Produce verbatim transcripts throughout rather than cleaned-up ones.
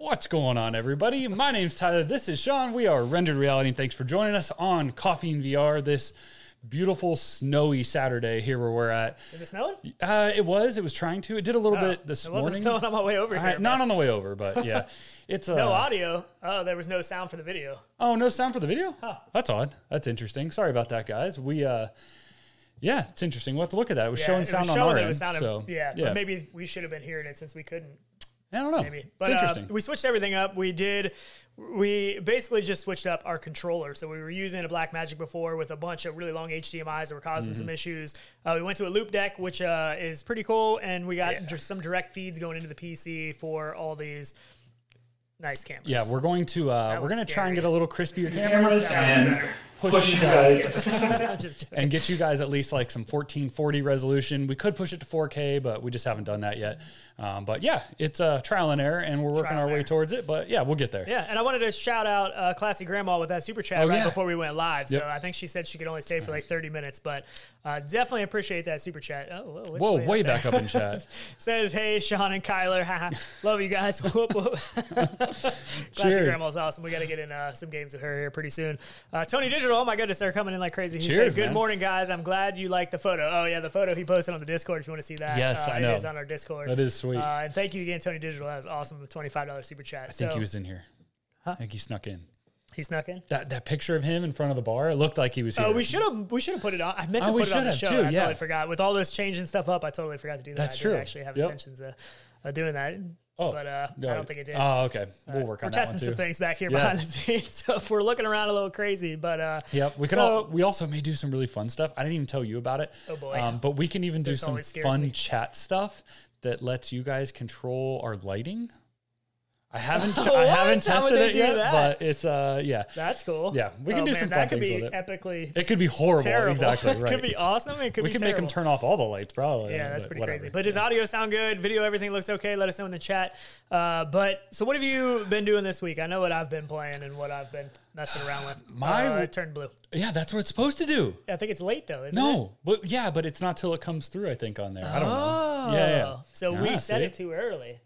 What's going on, everybody? My name's Tyler. This is Sean. We are Rendered Reality, and thanks for joining us on Coffee and V R this beautiful snowy Saturday here where we're at. Is it snowing? Uh, it was. It was trying to. It did a little oh, bit this it morning. It wasn't snowing on my way over I, here. Not man. on the way over, but yeah. It's uh, no audio. Oh, there was no sound for the video. Oh, no sound for the video? Huh. That's odd. That's interesting. Sorry about that, guys. We... Uh, Yeah, it's interesting. We'll have to look at that. It was yeah, showing it sound was showing on our end. So, yeah, yeah, but maybe we should have been hearing it since we couldn't. I don't know. Maybe. But, it's interesting. Uh, we switched everything up. We did. We basically just switched up our controller. So we were using a Blackmagic before with a bunch of really long H D M Is that were causing mm-hmm. some issues. Uh, we went to a loop deck, which uh, is pretty cool. And we got yeah. just some direct feeds going into the P C for all these nice cameras. Yeah, we're going to uh, we're going to try and get a little crispier cameras and push, push you guys, guys. and get you guys at least like some fourteen forty resolution. We could push it to four K, but we just haven't done that yet. Um, but yeah, it's a uh, trial and error, and we're working trial our way error. towards it. But yeah, we'll get there. Yeah, and I wanted to shout out uh, Classy Grandma with that super chat oh, right yeah. before we went live. So yep. I think she said she could only stay for like thirty minutes, but uh, definitely appreciate that super chat. Oh, whoa, whoa way, way up back up in chat. Says, "Hey, Sean and Kyler, haha, love you guys." Whoop whoop. Classy Grandma's awesome. We got to get in uh, some games with her here pretty soon. Uh, Tony Digital, oh my goodness, they're coming in like crazy. He Cheers, said, "Good man. morning, guys. I'm glad you like the photo." Oh yeah, the photo he posted on the Discord. If you want to see that, yes, uh, I know it is on our Discord. That is sweet. Uh, and thank you again, Tony Digital. That was awesome. The twenty-five dollar super chat. I think so, he was in here. Huh? I think he snuck in. He snuck in. That that picture of him in front of the bar, it looked like he was here. Oh, we should have we should have put it on. I meant to oh, put it on the show. Too, yeah. I totally forgot. With all those changing stuff up, I totally forgot to do that. That's I true. I actually have yep. intentions of, of doing that. Oh, but uh, no. I don't think it did. Oh, okay. We'll uh, work on that one too. We're testing some things back here yeah. behind the scenes, so if we're looking around a little crazy. But uh, yeah, we could. So, all, we also may do some really fun stuff. I didn't even tell you about it. Oh boy! Um, but we can even this do some fun me. chat stuff that lets you guys control our lighting. I haven't, I haven't tested it yet, that? but it's, uh, yeah. That's cool. Yeah. We can oh, do man, some fun things with it. That could be epically It could be horrible. Terrible. Exactly. Right. It could be awesome. It could we be We could terrible. make him turn off all the lights, probably. Yeah, that's pretty whatever. crazy. But does yeah. audio sound good? Video, everything looks okay. Let us know in the chat. Uh, but so what have you been doing this week? I know what I've been playing and what I've been messing around with. Mine uh, turned blue. Yeah, that's what it's supposed to do. Yeah, I think it's late, though, isn't no, it? No. But yeah, but it's not till it comes through, I think, on there. Oh. I don't know. Yeah, yeah. So yeah, we set it too early.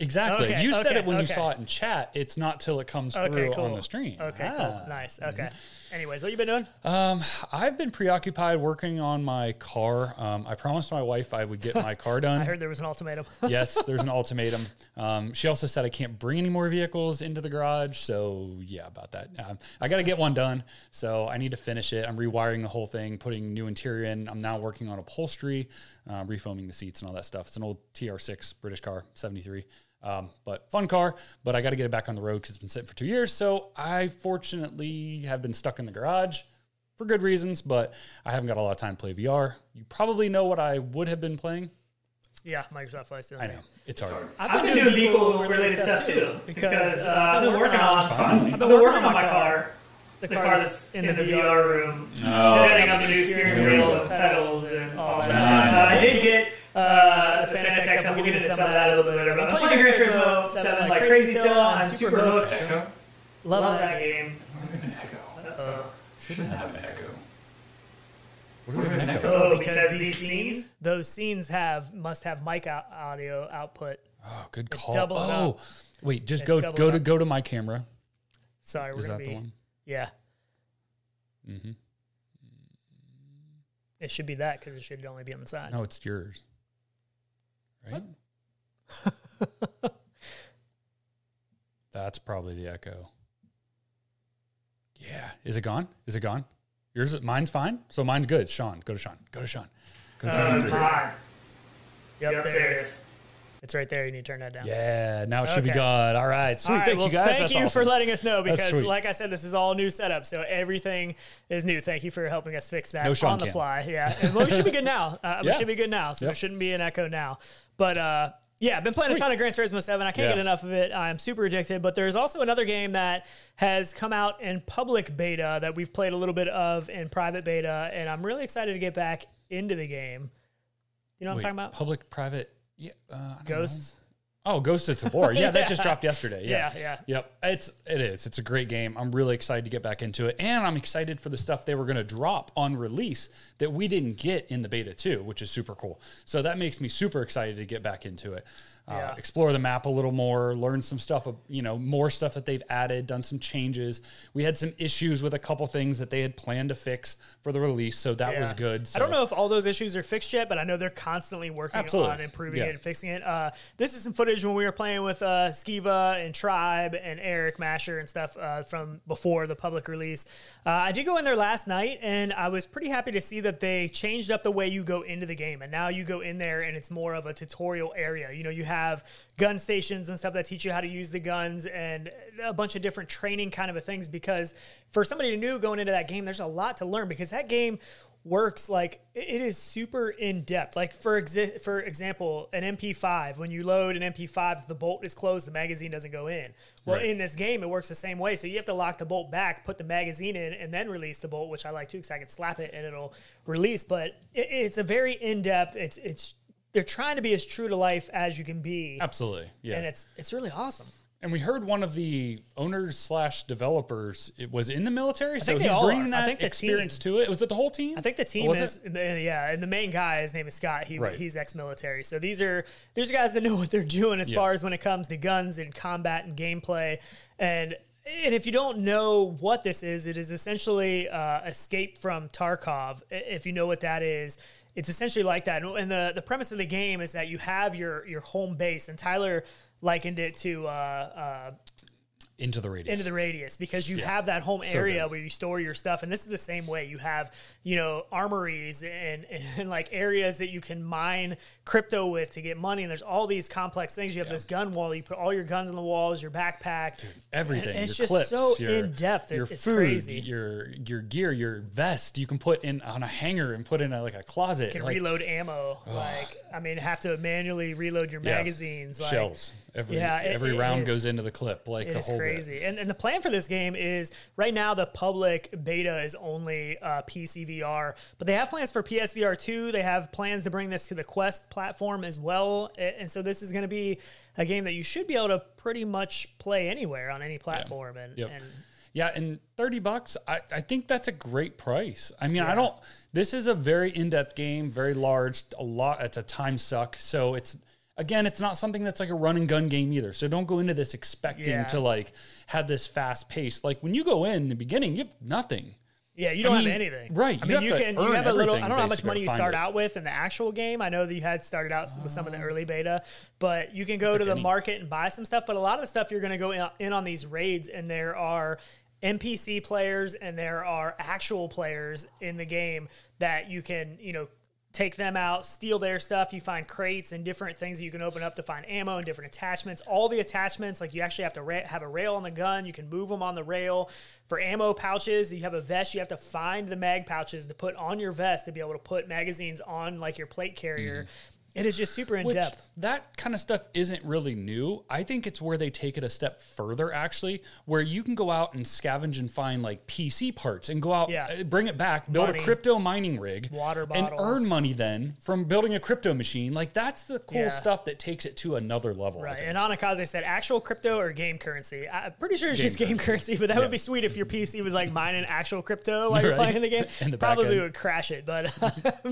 Exactly. Okay, you okay, said it when okay. you saw it in chat. It's not till it comes okay, through cool. on the stream. Okay, ah. cool. Nice. Okay. Mm-hmm. Anyways, what you been doing? Um, I've been preoccupied working on my car. Um, I promised my wife I would get my car done. I heard there was an ultimatum. Yes, there's an ultimatum. Um, she also said I can't bring any more vehicles into the garage. So yeah, about that. Um, I got to get one done. So I need to finish it. I'm rewiring the whole thing, putting new interior in. I'm now working on upholstery, uh, refoaming the seats and all that stuff. It's an old T R six British car, seventy-three. Um, but fun car, but I got to get it back on the road because it's been sitting for two years. So I fortunately have been stuck in the garage for good reasons, but I haven't got a lot of time to play V R. You probably know what I would have been playing. Yeah, Microsoft Flight Simulator. I know. It's, it's hard. hard. I've, I've been, been doing vehicle-related stuff, stuff too because uh, I've been working on I've been working on, on my car, the car, car that's in the, the V R, V R room, oh, setting up the new steering wheel and pedals and all that. Nice. So I did get. Uh, the Fanatec stuff, we'll get into some of that a little bit later. But I'm playing Gran Turismo seven like crazy still, and I'm super hooked. Echo. Love, Love that game. What do we have an echo? Uh-oh. Shouldn't have an echo. What do we have an echo? Oh, because these scenes? Those scenes have must have mic out, audio output. Oh, good call. It's doubled oh, up. Wait, just it's go go up. to go to my camera. Sorry, we're Is gonna that be, the one? Yeah. Mm-hmm. It should be that because it should only be on the side. No, it's yours. Right? That's probably the echo. Yeah. Is it gone? Is it gone? Yours, mine's fine. So mine's good. Sean, go to Sean. Go to Sean. Go to uh, Sean. Yep, yep, there it is. It's right there. You need to turn that down. Yeah, now it should okay. be gone. All right. Sweet. All right, thank well, you guys. Thank That's you awesome. for letting us know because, like I said, this is all new setup. So everything is new. Thank you for helping us fix that no on the can. fly. Yeah. And, well, we should be good now. Uh, yeah. We should be good now. So yep. there shouldn't be an echo now. But, uh, yeah, I've been playing Sweet. a ton of Gran Turismo seven. I can't yeah. get enough of it. I'm super addicted. But there's also another game that has come out in public beta that we've played a little bit of in private beta. And I'm really excited to get back into the game. You know what Wait, I'm talking about? Public, private. Yeah, uh, Ghosts. Oh, Ghost of Tabor. Yeah, yeah, that just dropped yesterday. Yeah. yeah, yeah. Yep. It's, it is. It's a great game. I'm really excited to get back into it. And I'm excited for the stuff they were going to drop on release that we didn't get in the beta too, which is super cool. So that makes me super excited to get back into it. Uh, yeah. Explore the map a little more, learn some stuff, you know, more stuff that they've added, done some changes. We had some issues with a couple things that they had planned to fix for the release, so that yeah. was good. So. I don't know if all those issues are fixed yet, but I know they're constantly working Absolutely. on improving yeah. it and fixing it. Uh, this is some footage when we were playing with uh, Skiva and Tribe and Eric Masher and stuff uh, from before the public release. Uh, I did go in there last night, and I was pretty happy to see that they changed up the way you go into the game, and now you go in there, and it's more of a tutorial area. You know, you have have gun stations and stuff that teach you how to use the guns and a bunch of different training kind of a things, because for somebody new going into that game, there's a lot to learn, because that game works like it is super in depth. Like for exi- for example, an M P five, when you load an M P five, the bolt is closed, the magazine doesn't go in. Well, right. in this game, it works the same way. So you have to lock the bolt back, put the magazine in, and then release the bolt, which I like too, because I can slap it and it'll release. But it, it's a very in depth. It's it's they're trying to be as true to life as you can be. Absolutely. Yeah. And it's, it's really awesome. And we heard one of the owners slash developers, it was in the military. I so he's bringing that I think experience team, to it. Was it the whole team? I think the team is, it? yeah. And the main guy, his name is Scott. He right. He's ex-military. So these are, these are guys that know what they're doing as yeah. far as when it comes to guns and combat and gameplay. And, And if you don't know what this is, it is essentially uh, Escape from Tarkov. If you know what that is, it's essentially like that. And the, the premise of the game is that you have your, your home base, and Tyler likened it to... Uh, uh, Into the Radius. Into the Radius, because you yeah. have that home area so where you store your stuff. And this is the same way. You have, you know, armories and, and like areas that you can mine crypto with to get money. And there's all these complex things. You have yeah. this gun wall. You put all your guns on the walls, your backpack. Dude, everything. And it's your just clips, so your, in-depth. It's, your food, it's crazy. Your, your gear, your vest, you can put in on a hanger and put in a, like a closet. You can like, reload ammo. Ugh. Like, I mean, have to manually reload your yeah. magazines. Like, Shells. Every, yeah, it, every it round is, goes into the clip. Like the whole crazy. Crazy. And, and the plan for this game is right now the public beta is only uh, P C V R, but they have plans for P S V R two. They have plans to bring this to the Quest platform as well. And so this is going to be a game that you should be able to pretty much play anywhere on any platform. Yeah. And, yep. and yeah, and thirty bucks, I, I think that's a great price. I mean, yeah. I don't, this is a very in-depth game, very large, a lot, it's a time suck. So it's, Again, it's not something that's like a run and gun game either. So don't go into this expecting yeah. to like have this fast pace. Like when you go in the beginning, you have nothing. Yeah, you don't I mean, have anything. Right. I mean, you, you can you have a little, I don't know how much money you start it. out with in the actual game. I know that you had started out uh, with some in the early beta, but you can go to the any. market and buy some stuff. But a lot of the stuff you're going to go in, in on these raids, and there are N P C players and there are actual players in the game that you can, you know, take them out, steal their stuff. You find crates and different things that you can open up to find ammo and different attachments. All the attachments, like you actually have to ra- have a rail on the gun. You can move them on the rail. For ammo pouches, you have a vest. You have to find the mag pouches to put on your vest to be able to put magazines on like your plate carrier. Mm-hmm. It is just super in-depth. That kind of stuff isn't really new. I think it's where they take it a step further, actually, where you can go out and scavenge and find, like, P C parts and go out, yeah. bring it back, build money. a crypto mining rig. Water bottles. And earn money then from building a crypto machine. Like, that's the cool yeah. stuff that takes it to another level. Right, and Anakaze said, actual crypto or game currency? I'm pretty sure it's game just game currency, currency but that yeah. would be sweet if your P C was, like, mining actual crypto while you're right. playing the game. And the Probably would crash it, but,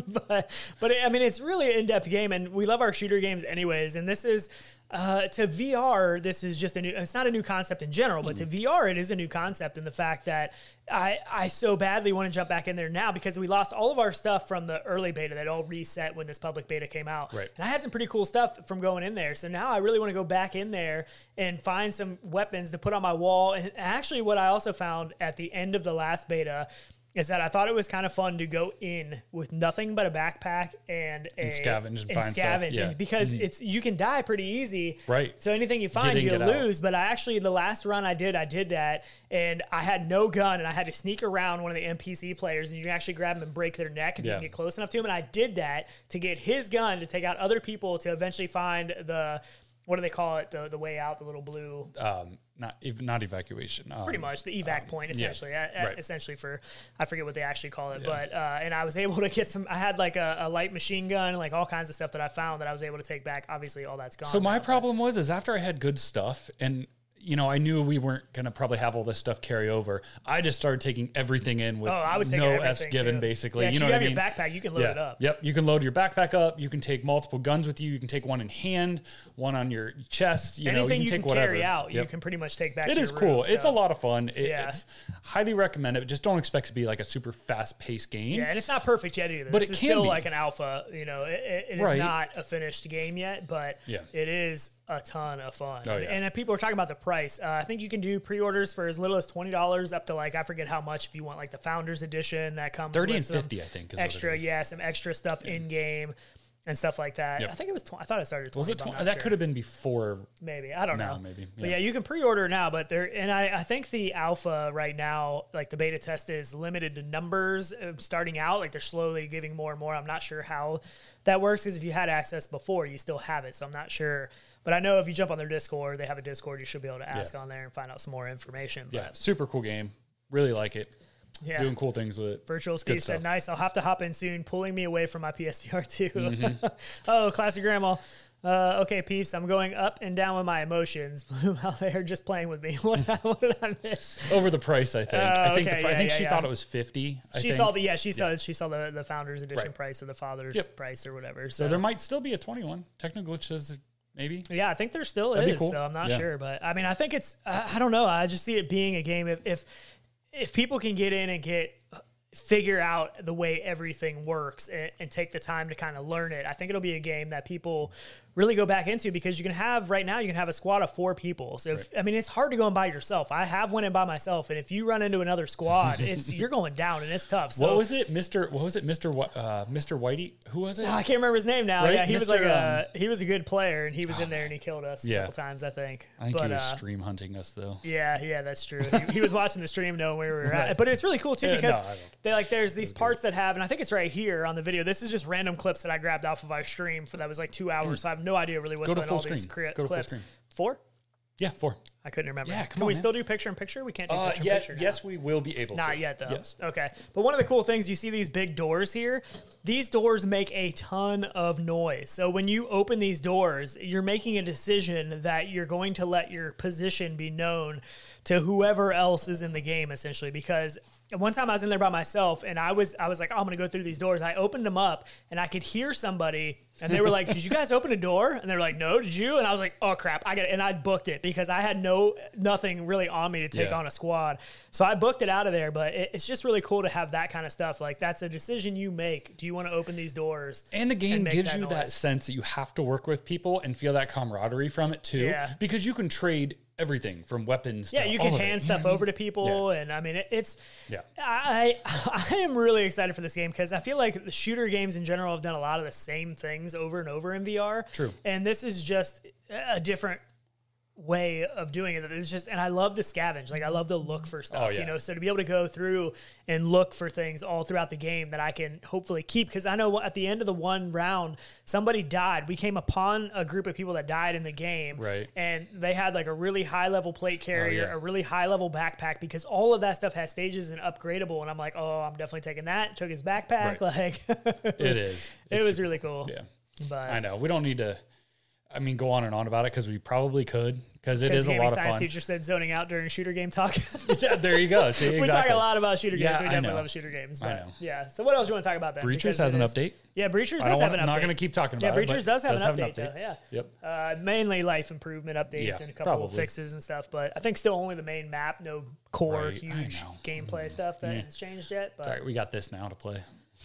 but, but it, I mean, it's really an in-depth game. And we love our shooter games anyways. And this is, uh, to V R, this is just a new, it's not a new concept in general, but mm. to V R, it is a new concept in the fact that I, I so badly want to jump back in there now because we lost all of our stuff from the early beta that all reset when this public beta came out. Right. And I had some pretty cool stuff from going in there. So now I really want to go back in there and find some weapons to put on my wall. And actually what I also found at the end of the last beta is that I thought it was kind of fun to go in with nothing but a backpack and a and scavenge and, and find scavenge stuff. Yeah. Because mm-hmm. it's you can die pretty easy. Right. So anything you find, you lose. Out. But I actually, the last run I did, I did that, and I had no gun, and I had to sneak around one of the N P C players, and you can actually grab them and break their neck if yeah. you can get close enough to him. And I did that to get his gun to take out other people to eventually find the what do they call it? The the way out, the little blue. Um, not not evacuation. Um, Pretty much the evac um, point, essentially. Yeah, I, I, right. Essentially for, I forget what they actually call it, yeah. but uh, and I was able to get some. I had like a, a light machine gun, like all kinds of stuff that I found that I was able to take back. Obviously, all that's gone. So my now, problem but. was is after I had good stuff and. You know, I knew we weren't going to probably have all this stuff carry over. I just started taking everything in with oh, I was no F's given, too. basically. Yeah, you know you what I mean? You have your backpack. You can load yeah. it up. Yep. You can load your backpack up. You can take multiple guns with you. You can take one in hand, one on your chest. You Anything know, you can, you take can whatever. carry out, yep. you can pretty much take back it to is your room, cool. So. It's a lot of fun. It, yeah. It's highly recommend it. But just don't expect to be like a super fast-paced game. Yeah, and it's not perfect yet either. But this it is can still be. like an alpha. You know, it, it, it is right. not a finished game yet, but yeah. it is a ton of fun. Oh, yeah. And if people are talking about the price. Uh, I think you can do pre-orders for as little as twenty dollars up to like, I forget how much, if you want like the Founders Edition that comes thirty with and fifty, I think. Is extra, what yeah, some extra stuff yeah. in game and stuff like that. Yep. I think it was, I thought it started at twenty dollars. Tw that sure. could have been before. Maybe. I don't now, know. Maybe. Yeah. But yeah, you can pre-order now, but there, and I, I think the alpha right now, like the beta test is limited to numbers starting out. Like they're slowly giving more and more. I'm not sure how that works because if you had access before, you still have it. So I'm not sure. But I know if you jump on their Discord, they have a Discord, you should be able to ask yeah. on there and find out some more information. But yeah, super cool game. Really like it. Yeah. Doing cool things with it. Virtual Steve said, nice. I'll have to hop in soon, pulling me away from my P S V R two. Mm-hmm. Oh, Classy Grandma. Uh, okay, peeps, I'm going up and down with my emotions. Bloom out there just playing with me. What, what did I miss? Over the price, I think. Uh, I think, okay, the, yeah, I think yeah, she yeah. thought it was fifty. I she think. saw the yeah, she saw yeah. she saw the, the Founders Edition right. price or the Father's yep. price or whatever. So. so there might still be a twenty-one. Technical glitches. Maybe. Yeah, I think there still That'd is, cool. so I'm not yeah. sure. But, I mean, I think it's, I, I don't know. I just see it being a game. If, if if people can get in and get, figure out the way everything works and, and take the time to kind of learn it, I think it'll be a game that people really go back into because you can have, right now, you can have a squad of four people. So, if, right. I mean, it's hard to go in by yourself. I have went in by myself, and if you run into another squad, it's you're going down, and it's tough. So. What was it, Mister? What was it, Mister? Uh, Mister Whitey? Who was it? Oh, I can't remember his name now. Right? Yeah, he Mister was like a, um, he was a good player, and he was in there and he killed us yeah. a couple times, I think. I think but, he was uh, stream hunting us though. Yeah, yeah, that's true. he, he was watching the stream, knowing where we were at. Right. But it's really cool too yeah, because no, they like there's these parts good. that have, and I think it's right here on the video. This is just random clips that I grabbed off of our stream for that was like two hours. Mm. So I've no idea really what's on all screen. these Go to clips. Full four? Yeah, four. I couldn't remember. Yeah, come Can on, we man. still do picture in picture? We can't do uh, picture in yeah, picture. Now. Yes, we will be able Not to. Not yet, though. Yes. Okay. But one of the cool things, you see these big doors here. These doors make a ton of noise. So when you open these doors, you're making a decision that you're going to let your position be known to whoever else is in the game, essentially, because one time I was in there by myself and I was I was like, oh, I'm going to go through these doors. I opened them up and I could hear somebody and they were like, did you guys open a door? And they were like, no, did you? And I was like, oh, crap. I got it. And I booked it because I had no nothing really on me to take yeah. on a squad. So I booked it out of there. But it, it's just really cool to have that kind of stuff. Like that's a decision you make. Do you want to open these doors? And the game and gives that you noise? that sense that you have to work with people and feel that camaraderie from it, too, yeah. because you can trade everything from weapons. Yeah, to you can hand stuff you know, over to people. Yeah. And I mean, it, it's, yeah. I, I am really excited for this game because I feel like the shooter games in general have done a lot of the same things over and over in V R. True. And this is just a different way of doing it. It's just, and I love to scavenge. Like I love to look for stuff, oh, yeah. you know, so to be able to go through and look for things all throughout the game that I can hopefully keep. Cause I know at the end of the one round, somebody died. We came upon a group of people that died in the game. Right. And they had like a really high level plate carrier, oh, yeah. a really high level backpack, because all of that stuff has stages and upgradable. And I'm like, oh, I'm definitely taking that. Took his backpack. Right. Like it, was, it is, it's, it was really cool. Yeah. But I know we don't need to, I mean, go on and on about it because we probably could because it is a lot of fun. Gaming science teacher said zoning out during shooter game talk. There you go. See, exactly. We talk a lot about shooter games. Yeah, so we definitely love shooter games. But I know. Yeah. So what else do you want to talk about, Ben? Breachers has an is, update. Yeah, Breachers does have an update. I'm not going to keep talking about yeah, it. Yeah, Breachers does have does an update. Have an update. Yeah. Yep. Uh, mainly life improvement updates yeah, and a couple probably. of fixes and stuff. But I think still only the main map, no core right. huge gameplay mm. stuff that yeah. has changed yet. But sorry, we got this now to play.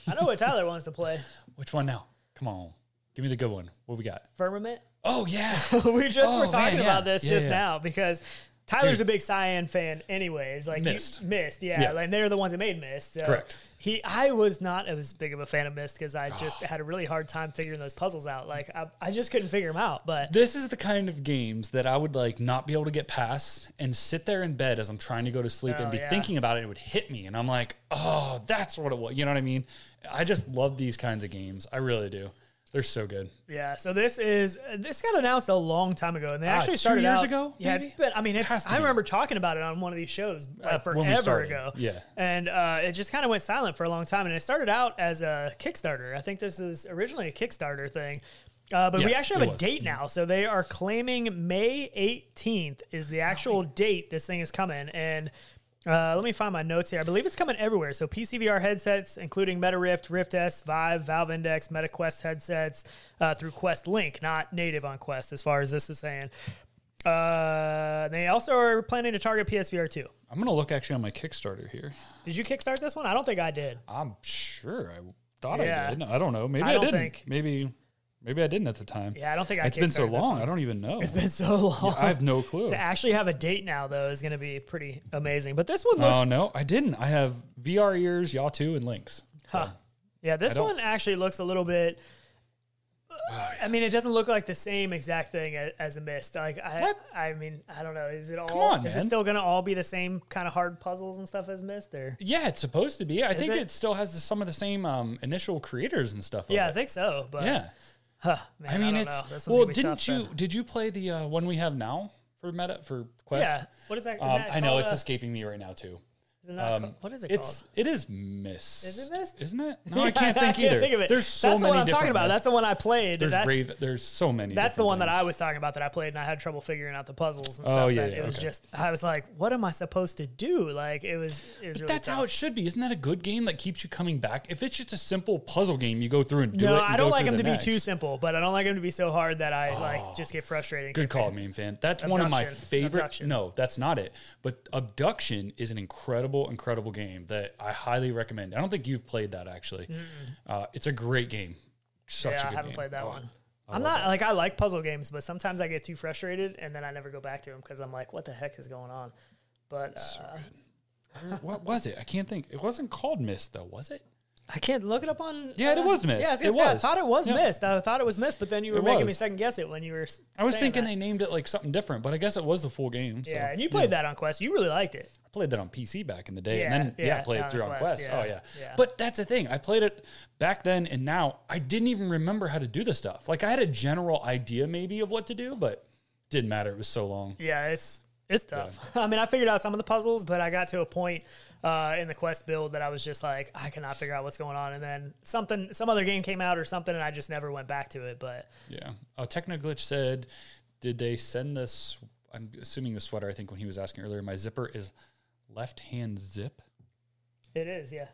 I know what Tyler wants to play. Which one now? Come on. Give me the good one. What we got? Firmament. Oh, yeah. we just oh, were talking man, yeah. about this yeah, just yeah. now because Tyler's Dude. a big Cyan fan anyways. Like Myst. You, Myst, yeah. yeah. Like, and they're the ones that made Myst. So Correct. He, I was not as big of a fan of Myst because I just had a really hard time figuring those puzzles out. Like, I, I just couldn't figure them out. But this is the kind of games that I would, like, not be able to get past and sit there in bed as I'm trying to go to sleep oh, and be yeah. thinking about it. It would hit me. And I'm like, oh, that's what it was. You know what I mean? I just love these kinds of games. I really do. They're so good. Yeah. So this is this got announced a long time ago, and they ah, actually started two years out, ago. Yeah, maybe? It's been. I mean, it's, I remember talking about it on one of these shows uh, forever ago. Yeah. And uh, it just kind of went silent for a long time, and it started out as a Kickstarter. I think this is originally a Kickstarter thing, uh, but yeah, we actually have a was. date now. So they are claiming May eighteenth is the actual oh. date this thing is coming, and. Uh, let me find my notes here. I believe it's coming everywhere. So P C V R headsets, including Meta Rift, Rift S, Vive, Valve Index, Meta Quest headsets uh, through Quest Link, not native on Quest, as far as this is saying. Uh, they also are planning to target P S V R two. I'm going to look actually on my Kickstarter here. Did you kickstart this one? I don't think I did. I'm sure I thought yeah. I did. I don't know. Maybe I, I didn't. Think... Maybe... Maybe I didn't at the time. Yeah, I don't think I. It's been so long. I don't even know. It's been so long. Yeah, I have no clue. To actually have a date now, though, is going to be pretty amazing. But this one looks. Oh no, I didn't. I have V R ears, Yaw two, and Lynx. Huh. So yeah, this one actually looks a little bit. Uh, oh, yeah. I mean, it doesn't look like the same exact thing as, as a Myst. Like I, what? I mean, I don't know. Is it all? Come on, is man. It still going to all be the same kind of hard puzzles and stuff as Myst? Or yeah, it's supposed to be. I is think it? it still has the, some of the same um, initial creators and stuff. Yeah, it. I think so. But yeah. Huh, man, I mean, I it's well. Didn't tough, you? Then. Did you play the uh, one we have now for Meta for Quest? Yeah. What is that? Is um, that I know it's a, escaping me right now too. Is it not um, called, what is it it's, called? It is Myst. Is it Myst? Isn't it? No, I can't think I can't either. Think of it. There's so that's many. That's the one I'm talking about. Myst. That's the one I played. There's that's, Rave, There's so many. That's the one things. that I was talking about that I played and I had trouble figuring out the puzzles and stuff. Oh yeah. That yeah it okay. was just I was like, what am I supposed to do? Like it was. It was but really that's tough. How it should be. Isn't that a good game that keeps you coming back? If it's just a simple puzzle game, you go through and do no, it. No, I don't like them the to next. be too simple, but I don't like them to be so hard that I oh, like just get frustrated. Good call, meme fan. That's one of my favorite. No, that's not it. But Abduction is an incredible. Incredible game that I highly recommend. I don't think you've played that actually. Mm -mm. Uh, it's a great game. Such yeah, a good I haven't game. played that oh, one. I I'm not that. like I like puzzle games, but sometimes I get too frustrated and then I never go back to them because I'm like, what the heck is going on? But uh, what was it? I can't think. It wasn't called Myst though, was it? I can't look it up on. Yeah, uh, it was Myst. Yeah, I, was it say, was. I thought it was yeah. Myst. I thought it was Myst, but then you were it making was. me second guess it when you were. I was thinking that. they named it like something different, but I guess it was the full game. So. Yeah, and you played yeah. that on Quest. You really liked it. I played that on P C back in the day, yeah, and then yeah, yeah I played it through on Quest. Quest. Yeah, oh yeah. yeah, but that's the thing. I played it back then, and now I didn't even remember how to do the stuff. Like I had a general idea maybe of what to do, but it didn't matter. It was so long. Yeah, it's. It's tough. Yeah. I mean, I figured out some of the puzzles, but I got to a point uh, in the Quest build that I was just like, I cannot figure out what's going on. And then something, some other game came out or something, and I just never went back to it. But yeah, uh, Technoglitch said, "Did they send this? I'm assuming the sweater. I think when he was asking earlier, my zipper is left hand zip. It is, yeah.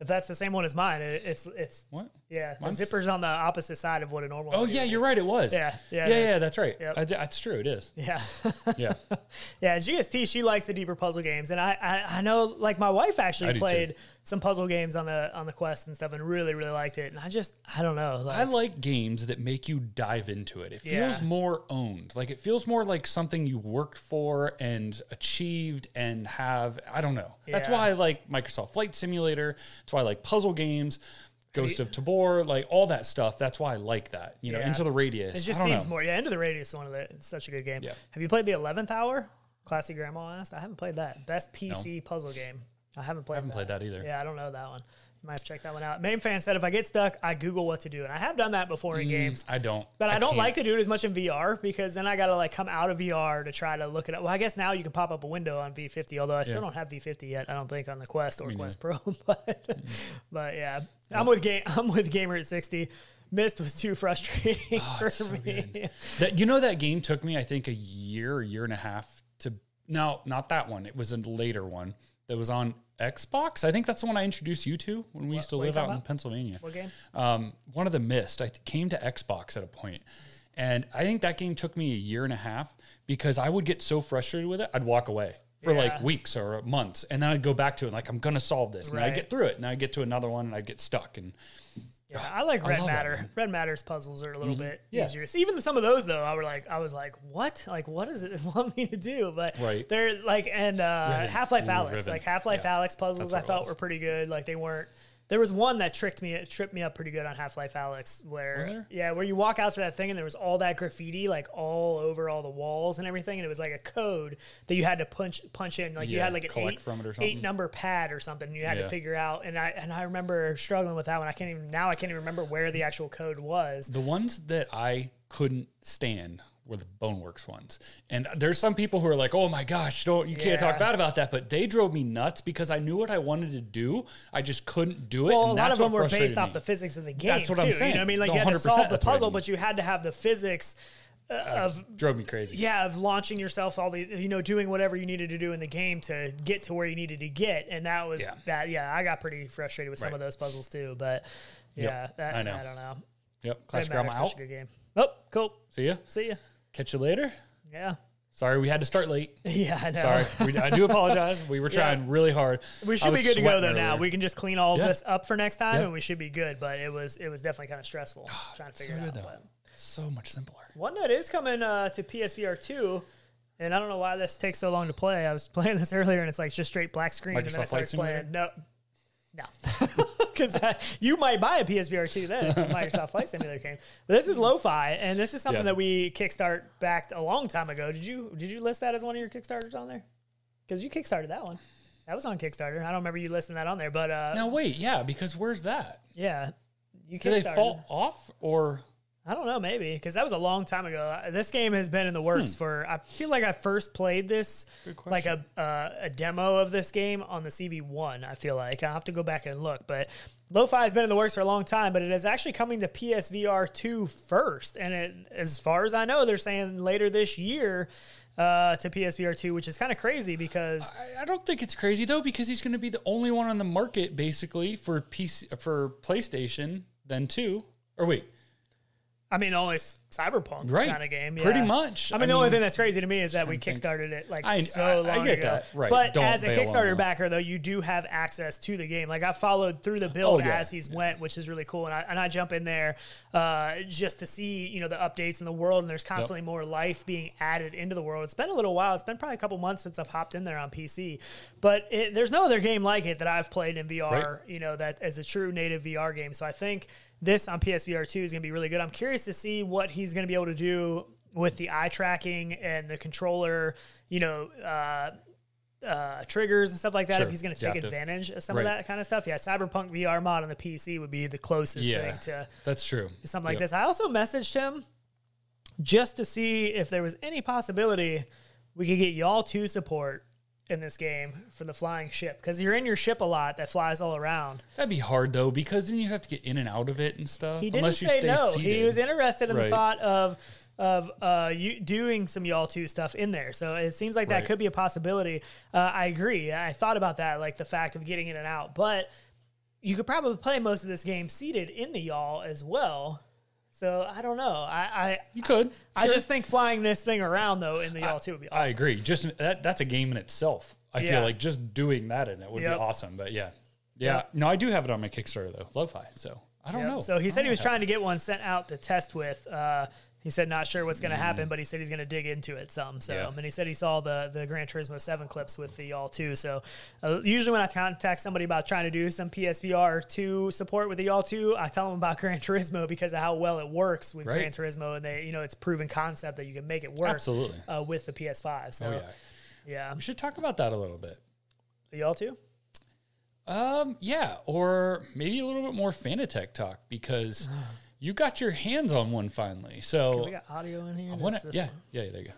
If that's the same one as mine, it, it's it's what? Yeah, the zipper's on the opposite side of what a normal. Oh yeah, you're right. It was. Yeah, yeah, yeah, yeah. That's right. Yep. I, that's true. It is. Yeah, yeah, yeah. G S T, she likes the deeper puzzle games, and I, I, I know like my wife actually I played some puzzle games on the on the Quest and stuff, and really, really liked it. And I just, I don't know. Like, I like games that make you dive into it. It feels yeah. more owned. Like it feels more like something you worked for and achieved and have. I don't know. Yeah. That's why I like Microsoft Flight Simulator. That's why I like puzzle games, Ghost of Tabor, like all that stuff. That's why I like that. You know, yeah. Into the Radius. It just seems know. more. Yeah, Into the Radius is one of the it's such a good game. Yeah. Have you played the eleventh Hour? Classy Grandma asked. I haven't played that. Best P C no. puzzle game. I haven't played. I haven't that. played that either. Yeah, I don't know that one. You might have to check that one out. Main fan said, if I get stuck, I Google what to do. And I have done that before in mm, games. I don't. But I, I don't can't. like to do it as much in V R because then I got to like come out of V R to try to look it up. Well, I guess now you can pop up a window on V fifty, although I still yeah. don't have V fifty yet. I don't think on the Quest or I mean, Quest yeah. Pro. But, mm. but yeah, yeah, I'm with game. I'm with Gamer at sixty. Myst was too frustrating oh, for so me. Good. That, you know, that game took me, I think, a year, year and a half to. No, not that one. It was a later one. That was on Xbox. I think that's the one I introduced you to when we what, used to live out about? in Pennsylvania. What game? Um, one of the Myst. I came to Xbox at a point, and I think that game took me a year and a half because I would get so frustrated with it, I'd walk away for yeah. like weeks or months, and then I'd go back to it like I'm gonna solve this, right. and I get through it, and I get to another one, and I get stuck. And yeah, I like Red I Matter. Red Matter's puzzles are a little mm-hmm. bit yeah. easier. So even some of those though, I were like, I was like, what? Like, what does it want me to do? But right. they're like, and uh, Half-Life Alyx, like Half-Life yeah. Alyx puzzles, I thought were pretty good. Like they weren't There was one that tricked me, it tripped me up pretty good on Half-Life Alyx, where yeah, where you walk out through that thing and there was all that graffiti like all over all the walls and everything, and it was like a code that you had to punch punch in, like yeah, you had like an collect eight, from it or something. eight number pad or something, and you had yeah. to figure out. And I and I remember struggling with that one. I can't even now I can't even remember where the actual code was. The ones that I couldn't stand were the Boneworks ones. And there's some people who are like, oh my gosh, don't, you yeah. can't talk bad about that. But they drove me nuts because I knew what I wanted to do. I just couldn't do it. Well, and a lot of them were based off me. the physics of the game. That's what too. I'm saying. You know what I mean? Like, you had to solve the puzzle, I mean. but you had to have the physics of... It drove me crazy. Yeah, of launching yourself, all the, you know, doing whatever you needed to do in the game to get to where you needed to get. And that was yeah. that. Yeah, I got pretty frustrated with right. some of those puzzles too. But yeah, yep. that, I, know. I don't know. Yep. Classic Grandma out. Such a good game. Oh, cool. See ya. See ya. Catch you later. Yeah. Sorry, we had to start late. Yeah, I know. Sorry. We, I do apologize. We were trying yeah. really hard. We should be good to go, though, earlier. Now. We can just clean all yeah. of this up for next time, yeah. and we should be good. But it was it was definitely kind of stressful oh, trying to figure so it out. But so much simpler. OneNote is coming uh, to P S V R two, and I don't know why this takes so long to play. I was playing this earlier, and it's like just straight black screen. Microsoft and then I started playing. No. No, because you might buy a P S V R two then if Microsoft Flight Simulator came. But this is Lo-Fi, and this is something yeah. that we Kickstart backed a long time ago. Did you did you list that as one of your Kickstarters on there? Because you Kickstarted that one. That was on Kickstarter. I don't remember you listing that on there. But uh, now wait, yeah, because where's that? Yeah, you Kickstarted. Did they fall off or? I don't know, maybe, because that was a long time ago. This game has been in the works hmm. for, I feel like I first played this, like a uh, a demo of this game on the C V one, I feel like. I'll have to go back and look, but Lo-Fi has been in the works for a long time, but it is actually coming to P S V R two first, and it, as far as I know, they're saying later this year uh, to P S V R two, which is kind of crazy because... I, I don't think it's crazy, though, because he's going to be the only one on the market, basically, for P C, for PlayStation, then two, or wait... I mean, only Cyberpunk right. kind of game. Yeah. Pretty much. I mean, I the mean, only thing that's crazy to me is that we Kickstarted think, it like I, so long I, I get ago. That. Right. But Don't as a Kickstarter backer, though, you do have access to the game. Like I followed through the build oh, yeah. as he's yeah. went, which is really cool. And I, and I jump in there uh, just to see, you know, the updates in the world. And there's constantly yep. more life being added into the world. It's been a little while. It's been probably a couple months since I've hopped in there on P C. But it, there's no other game like it that I've played in V R, right. you know, that is a true native V R game. So I think... this on P S V R two is going to be really good. I'm curious to see what he's going to be able to do with the eye tracking and the controller, you know, uh, uh, triggers and stuff like that. Sure. If he's going to take Adaptive. advantage of some right. of that kind of stuff. Yeah, Cyberpunk V R mod on the P C would be the closest yeah, thing to that's true. To something like yep. this. I also messaged him just to see if there was any possibility we could get y'all to support in this game for the flying ship, because you're in your ship a lot that flies all around. That'd be hard though, because then you have to get in and out of it and stuff. He didn't unless you say stay no. Seated. He was interested in right. the thought of of uh, you doing some Yaw two stuff in there. So it seems like that right. could be a possibility. Uh, I agree. I thought about that, like the fact of getting in and out. But you could probably play most of this game seated in the Yaw as well. So I don't know. I, I you could. I, sure. I just think flying this thing around though in the Yaw two would be awesome. I agree. Just that that's a game in itself. I yeah. feel like just doing that in it would yep. be awesome. But yeah, yeah. Yep. No, I do have it on my Kickstarter though, Lo-Fi. So I don't yep. know. So he said he was trying to get one sent out to test with. Uh, he said not sure what's going to mm. happen, but he said he's going to dig into it some. So yeah. and he said he saw the the Gran Turismo seven clips with the Yaw two. So uh, usually when I contact somebody about trying to do some P S V R two support with the Yaw two, I tell them about Gran Turismo because of how well it works with right. Gran Turismo, and they you know it's proven concept that you can make it work absolutely uh, with the P S five. So oh, yeah. yeah, we should talk about that a little bit. The Yaw two. Um, yeah, or maybe a little bit more Fanatec talk because. You got your hands on one finally. So can we got audio in here? I wanna, yeah, one? yeah, there you go.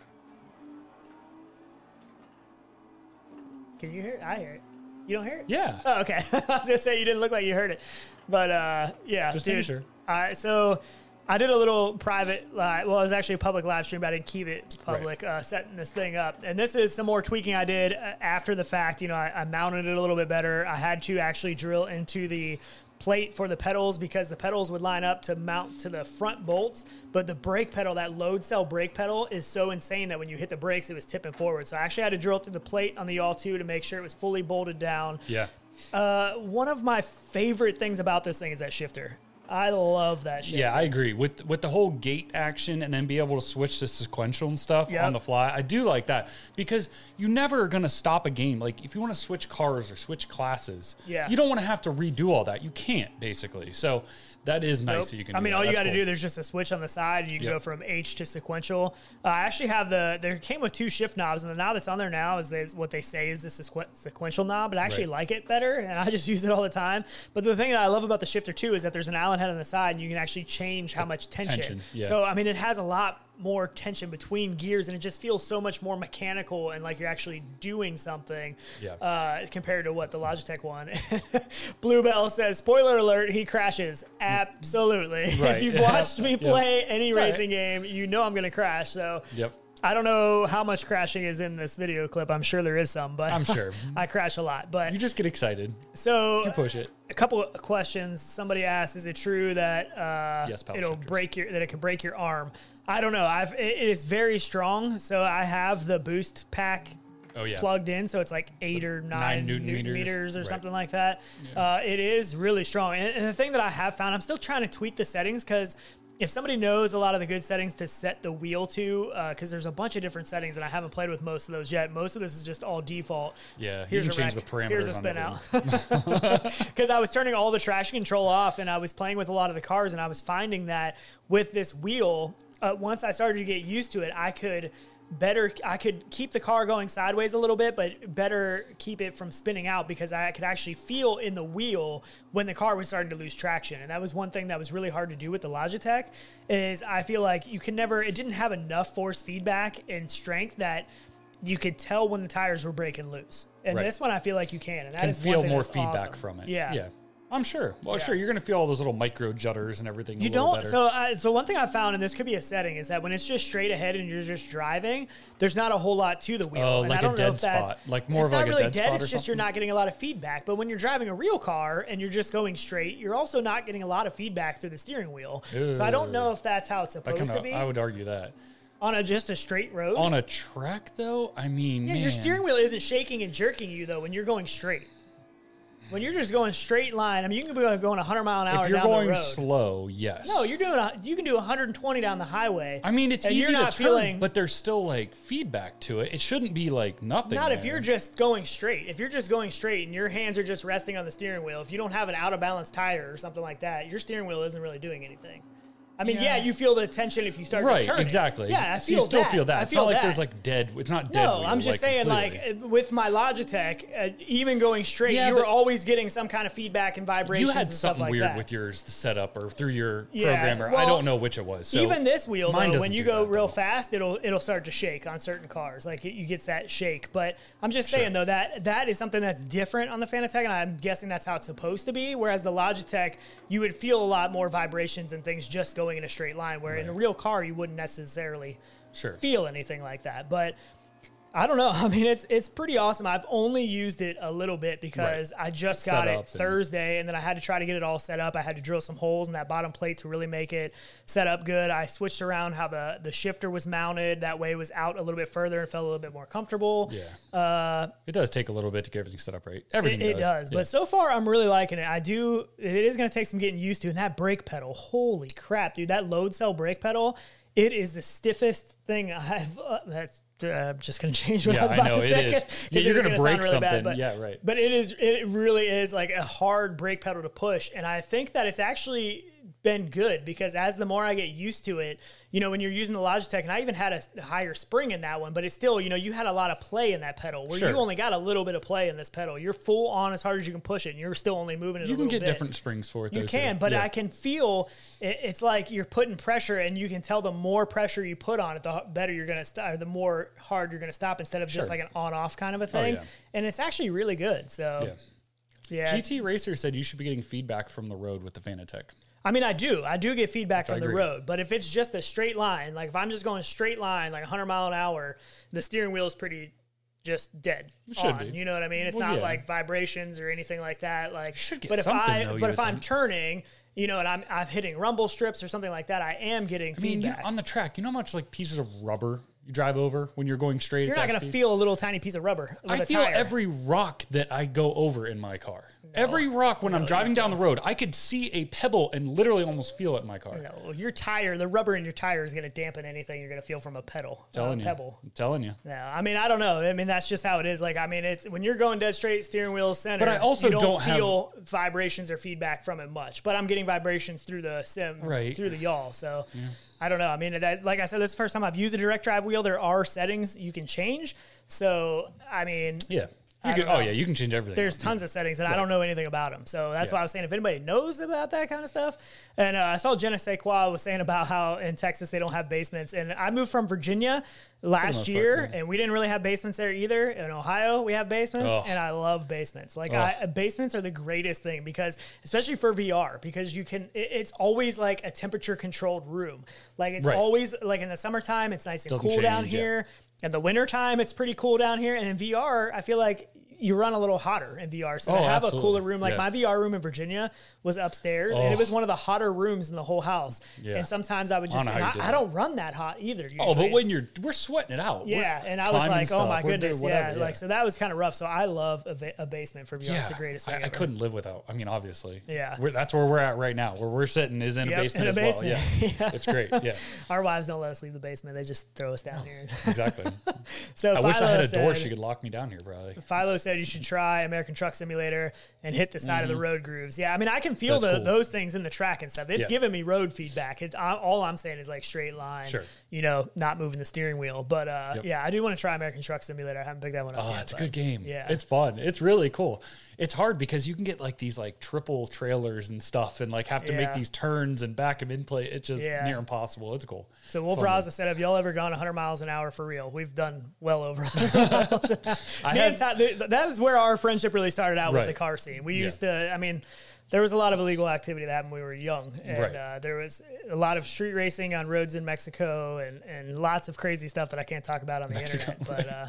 Can you hear it? I hear it. You don't hear it? Yeah. Oh, okay. I was going to say you didn't look like you heard it. But uh, yeah. Just making sure. Uh, so I did a little private live. Well, it was actually a public live stream, but I didn't keep it public, right. uh, setting this thing up. And this is some more tweaking I did after the fact. You know, I, I mounted it a little bit better. I had to actually drill into the plate for the pedals because the pedals would line up to mount to the front bolts, but the brake pedal, that load cell brake pedal, is so insane that when you hit the brakes, it was tipping forward. So I actually had to drill through the plate on the Yaw two to make sure it was fully bolted down. Yeah. Uh, one of my favorite things about this thing is that shifter. I love that shit. Yeah, I agree. With with the whole gate action and then be able to switch to sequential and stuff yep. on the fly. I do like that because you never are going to stop a game. Like, if you want to switch cars or switch classes, yeah. you don't want to have to redo all that. You can't, basically. So that is nice nope. that you can do I mean, that. all That's you got to cool. do, there's just a switch on the side, and you can yep. go from H to sequential. Uh, I actually have the, there came with two shift knobs, and the knob that's on there now is they, what they say is this is sequential knob, but I actually right. like it better, and I just use it all the time. But the thing that I love about the shifter, too, is that there's an Allen head on the side, and you can actually change how much tension. tension yeah. So, I mean, it has a lot more tension between gears, and it just feels so much more mechanical and like you're actually doing something yeah. uh, compared to what the Logitech one. Bluebell says, spoiler alert, he crashes. Absolutely. Right. If you've yeah. watched me play yeah. any it's racing right. game, you know I'm going to crash. So yep. I don't know how much crashing is in this video clip. I'm sure there is some, but I'm sure I crash a lot. But you just get excited. So you push it. A couple of questions. Somebody asked, "Is it true that uh, yes, it'll shifters. break your that it can break your arm?" I don't know. I've it, it is very strong. So I have the boost pack. Oh, yeah. plugged in, so it's like eight or nine, nine newton, newton meters, meters or right. something like that. Yeah. Uh, it is really strong. And, and the thing that I have found, I'm still trying to tweak the settings because. If somebody knows a lot of the good settings to set the wheel to, because uh, there's a bunch of different settings, and I haven't played with most of those yet. Most of this is just all default. Yeah, here's you can a change wreck. the parameters. Here's a spin on out. Because I was turning all the traction control off, and I was playing with a lot of the cars, and I was finding that with this wheel, uh, once I started to get used to it, I could... better I could keep the car going sideways a little bit, but better keep it from spinning out because I could actually feel in the wheel when the car was starting to lose traction. And that was one thing that was really hard to do with the Logitech is I feel like you can never, it didn't have enough force feedback and strength that you could tell when the tires were breaking loose. And right. this one, I feel like you can. And that can is feel more feedback awesome. from it. Yeah. Yeah. I'm sure. Well, yeah. sure, you're going to feel all those little micro judders and everything. You a don't. Better. So, uh, so one thing I found, and this could be a setting, is that when it's just straight ahead and you're just driving, there's not a whole lot to the wheel. Oh, and like I don't a dead spot. Like more of like really a dead, dead spot. It's not really dead. It's just something. You're not getting a lot of feedback. But when you're driving a real car and you're just going straight, you're also not getting a lot of feedback through the steering wheel. Ew. So I don't know if that's how it's supposed kinda, to be. I would argue that. On a just a straight road. On a track, though, I mean, yeah, man. Your steering wheel isn't shaking and jerking you though when you're going straight. When you're just going straight line, I mean, you can be going a hundred mile an hour. If you're down going the road. slow, yes. No, you're doing. A, you can do a hundred and twenty down the highway. I mean, it's easy you're not to turn, feeling, but there's still like feedback to it. It shouldn't be like nothing. Not there. If you're just going straight. If you're just going straight and your hands are just resting on the steering wheel, if you don't have an out of balance tire or something like that, your steering wheel isn't really doing anything. I mean, yeah. yeah, you feel the tension if you start right, to turn. Right, exactly. Yeah, I feel so you still that. feel that. It's feel not like that. there's like dead. It's not dead. No, wheel, I'm just like, saying, completely. like with my Logitech, uh, even going straight, yeah, you were always getting some kind of feedback and vibrations. You had and something stuff like weird that. with yours setup or through your yeah, programmer. Well, I don't know which it was. So even this wheel, though, when you go that, real though. fast, it'll it'll start to shake on certain cars. Like it, you get that shake. But I'm just sure. saying though that that is something that's different on the Fanatec, and I'm guessing that's how it's supposed to be. Whereas the Logitech, you would feel a lot more vibrations and things just going in a straight line where right. in a real car you wouldn't necessarily sure. feel anything like that. But I don't know. I mean, it's it's pretty awesome. I've only used it a little bit because right. I just got it Thursday, and then I had to try to get it all set up. I had to drill some holes in that bottom plate to really make it set up good. I switched around how the, the shifter was mounted. That way it was out a little bit further and felt a little bit more comfortable. Yeah, uh, it does take a little bit to get everything set up right. Everything It, it does. does. Yeah. But so far, I'm really liking it. I do. It is going to take some getting used to. And that brake pedal, holy crap, dude, that load cell brake pedal, it is the stiffest thing I've... Uh, that's, Uh, I'm just going to change what yeah, I was about I know, to say. It is. Yeah, you're going to break really something. Bad, but, yeah, right. But it is. It really is like a hard brake pedal to push. And I think that it's actually been good because as the more I get used to it, you know, when you're using the Logitech, and I even had a higher spring in that one, but it's still, you know, you had a lot of play in that pedal where sure. you only got a little bit of play in this pedal. You're full on as hard as you can push it, and you're still only moving it you a little bit. You can get different springs for it. You can, but yeah. I can feel it, it's like you're putting pressure, and you can tell the more pressure you put on it, the better you're going to stop, the more hard you're going to stop instead of sure. just like an on-off kind of a thing. Oh, yeah. And it's actually really good. So yeah. yeah. G T Racer said you should be getting feedback from the road with the Fanatec. I mean, I do. I do get feedback from the road, but if it's just a straight line, like if I'm just going straight line, like a hundred mile an hour, the steering wheel is pretty just dead on. You know what I mean? It's well, not yeah. like vibrations or anything like that. Like, but if I, though, but if I'm think. turning, you know, and I'm, I'm hitting rumble strips or something like that, I am getting I feedback. Mean, you know, on the track, you know how much like pieces of rubber you drive over when you're going straight. You're at not going to feel a little tiny piece of rubber. I feel tire. every rock that I go over in my car. No, every rock when no, I'm driving down the road, I could see a pebble and literally almost feel it in my car. No, your tire, the rubber in your tire is going to dampen anything you're going to feel from a pedal. I'm telling uh, you. Pebble. I'm telling you. No, I mean, I don't know. I mean, that's just how it is. Like, I mean, it's when you're going dead straight, steering wheel center. But I also you don't, don't feel have... vibrations or feedback from it much. But I'm getting vibrations through the sim, right. through the yaw. So. Yeah. I don't know. I mean, that, like I said, this is the first time I've used a direct drive wheel. There are settings you can change. So, I mean. Yeah. You can, oh, yeah. You can change everything. There's else. tons yeah. of settings, and right. I don't know anything about them. So that's yeah. why I was saying if anybody knows about that kind of stuff. And uh, I saw Jenna Sequa was saying about how in Texas they don't have basements. And I moved from Virginia last year, part, yeah. and we didn't really have basements there either. In Ohio, we have basements, oh. and I love basements. Like, oh. I, basements are the greatest thing because, especially for V R, because you can, it, it's always like a temperature-controlled room. Like, it's right. always, like in the summertime, it's nice and Doesn't cool change, down here. Yeah. In the wintertime, it's pretty cool down here. And in V R, I feel like you run a little hotter in V R. So oh, to have absolutely. a cooler room, like yeah. my V R room in Virginia was upstairs, oh. and it was one of the hotter rooms in the whole house. Yeah. And sometimes I would just, I don't, I, I don't run that hot either. Usually. Oh, but when you're, we're sweating it out. Yeah. We're and I was like, stuff. oh my we're goodness. Whatever, yeah, yeah. Like, so that was kind of rough. So I love a, a basement for V R. Yeah. It's the greatest thing I, ever. I couldn't live without, I mean, obviously. Yeah. We're, that's where we're at right now. Where we're sitting is in yep, a basement in a as basement. well. Yeah. yeah. It's great. Yeah. Our wives don't let us leave the basement. They just throw us down no. here. Exactly. So I wish I had a door. She could lock me down here, probably. Philo said you should try American Truck Simulator and hit the side mm-hmm. of the road grooves. Yeah, I mean, I can feel the, cool. those things in the track and stuff. It's yeah. giving me road feedback. It's I, all I'm saying is like straight line, sure. you know, not moving the steering wheel. But uh, yep. yeah, I do want to try American Truck Simulator. I haven't picked that one up oh, yet. Oh, it's a good game. Yeah. It's fun. It's really cool. It's hard because you can get like these like triple trailers and stuff and like have to yeah. make these turns and back them in play. It's just yeah. near impossible. It's cool. So Wolf Raza said, have y'all ever gone a hundred miles an hour for real? We've done well over a hundred miles an hour. I Man, have, that was where our friendship really started out right. was the car scene. We yeah. used to, I mean, there was a lot of illegal activity that happened when we were young. And right. uh, there was a lot of street racing on roads in Mexico and, and lots of crazy stuff that I can't talk about on the Mexico. internet. But uh,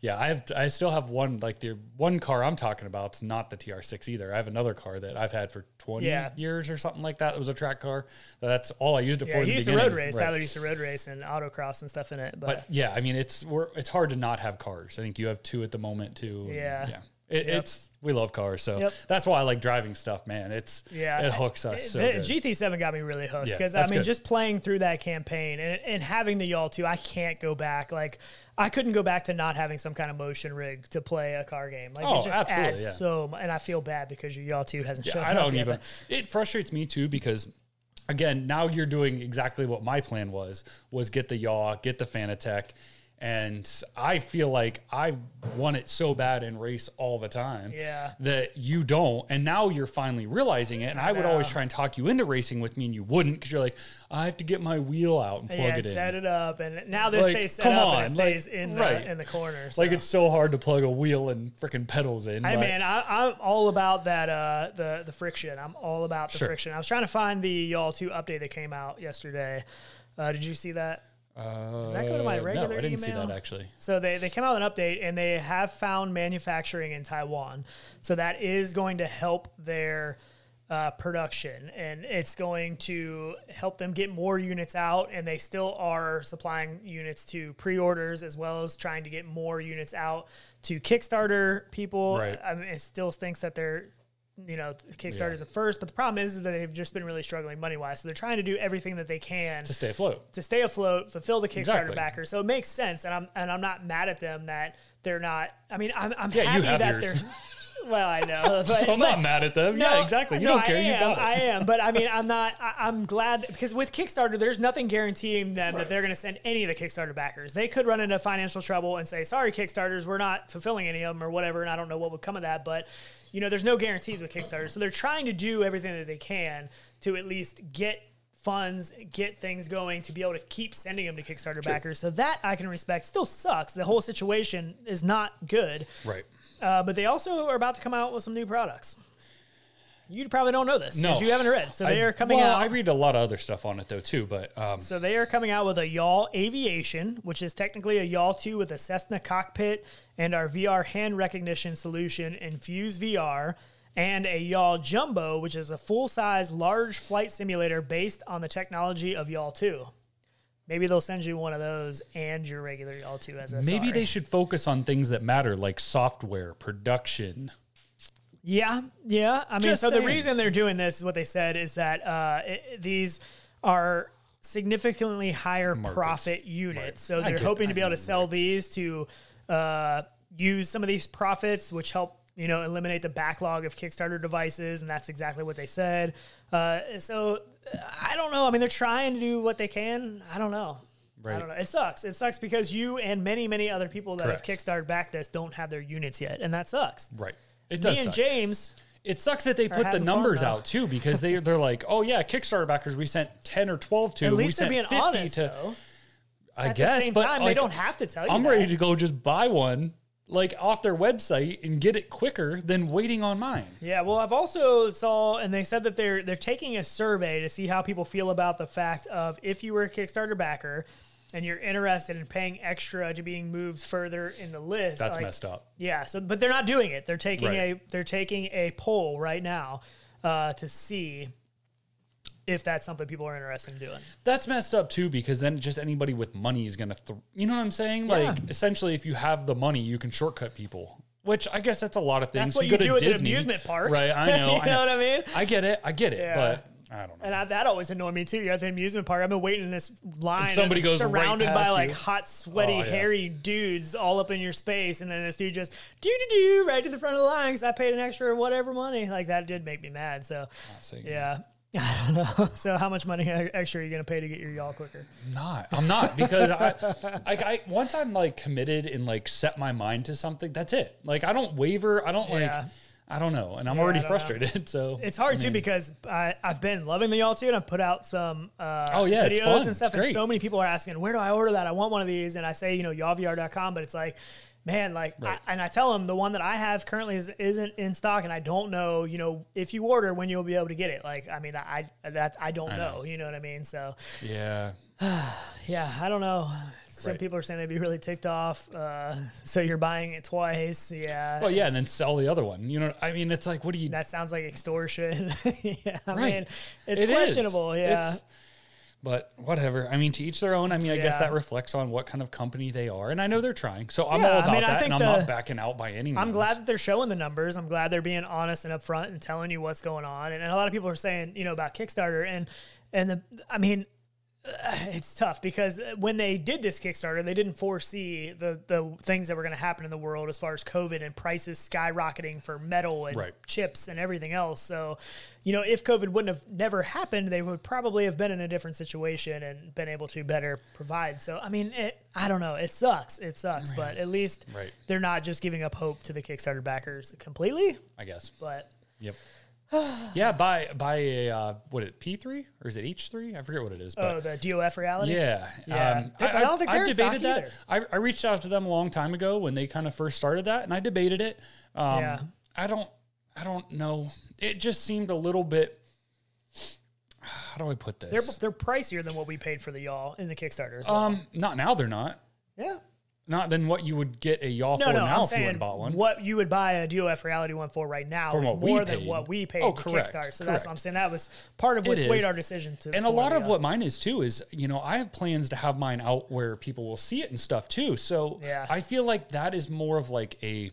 yeah, I have, I still have one, like the one car I'm talking about. It's not the T R six either. I have another car that I've had for twenty yeah. years or something like that. It was a track car. That's all I used it yeah, for. He in used the beginning. to road race. Right. Tyler used to road race and autocross and stuff in it. But, but yeah, I mean, it's, we're, it's hard to not have cars. I think you have two at the moment too. Yeah. And, yeah. It, yep. It's we love cars, so yep. that's why I like driving stuff, man. It's yeah, it hooks us. It, so the good. G T seven got me really hooked because yeah, I mean, good. just playing through that campaign and, and having the Yaw too, I can't go back. Like I couldn't go back to not having some kind of motion rig to play a car game. Like oh, it just absolutely, adds yeah. so much. And I feel bad because your Yaw two hasn't yeah, shown up. I don't up even. Yet, it frustrates me too because. Again, now you're doing exactly what my plan was: was get the Yaw, get the Fanatec. And I feel like I want it so bad in race all the time yeah. that you don't. And now you're finally realizing it. And I, I would always try and talk you into racing with me, and you wouldn't because you're like, I have to get my wheel out and plug yeah, it in. Set it up. And now this like, stays set come up on, and it stays like, in, the, right. in the corner. So. Like it's so hard to plug a wheel and freaking pedals in. I mean, I, I'm all about that, uh, the, the friction. I'm all about the sure. friction. I was trying to find the Yaw two update that came out yesterday. Uh, did you see that? Does that go to my regular email? No, I didn't email? see that actually. So they, they came out with an update and they have found manufacturing in Taiwan. So that is going to help their uh, production and it's going to help them get more units out. And they still are supplying units to pre-orders as well as trying to get more units out to Kickstarter people. Right. I mean, it still thinks that they're, you know, Kickstarter's yeah. at first, but the problem is that they've just been really struggling money-wise. So they're trying to do everything that they can to stay afloat, to stay afloat, fulfill the Kickstarter exactly. backer. So it makes sense, and I'm and I'm not mad at them that they're not. I mean, I'm I'm yeah, happy that yours. they're. Well, I know. But, so I'm but, not mad at them. No, yeah, exactly. You no, don't care. I am, you got it. I am. But I mean, I'm not, I, I'm glad because with Kickstarter, there's nothing guaranteeing them right. that they're going to send any of the Kickstarter backers. They could run into financial trouble and say, sorry, Kickstarters, we're not fulfilling any of them or whatever. And I don't know what would come of that, but you know, there's no guarantees with Kickstarter. So they're trying to do everything that they can to at least get funds, get things going to be able to keep sending them to Kickstarter sure. backers. So that I can respect. Still sucks. The whole situation is not good. Right. Uh, but they also are about to come out with some new products. You probably don't know this because no. you haven't read. So they I, are coming well, out. I read a lot of other stuff on it though too. But um, so they are coming out with a Yaw Aviation, which is technically a Yaw two with a Cessna cockpit and our V R hand recognition solution, Infuse V R, and a Yaw Jumbo, which is a full size large flight simulator based on the technology of Yaw two. Maybe they'll send you one of those and your regular L two S S R. Maybe they should focus on things that matter, like software, production. Yeah, yeah. I mean, Just so saying. the reason they're doing this is what they said is that uh, it, these are significantly higher Markets. profit units. Market. So they're hoping to be able to sell right. these to uh, use some of these profits, which help, you know, eliminate the backlog of Kickstarter devices. And that's exactly what they said. Uh, so I don't know. I mean, they're trying to do what they can. I don't know. Right. I don't know. It sucks. It sucks because you and many, many other people that Correct. have Kickstarted back this don't have their units yet. And that sucks. Right. It does Me and suck. James. It sucks that they put the numbers out too, because they, they're like, oh yeah, Kickstarter backers, we sent ten or twelve to. At least they're being honest to, though. I At guess. At the same but time, like, they don't have to tell you I'm that. ready to go just buy one. Like off their website and get it quicker than waiting on mine. Yeah, well, I've also saw, and they said that they're they're taking a survey to see how people feel about the fact of if you were a Kickstarter backer and you're interested in paying extra to being moved further in the list. That's like, messed up. Yeah, so but they're not doing it. They're taking right. a they're taking a poll right now uh, to see if that's something people are interested in doing. That's messed up too, because then just anybody with money is going to, th you know what I'm saying? Yeah. Like essentially if you have the money, you can shortcut people, which I guess that's a lot of things. That's what you, you do at an amusement park. Right. I know. you I know, know what I mean? I get it. I get it. Yeah. But I don't know. And I, that always annoyed me too. You're at the amusement park. I've been waiting in this line. And somebody and goes surrounded right past by you. like hot, sweaty, oh, yeah. hairy dudes all up in your space. And then this dude just do do do right to the front of the line. Cause I paid an extra whatever money. Like that did make me mad. So yeah. That. I don't know. So how much money extra are you going to pay to get your yaw quicker? Not. I'm not, because I, I, I, once I'm like committed and like set my mind to something, that's it. Like I don't waver. I don't yeah. like, I don't know. And I'm yeah, already frustrated. Know. So it's hard I mean, too, because I, I've been loving the yaw too. And I've put out some uh, oh, yeah, videos it's fun. and stuff. It's great. And so many people are asking, where do I order that? I want one of these. And I say, you know, yaw V R dot com, but it's like, man, like, right. I, and I tell them the one that I have currently is, isn't in stock, and I don't know, you know, if you order when you'll be able to get it. Like, I mean, I, that I don't I know, know, you know what I mean? So yeah, yeah, I don't know. Some right. people are saying they'd be really ticked off. Uh, so you're buying it twice. Yeah. Well, yeah. And then sell the other one. You know, I mean, it's like, what do you, that sounds like extortion. yeah. I right. mean, it's it questionable. Is. Yeah. It's, But whatever. I mean, to each their own. I mean, I yeah. guess that reflects on what kind of company they are. And I know they're trying. So I'm yeah, all about I mean, that, I think and I'm the, not backing out by any means. I'm glad that they're showing the numbers. I'm glad they're being honest and upfront and telling you what's going on. And, and a lot of people are saying, you know, about Kickstarter. And, and the, I mean, it's tough because when they did this Kickstarter, they didn't foresee the, the things that were going to happen in the world as far as COVID and prices skyrocketing for metal and right. chips and everything else. So, you know, if COVID wouldn't have never happened, they would probably have been in a different situation and been able to better provide. So, I mean, it, I don't know. It sucks. It sucks. Right. But at least right. they're not just giving up hope to the Kickstarter backers completely, I guess. But yep. yeah, buy buy a uh, what is it P three or is it H three? I forget what it is. But oh, the D O F Reality. Yeah, yeah. Um, they, but I, I don't think they're I debated that. I, I reached out to them a long time ago when they kind of first started that, and I debated it. Um, yeah, I don't, I don't know. It just seemed a little bit. How do I put this? They're they're pricier than what we paid for the yaw in the Kickstarter. As well. Um, not now. They're not. Yeah. Not than what you would get a yaw no, for no, now I'm if you had bought one. What you would buy a D O F Reality one for right now is more than what we paid oh, to correct, Kickstarter. So correct. that's what I'm saying. That was part of what swayed our decision to. And a lot of what mine is too is, you know, I have plans to have mine out where people will see it and stuff too. So yeah. I feel like that is more of like a,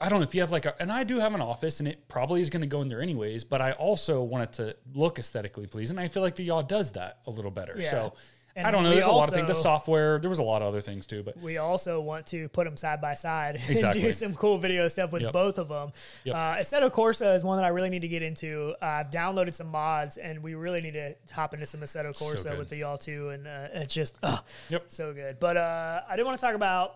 I don't know if you have like a, and I do have an office and it probably is going to go in there anyways, but I also want it to look aesthetically pleasing. I feel like the yaw does that a little better. Yeah. So And I don't know. There's also, a lot of things. The software. There was a lot of other things too, but we also want to put them side by side exactly. and do some cool video stuff with yep. both of them. Yep. Uh, Assetto Corsa is one that I really need to get into. Uh, I've downloaded some mods, and we really need to hop into some Assetto Corsa so with the y'all too, and uh, it's just uh, yep. so good. But uh, I did want to talk about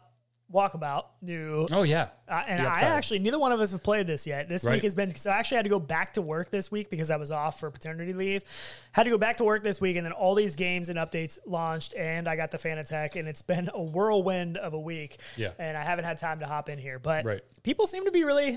Walkabout new. Oh yeah, uh, and yeah, I actually neither one of us have played this yet. This right. week has been so I actually had to go back to work this week because I was off for paternity leave. Had to go back to work this week, and then all these games and updates launched, and I got the Fanatec, and it's been a whirlwind of a week. Yeah, and I haven't had time to hop in here, but right. people seem to be really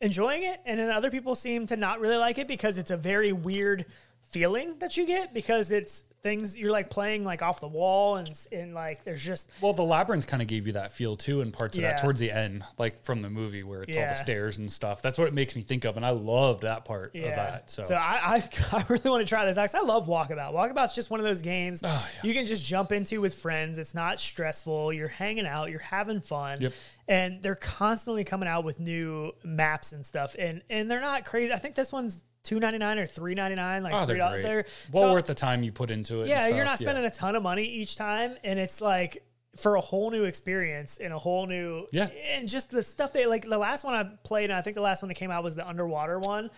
enjoying it, and then other people seem to not really like it because it's a very weird feeling that you get because it's things you're like playing like off the wall, and and like there's just well the labyrinth kind of gave you that feel too in parts yeah. of that towards the end, like from the movie where it's yeah. all the stairs and stuff. That's what it makes me think of, and I loved that part yeah. of that. So, so I, I I really want to try this. Actually, I love Walkabout. Walkabout's just one of those games oh, yeah. you can just jump into with friends. It's not stressful. You're hanging out. You're having fun. Yep. And they're constantly coming out with new maps and stuff, and and they're not crazy. I think this one's two ninety-nine or three ninety-nine, like oh, they're three dollars there. Well so, worth the time you put into it. Yeah, and you're not spending yeah. a ton of money each time, and it's like for a whole new experience and a whole new yeah. And just the stuff they like. The last one I played, and I think the last one that came out was the underwater one,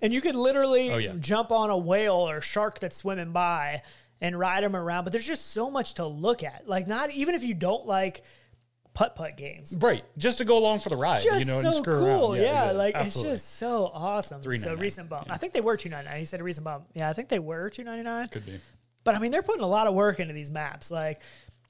and you could literally oh, yeah. jump on a whale or shark that's swimming by and ride them around. But there's just so much to look at. Like not even if you don't like putt-putt games. Right. Just to go along for the ride, just you know, so and screw cool. around. Yeah, yeah, yeah. Like absolutely. It's just so awesome. So recent bump. Yeah. I think they were two ninety-nine. You said a recent bump. Yeah, I think they were two ninety-nine. Could be. But I mean, they're putting a lot of work into these maps. Like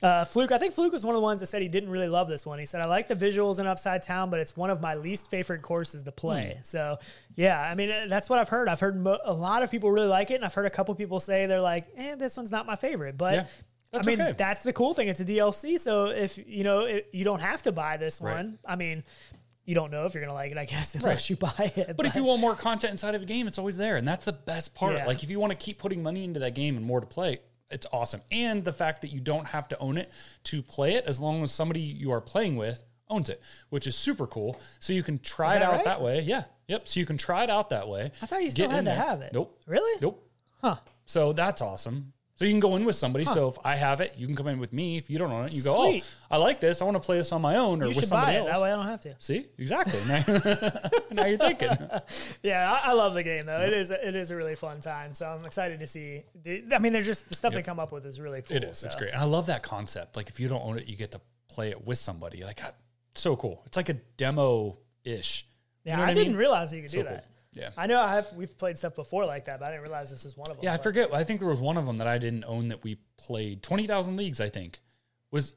uh, Fluke, I think Fluke was one of the ones that said he didn't really love this one. He said, I like the visuals in Upside Town, but it's one of my least favorite courses to play. Mm. So yeah, I mean, that's what I've heard. I've heard mo a lot of people really like it. And I've heard a couple people say they're like, eh, this one's not my favorite, but yeah. That's I mean, okay. that's the cool thing. It's a D L C, so if, you know, it, you don't have to buy this right. one. I mean, you don't know if you're going to like it, I guess, unless right. you buy it. But, but if you want more content inside of a game, it's always there, and that's the best part. Yeah. Like, if you want to keep putting money into that game and more to play, it's awesome. And the fact that you don't have to own it to play it, as long as somebody you are playing with owns it, which is super cool. So you can try it out right? that way. Yeah. Yep. So you can try it out that way. I thought you still had to there. have it. Nope. Really? Nope. Huh. So that's awesome. So you can go in with somebody. Huh. So if I have it, you can come in with me. If you don't own it, you go, Sweet. oh, I like this. I want to play this on my own or you with somebody buy it. else. That way I don't have to. See? Exactly. Now you're thinking. Yeah, I, I love the game, though. Yep. It is it is a really fun time. So I'm excited to see. I mean, they're just the stuff yep. they come up with is really cool. It is. So. It's great. And I love that concept. Like, if you don't own it, you get to play it with somebody. Like, so cool. It's like a demo-ish. Yeah, you know I, I mean? didn't realize you could so do cool. that. Yeah, I know I have, we've played stuff before like that, but I didn't realize this is one of them. Yeah, I forget. I think there was one of them that I didn't own that we played. twenty thousand Leagues, I think, was,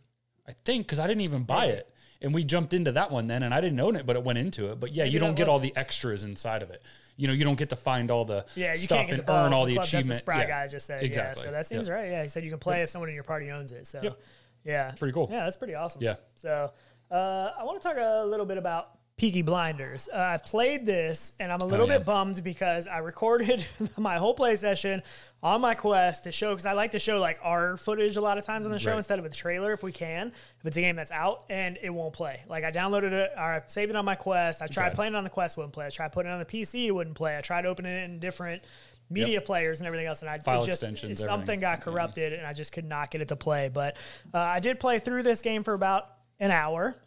I think, because I didn't even buy it. And we jumped into that one then, and I didn't own it, but it went into it. But yeah, Maybe you don't get all the extras inside of it. You know, you don't get to find all the yeah, you stuff can't get and the earn all the, the achievements. That's what Spry yeah, Guy just said. Exactly. Yeah, so that seems yep. right. Yeah, he said you can play yep. if someone in your party owns it. So yep. yeah. Pretty cool. Yeah, that's pretty awesome. Yeah. So uh, I want to talk a little bit about Peaky Blinders. Uh, I played this, and I'm a little oh, yeah. bit bummed because I recorded my whole play session on my Quest to show, because I like to show like our footage a lot of times on the show right. instead of a trailer if we can, if it's a game that's out, and it won't play. Like I downloaded it, or I saved it on my Quest. I tried okay. playing it on the Quest, wouldn't play. I tried putting it on the P C, it wouldn't play. I tried opening it in different media yep. players and everything else, and I File just extensions, something everything. got corrupted, yeah. and I just could not get it to play. But uh, I did play through this game for about an hour.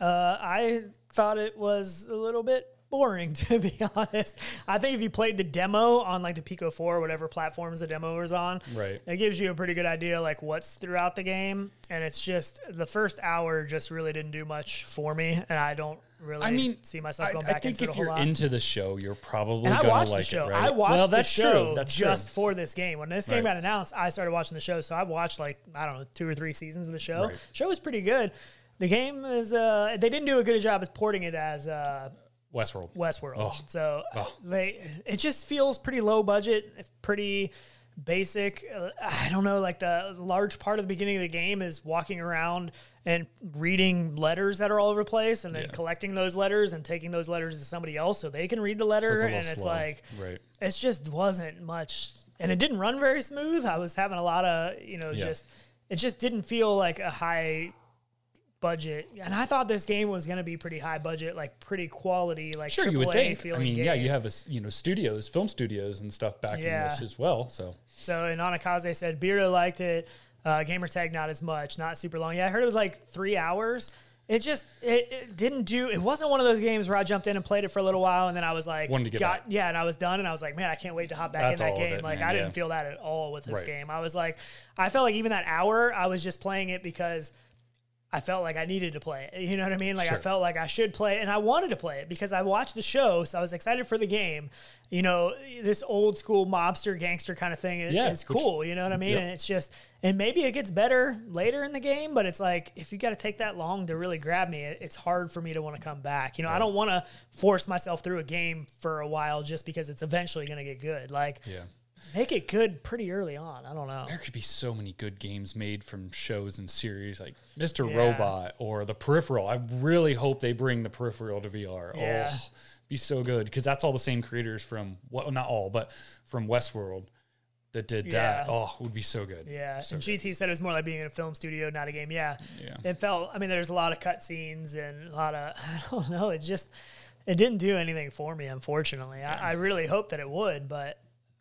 Uh, I thought it was a little bit boring, to be honest. I think if you played the demo on like the Pico four or whatever platforms the demo was on, right. it gives you a pretty good idea like what's throughout the game. And it's just the first hour just really didn't do much for me. And I don't really I mean, see myself going I, back I into it a whole lot. I think if you're into the show, you're probably going to like the show. it, right? I watched well, the show true. That's just true. for this game. When this game right. got announced, I started watching the show. So I watched like, I don't know, two or three seasons of the show. Right. The show was pretty good. The game is, uh, they didn't do a good job as porting it as uh, Westworld. Westworld. Oh. So oh. they, it just feels pretty low budget, pretty basic. Uh, I don't know, like the large part of the beginning of the game is walking around and reading letters that are all over the place and then yeah. collecting those letters and taking those letters to somebody else so they can read the letter. So it's and slow. it's like, right. it just wasn't much. And it didn't run very smooth. I was having a lot of, you know, yeah. just, it just didn't feel like a high budget, and I thought this game was going to be pretty high budget, like pretty quality, like sure, you would think. I mean, game. yeah, you have a, you know, studios, film studios, and stuff backing yeah. this as well. So, so and Anakaze said Bira liked it, uh, gamertag not as much, not super long. Yeah, I heard it was like three hours. It just it, it didn't do. It wasn't one of those games where I jumped in and played it for a little while, and then I was like, wanted to get got, yeah, and I was done, and I was like, man, I can't wait to hop back That's in that game. It, like man, I didn't yeah. feel that at all with this right. game. I was like, I felt like even that hour, I was just playing it because I felt like I needed to play it. You know what I mean? Like sure. I felt like I should play it, and I wanted to play it because I watched the show. So I was excited for the game. You know, this old school mobster gangster kind of thing is, yeah, is cool. Which, you know what I mean? Yep. And it's just, and maybe it gets better later in the game, but it's like, if you got to take that long to really grab me, it, it's hard for me to want to come back. You know, right. I don't want to force myself through a game for a while just because it's eventually going to get good. Like, yeah. Make it good pretty early on. I don't know. There could be so many good games made from shows and series like Mister Yeah. Robot or The Peripheral. I really hope they bring The Peripheral to V R. Yeah. Oh, it'd be so good, because that's all the same creators from, well, not all, but from Westworld that did yeah. that. Oh, it would be so good. Yeah. So and G T good. said it was more like being in a film studio, not a game. Yeah. yeah. It felt, I mean, there's a lot of cutscenes and a lot of, I don't know, it just, it didn't do anything for me, unfortunately. Yeah. I, I really hoped that it would, but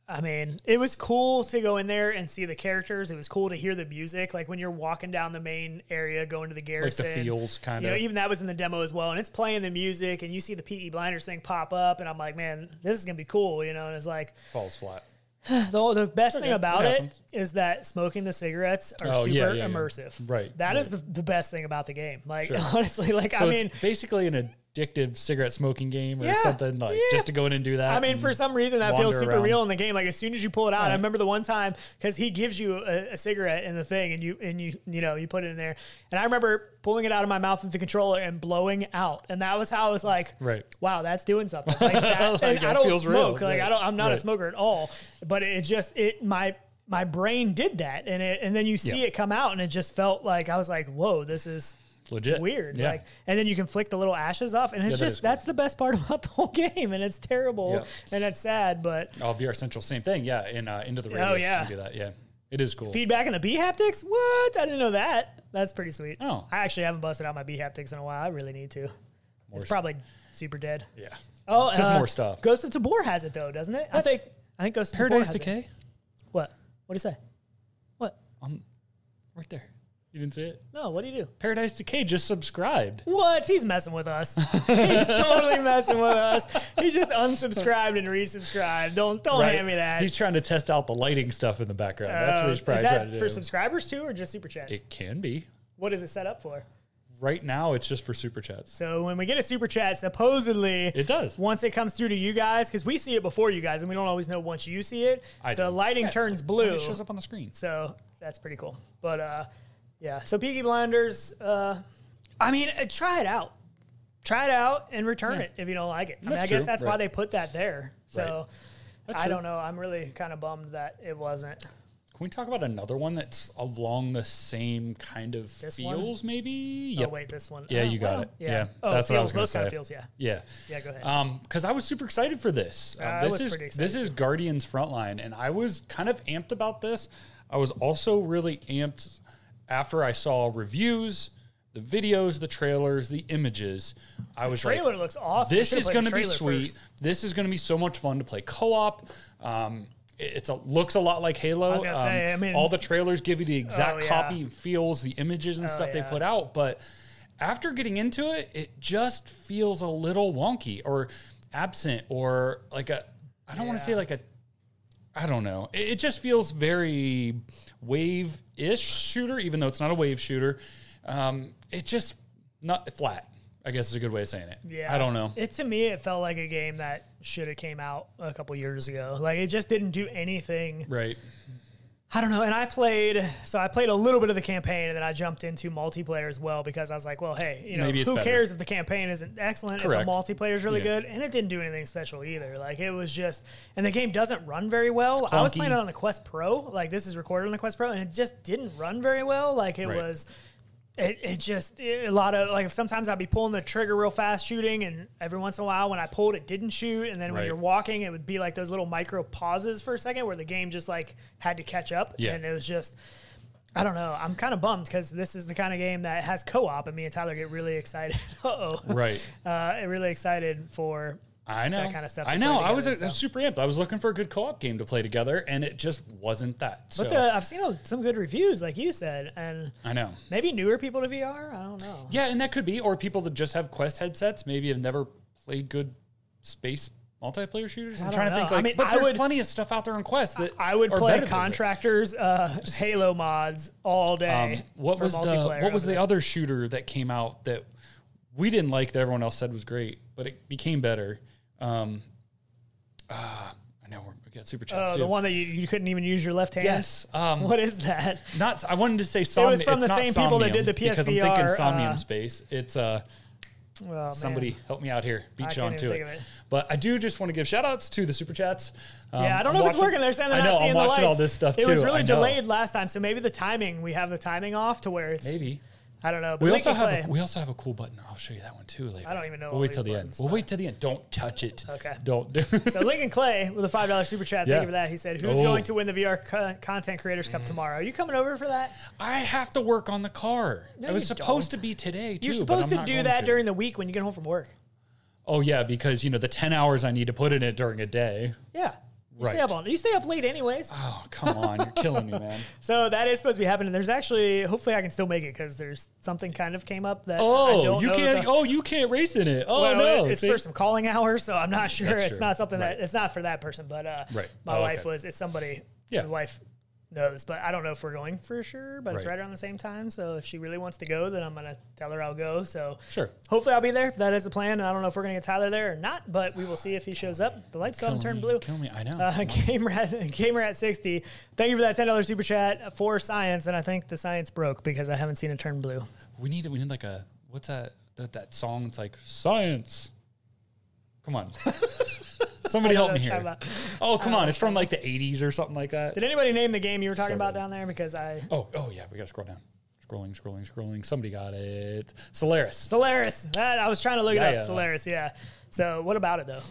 I mean, it was cool to go in there and see the characters. It was cool to hear the music. Like when you're walking down the main area, going to the garrison. Like the feels, kind of. You know, even that was in the demo as well. And it's playing the music, and you see the Peaky Blinders thing pop up, and I'm like, man, this is going to be cool, you know? And it's like... Falls flat. The, the best okay. thing about it, it is that smoking the cigarettes are oh, super yeah, yeah, immersive. Yeah. Right. That right. is the, the best thing about the game. Like, sure. honestly, like, so I mean... basically in a... addictive cigarette smoking game or yeah, something like yeah. just to go in and do that. I mean, for some reason that feels super around. real in the game. Like as soon as you pull it out, right. I remember the one time cause he gives you a, a cigarette in the thing and you, and you, you know, you put it in there. And I remember pulling it out of my mouth with the controller and blowing out. And that was how I was like, right. wow, that's doing something. Like that, like and that I don't smoke. Real. Like right. I don't, I'm not right. a smoker at all, but it just, it, my, my brain did that. And it, and then you see yeah. it come out and it just felt like, I was like, whoa, this is legit weird. Yeah. Like, and then you can flick the little ashes off and it's yeah, just, that that's cool. the best part about the whole game. And it's terrible yeah. and it's sad, but oh, V R Central, same thing. Yeah. And, uh, Into the Radius. Oh, yeah. You do that. Yeah. It is cool. Feedback in the B haptics. What? I didn't know that. That's pretty sweet. Oh, I actually haven't busted out my B haptics in a while. I really need to. More it's probably super dead. Yeah. Oh, just uh, more stuff. Ghost of Tabor has it though, doesn't it? That's I think, I think Ghost of Tabor has Decay. It. What? What'd you say? What? I'm right there. You didn't see it? No, what do you do? Paradise Decay just subscribed. What? He's messing with us. He's totally messing with us. He's just unsubscribed and resubscribed. Don't don't right. hand me that. He's trying to test out the lighting stuff in the background. Uh, That's what he's probably trying to do. Is that for subscribers too or just Super Chats? It can be. What is it set up for? Right now, it's just for Super Chats. So when we get a Super Chat, supposedly... It does. Once it comes through to you guys, because we see it before you guys, and we don't always know once you see it. I the do. lighting yeah, turns blue. It shows up on the screen. So that's pretty cool. But... uh yeah, so Peaky Blinders, uh, I mean, uh, try it out. Try it out and return yeah. it if you don't like it. I, mean, I guess that's right. why they put that there. So right. I true. don't know. I'm really kind of bummed that it wasn't. Can we talk about another one that's along the same kind of this feels, one? maybe? Yep. Oh, wait, this one. Yeah, oh, you got wow. it. Yeah, yeah. Oh, that's feels, what I was going to say. Kind of feels, yeah. Yeah. Yeah, go ahead. Because um, I was super excited for this. Uh, uh, this is This too. is Guardians Frontline, and I was kind of amped about this. I was also really amped... after I saw reviews, the videos, the trailers, the images, I was like, the trailer looks awesome. This is going to be sweet. This is going to be so much fun to play co-op. Um, it's a looks a lot like Halo. I was gonna um, say, I mean, all the trailers give you the exact oh, copy yeah. feels, the images and oh, stuff yeah. they put out. But after getting into it, it just feels a little wonky or absent or like a, I don't yeah. want to say like a, I don't know. It just feels very wave-ish shooter, even though it's not a wave shooter. Um, it's just not flat, I guess is a good way of saying it. Yeah. I don't know. It, to me, it felt like a game that should have came out a couple years ago. Like, it just didn't do anything. Right. I don't know. And I played, so I played a little bit of the campaign and then I jumped into multiplayer as well because I was like, well, hey, you know, who better. cares if the campaign isn't excellent, Correct. if the multiplayer is really yeah. good. And it didn't do anything special either. Like it was just, and the game doesn't run very well. I was playing it on the Quest Pro. Like this is recorded on the Quest Pro and it just didn't run very well. Like it right. was, it, it just, it, a lot of like, sometimes I'd be pulling the trigger real fast shooting and every once in a while when I pulled, it didn't shoot. And then right. when you're walking, it would be like those little micro pauses for a second where the game just like had to catch up. Yeah. And it was just, I don't know. I'm kind of bummed because this is the kind of game that has co-op and me and Tyler get really excited. Uh-oh. Right. Uh, really excited for I know. that kind of stuff. I know. I was a, super amped. I was looking for a good co-op game to play together, and it just wasn't that. But so. the, I've seen some good reviews, like you said, and I know maybe newer people to V R. I don't know. Yeah, and that could be, or people that just have Quest headsets, maybe have never played good space multiplayer shooters. I'm I trying know. to think. Like, I mean, but I there's would, plenty of stuff out there on Quest that I would play contractors, uh, Halo mods all day. Um, what, was the, what was the what was the other shooter that came out that we didn't like that everyone else said was great, but it became better? Um, uh, I know we're, we got super chats. Oh, too. the one that you, you couldn't even use your left hand. Yes. Um, what is that? Not. I wanted to say Somnium. It was from it's the same people that did the P S V R. Because I'm thinking Somnium uh, Space. It's uh, Oh, Somebody man. help me out here. Beat you on to it. it. But I do just want to give shout outs to the super chats. Um, yeah, I don't I'm know if it's working. They're saying they're I know, not seeing I'm the watching lights. all this stuff it too. It was really delayed last time, so maybe the timing, we have the timing off to where it's... Maybe. I don't know. But we, also have a, we also have a cool button. I'll show you that one too later. I don't even know. We'll wait till the end. We'll wait till the end. Don't touch it. Okay. Don't do it. So Lincoln Clay with a five dollar super chat. Yeah. Thank you for that. He said, who's oh. going to win the V R co Content Creators Cup mm. tomorrow? Are you coming over for that? I have to work on the car. No, it was supposed don't. to be today too. You're supposed to do that to. during the week when you get home from work. Oh, yeah, because, you know, the ten hours I need to put in it during a day. Yeah. You right. stay up all night. You stay up late anyways. Oh, come on. You're killing me, man. So that is supposed to be happening. There's actually, hopefully I can still make it because there's something kind of came up that oh, I don't you know can't, the, oh, you can't race in it. Oh, well, no. It, it's See? for some calling hours, so I'm not sure. That's it's true. not something right. that, it's not for that person, but uh, right. my oh, wife okay. was, it's somebody, yeah. my wife knows, but I don't know if we're going for sure, but right. it's right around the same time. So if she really wants to go, then I'm going to tell her I'll go. So sure. hopefully I'll be there. That is the plan. And I don't know if we're going to get Tyler there or not, but we will see if he shows up. The lights still haven't turned blue. Kill me. I know. Uh, Gamer at sixty. Thank you for that ten dollar super chat for science. And I think the science broke because I haven't seen it turn blue. We need, we need like a, what's that, that, that song? It's like science. Come on. Somebody help me here. Oh, come on. It's from like the eighties or something like that. Did anybody name the game you were talking about down there? Because I... Oh, oh yeah. We got to scroll down. Scrolling, scrolling, scrolling. Somebody got it. Solaris. Solaris. That, I was trying to look it up. Solaris, yeah. So what about it, though?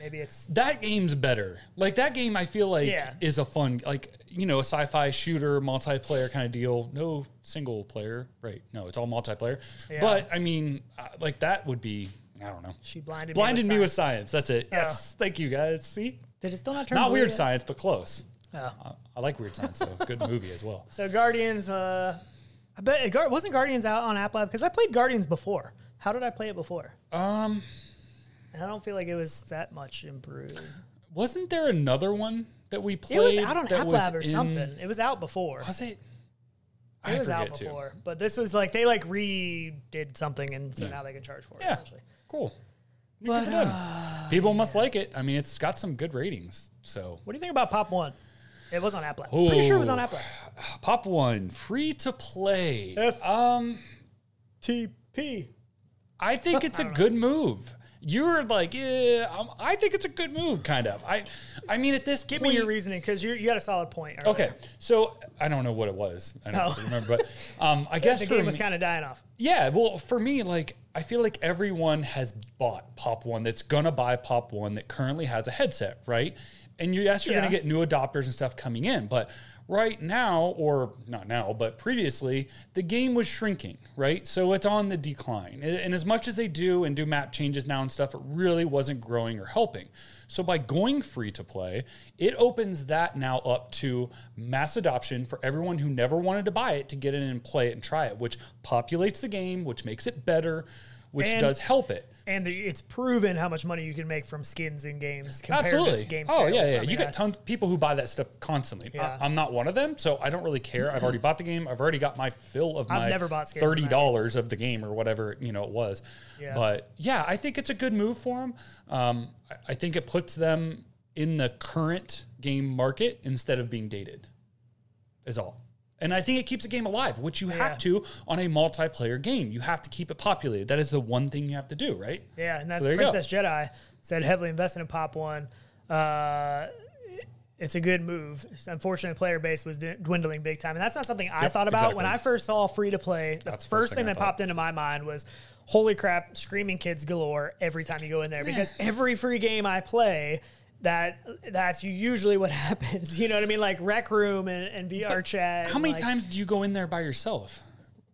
Maybe it's... That game's better. Like, that game, I feel like, yeah. is a fun... Like, you know, a sci-fi shooter, multiplayer kind of deal. No single player. Right. No, it's all multiplayer. Yeah. But, I mean, like, that would be... I don't know. She blinded, blinded me, with, me with science. That's it. Yes. Oh. Thank you, guys. See? Did it still not turn Not weird yet? science, but close. Oh. I, I like weird science, though. Good movie as well. So Guardians, uh, I bet it Gar wasn't Guardians out on App Lab? Because I played Guardians before. How did I play it before? Um, I don't feel like it was that much improved. Wasn't there another one that we played? It was out on App Lab or in... something. It was out before. Was it? I it was out before. Too. But this was like, they like redid something, and so yeah. now they can charge for it, yeah. essentially. Cool. But, uh, people must yeah. like it. I mean, it's got some good ratings. So, what do you think about Pop One? It was on App Lab. Pretty sure it was on App Lab. Pop One, free to play. F um, T P. I think it's I a good know. move. You're like, yeah, I'm, I think it's a good move, kind of. I, I mean, at this give point, me your reasoning because you you had a solid point. Earlier. Okay, so I don't know what it was. I don't oh. remember, but um, I yeah, guess the game me, was kind of dying off. Yeah, well, for me, like I feel like everyone has bought Pop One. That's gonna buy Pop One that currently has a headset, right? And you, yes, you're yeah. gonna get new adopters and stuff coming in, but right now, or not now, but previously, the game was shrinking, right? So it's on the decline. And as much as they do and do map changes now and stuff, it really wasn't growing or helping. So by going free to play, it opens that now up to mass adoption for everyone who never wanted to buy it to get in and play it and try it, which populates the game, which makes it better, which and, does help it. And the, it's proven how much money you can make from skins in games compared Absolutely. to game sales. Oh, yeah, yeah. I mean, you get tons of people who buy that stuff constantly. Yeah. I, I'm not one of them, so I don't really care. I've already bought the game. I've already got my fill of I've my never bought skins thirty dollars of the game or whatever you know it was. Yeah. But, yeah, I think it's a good move for them. Um, I, I think it puts them in the current game market instead of being dated is all. And I think it keeps the game alive, which you yeah. have to on a multiplayer game. You have to keep it populated. That is the one thing you have to do, right? Yeah, and that's so Princess go. Jedi said heavily invested in Pop One. Uh, it's a good move. Unfortunately, player base was dwindling big time. And that's not something I yep, thought about. Exactly. When I first saw free-to-play, the that's first thing, thing that popped into my mind was, holy crap, screaming kids galore every time you go in there. Yeah. Because every free game I play... That that's usually what happens. You know what I mean? Like Rec Room and, and V R but chat. How many like, times do you go in there by yourself?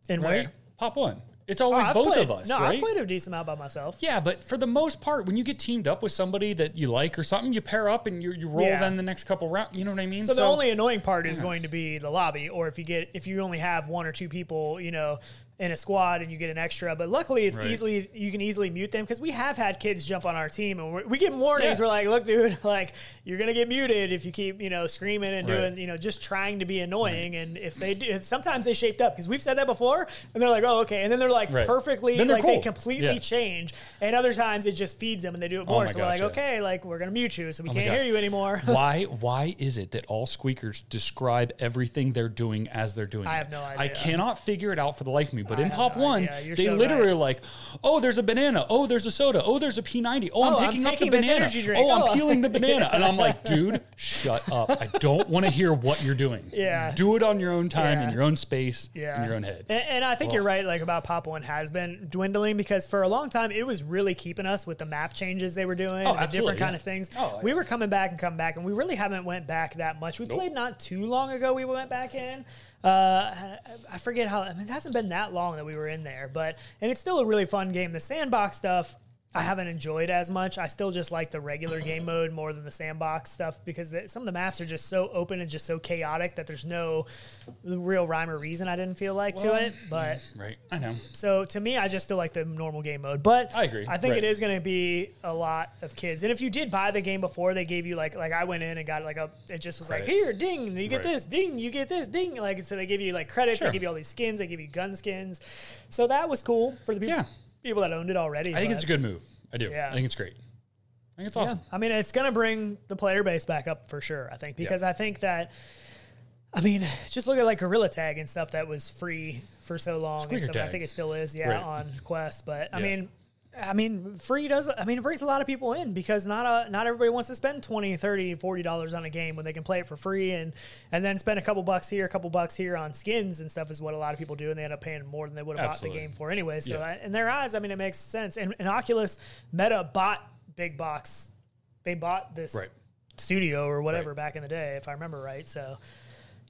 And right? where? Pop One. It's always oh, both played, of us, no, right? I've played a decent amount by myself. Yeah, but for the most part, when you get teamed up with somebody that you like or something, you pair up and you, you roll yeah. then the next couple rounds. You know what I mean? So, so the only annoying part is yeah. going to be the lobby, or if you get if you only have one or two people, you know, in a squad and you get an extra. But luckily, it's right. easily you can easily mute them because we have had kids jump on our team and we're, we get warnings. Yeah. We're like, look, dude, like you're gonna get muted if you keep you know screaming and right. doing you know just trying to be annoying. Right. And if they do, sometimes they shaped up because we've said that before, and they're like, oh okay, and then they're like right. perfectly like cool. they completely yeah. change. And other times it just feeds them and they do it more. Oh so gosh, we're like, yeah. okay, like we're gonna mute you so we oh can't hear you anymore. Why why is it that all squeakers describe everything they're doing as they're doing? I it? have no idea. I cannot figure it out for the life of me. movie, but I in Pop One, they so literally right. are like, oh, there's a banana. Oh, there's a soda. Oh, there's a P ninety. Oh, I'm oh, picking I'm up the banana. Oh, I'm oh. peeling the banana. And I'm like, dude, shut up. I don't want to hear what you're doing. Yeah. Do it on your own time, yeah. in your own space, yeah. in your own head. And, and I think oh. you're right, like about Pop One has been dwindling, because for a long time, it was really keeping us with the map changes they were doing, oh, the different yeah. kind of things. Oh, we were coming back and coming back, and we really haven't went back that much. We nope. played not too long ago. We went back in. Uh, I forget how, I mean, it hasn't been that long that we were in there, but, and it's still a really fun game. The sandbox stuff, I haven't enjoyed as much. I still just like the regular game mode more than the sandbox stuff, because the, some of the maps are just so open and just so chaotic that there's no real rhyme or reason, I didn't feel like, well, to it. But right, I know. So to me, I just still like the normal game mode. But I agree. I think right. it is going to be a lot of kids. And if you did buy the game before, they gave you like like I went in and got like a it just was credits. Like here, ding, you get right. this, ding, you get this, ding. Like so, they give you like credits, sure. they give you all these skins, they give you gun skins. So that was cool for the people. Yeah. People that owned it already. I think it's a good move. I do. Yeah. I think it's great. I think it's awesome. Yeah. I mean, it's going to bring the player base back up for sure, I think, because yeah. I think that, I mean, just look at like Gorilla Tag and stuff that was free for so long. And stuff. I think it still is, yeah, right. on Quest. But yeah. I mean, I mean, free does, I mean, it brings a lot of people in, because not a, not everybody wants to spend twenty, thirty, forty dollars on a game when they can play it for free, and, and then spend a couple bucks here, a couple bucks here on skins and stuff is what a lot of people do. And they end up paying more than they would have Absolutely. Bought the game for anyway. So yeah. I, in their eyes, I mean, it makes sense. And, and Oculus Meta bought Big Box. They bought this right. studio or whatever right. back in the day, if I remember right. So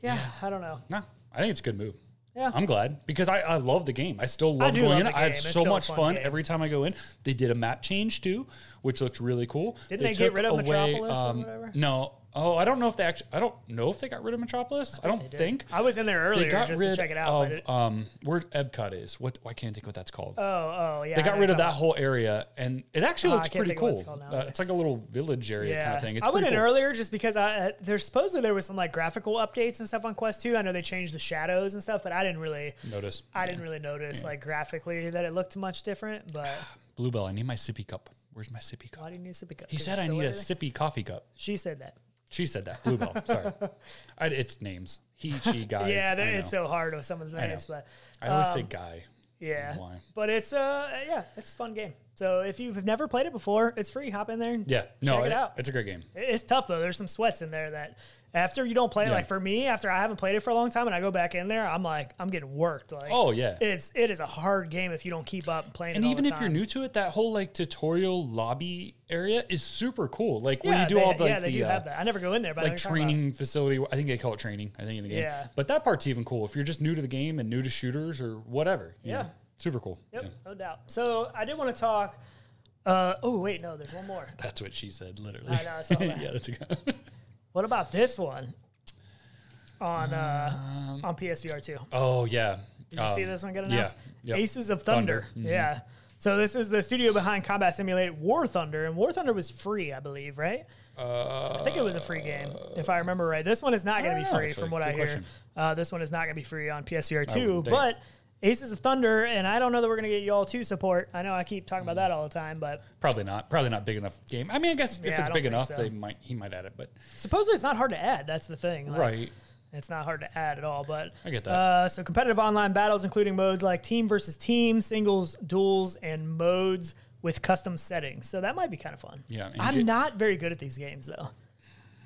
yeah, yeah. I don't know. No, I think it's a good move. Yeah. I'm glad, because I, I love the game. I still love I going love in. I had it's so much fun, fun every time I go in. They did a map change too, which looked really cool. Didn't they, they get rid of away, Metropolis um, or whatever? No. Oh, I don't know if they actually, I don't know if they got rid of Metropolis. I, think I don't think. I was in there earlier just rid to check it out. Of, it, um, where Epcot is. What, I can't think what that's called. Oh, oh, yeah. They got rid of that whole area, and it actually oh, looks pretty cool. It's, uh, it's like a little village area yeah. kind of thing. It's I went in cool. earlier just because I, uh, there's supposedly there was some like graphical updates and stuff on Quest two. I know they changed the shadows and stuff, but I didn't really notice. I yeah. didn't really notice yeah. like graphically that it looked much different, but. Bluebell, I need my sippy cup. Where's my sippy cup? Why do you need a sippy cup? He said I need a sippy coffee cup. She said that. She said that. Bluebell. Sorry. I, it's names. He, she, guys. Yeah, that, it's so hard with someone's names. But, um, I always say guy. Yeah. Why. But it's, uh, yeah, it's a fun game. So if you've never played it before, it's free. Hop in there and yeah. no, check it, it out. It's a great game. It's tough, though. There's some sweats in there that after you don't play it, yeah. like for me, after I haven't played it for a long time and I go back in there, I'm like, I'm getting worked. Like, oh, yeah. It's, it is a hard game if you don't keep up playing and it all the time. And even if you're new to it, that whole like tutorial lobby area is super cool. Like yeah, when you do they, all the, yeah, like, they the, do uh, have that. I never go in there, but like training facility. I think they call it training, I think in the game, yeah. but that part's even cool if you're just new to the game and new to shooters or whatever. You yeah. know, super cool. Yep. Yeah. No doubt. So I did want to talk. Uh, oh, wait, no, there's one more. That's what she said. Literally. I know, I saw that. yeah. That's a good What about this one on uh, um, on P S V R two? Oh, yeah. Did you um, see this one get announced? Yeah, yep. Aces of Thunder. Thunder. Mm-hmm. Yeah. So this is the studio behind Combat Simulator War Thunder, and War Thunder was free, I believe, right? Uh, I think it was a free game, if I remember right. This one is not going to be free, actually, from what I hear. Uh, this one is not going to be free on P S V R two, but Aces of Thunder, and I don't know that we're going to get Y'all two support. I know I keep talking about that all the time, but probably not. Probably not big enough game. I mean, I guess if yeah, it's big enough, so. they might he might add it. But supposedly it's not hard to add. That's the thing, like, right? It's not hard to add at all. But I get that. Uh, so competitive online battles, including modes like team versus team, singles, duels, and modes with custom settings. So that might be kind of fun. Yeah, I'm not very good at these games though.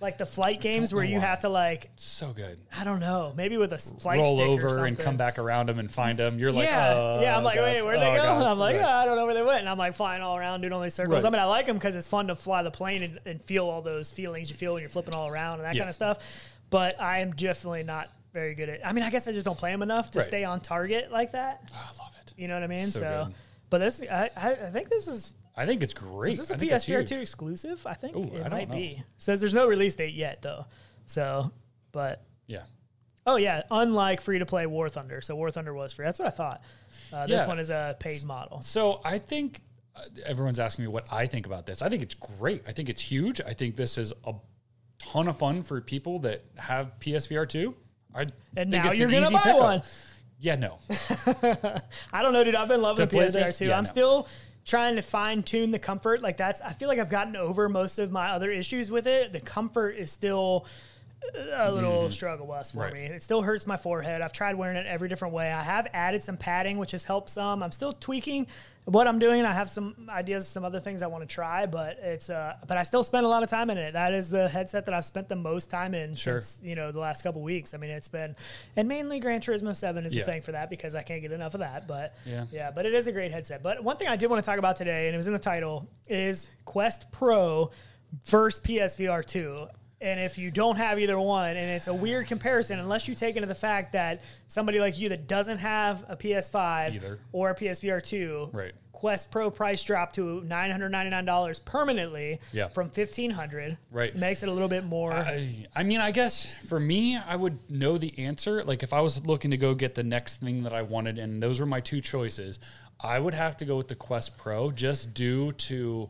Like the flight games where you why. have to like... So good. I don't know. Maybe with a flight Roll stick over or something. and come back around them and find them. You're like, yeah. oh, Yeah, I'm like, gosh. wait, where'd they oh, go? Gosh. I'm like, right. oh, I don't know where they went. And I'm like flying all around, doing all these circles. Right. I mean, I like them because it's fun to fly the plane and, and feel all those feelings you feel when you're flipping all around and that yeah. kind of stuff. But I am definitely not very good at... I mean, I guess I just don't play them enough to right. stay on target like that. Oh, I love it. You know what I mean? So, so But this, I, I think this is... I think it's great. Is this a P S V R two exclusive? I think Ooh, it I might know. be. Says there's no release date yet, though. So, but. Yeah. Oh, yeah. Unlike free-to-play War Thunder. So War Thunder was free. That's what I thought. Uh, this yeah. one is a paid model. So I think uh, everyone's asking me what I think about this. I think it's great. I think it's huge. I think this is a ton of fun for people that have P S V R two. I and think now it's you're going to buy pickup. one. Yeah, no. I don't know, dude. I've been loving P S V R two. Yeah, I'm no. still... trying to fine tune the comfort. Like that's, I feel like I've gotten over most of my other issues with it. The comfort is still a little mm. struggle was for right. me. It still hurts my forehead. I've tried wearing it every different way. I have added some padding, which has helped some. I'm still tweaking what I'm doing. I have some ideas, some other things I want to try, but it's uh, but I still spend a lot of time in it. That is the headset that I've spent the most time in sure. since, you know, the last couple of weeks. I mean, it's been, and mainly Gran Turismo seven is yeah. the thing for that, because I can't get enough of that. But yeah. yeah, but it is a great headset. But one thing I did want to talk about today, and it was in the title, is Quest Pro versus P S V R two. And if you don't have either one, and it's a weird comparison, unless you take into the fact that somebody like you that doesn't have a P S five either. Or a P S V R two, right. Quest Pro price drop to nine hundred ninety-nine dollars permanently yeah. from fifteen hundred dollars. Right. Makes it a little bit more. I, I mean, I guess for me, I would know the answer. Like if I was looking to go get the next thing that I wanted, and those were my two choices, I would have to go with the Quest Pro just due to...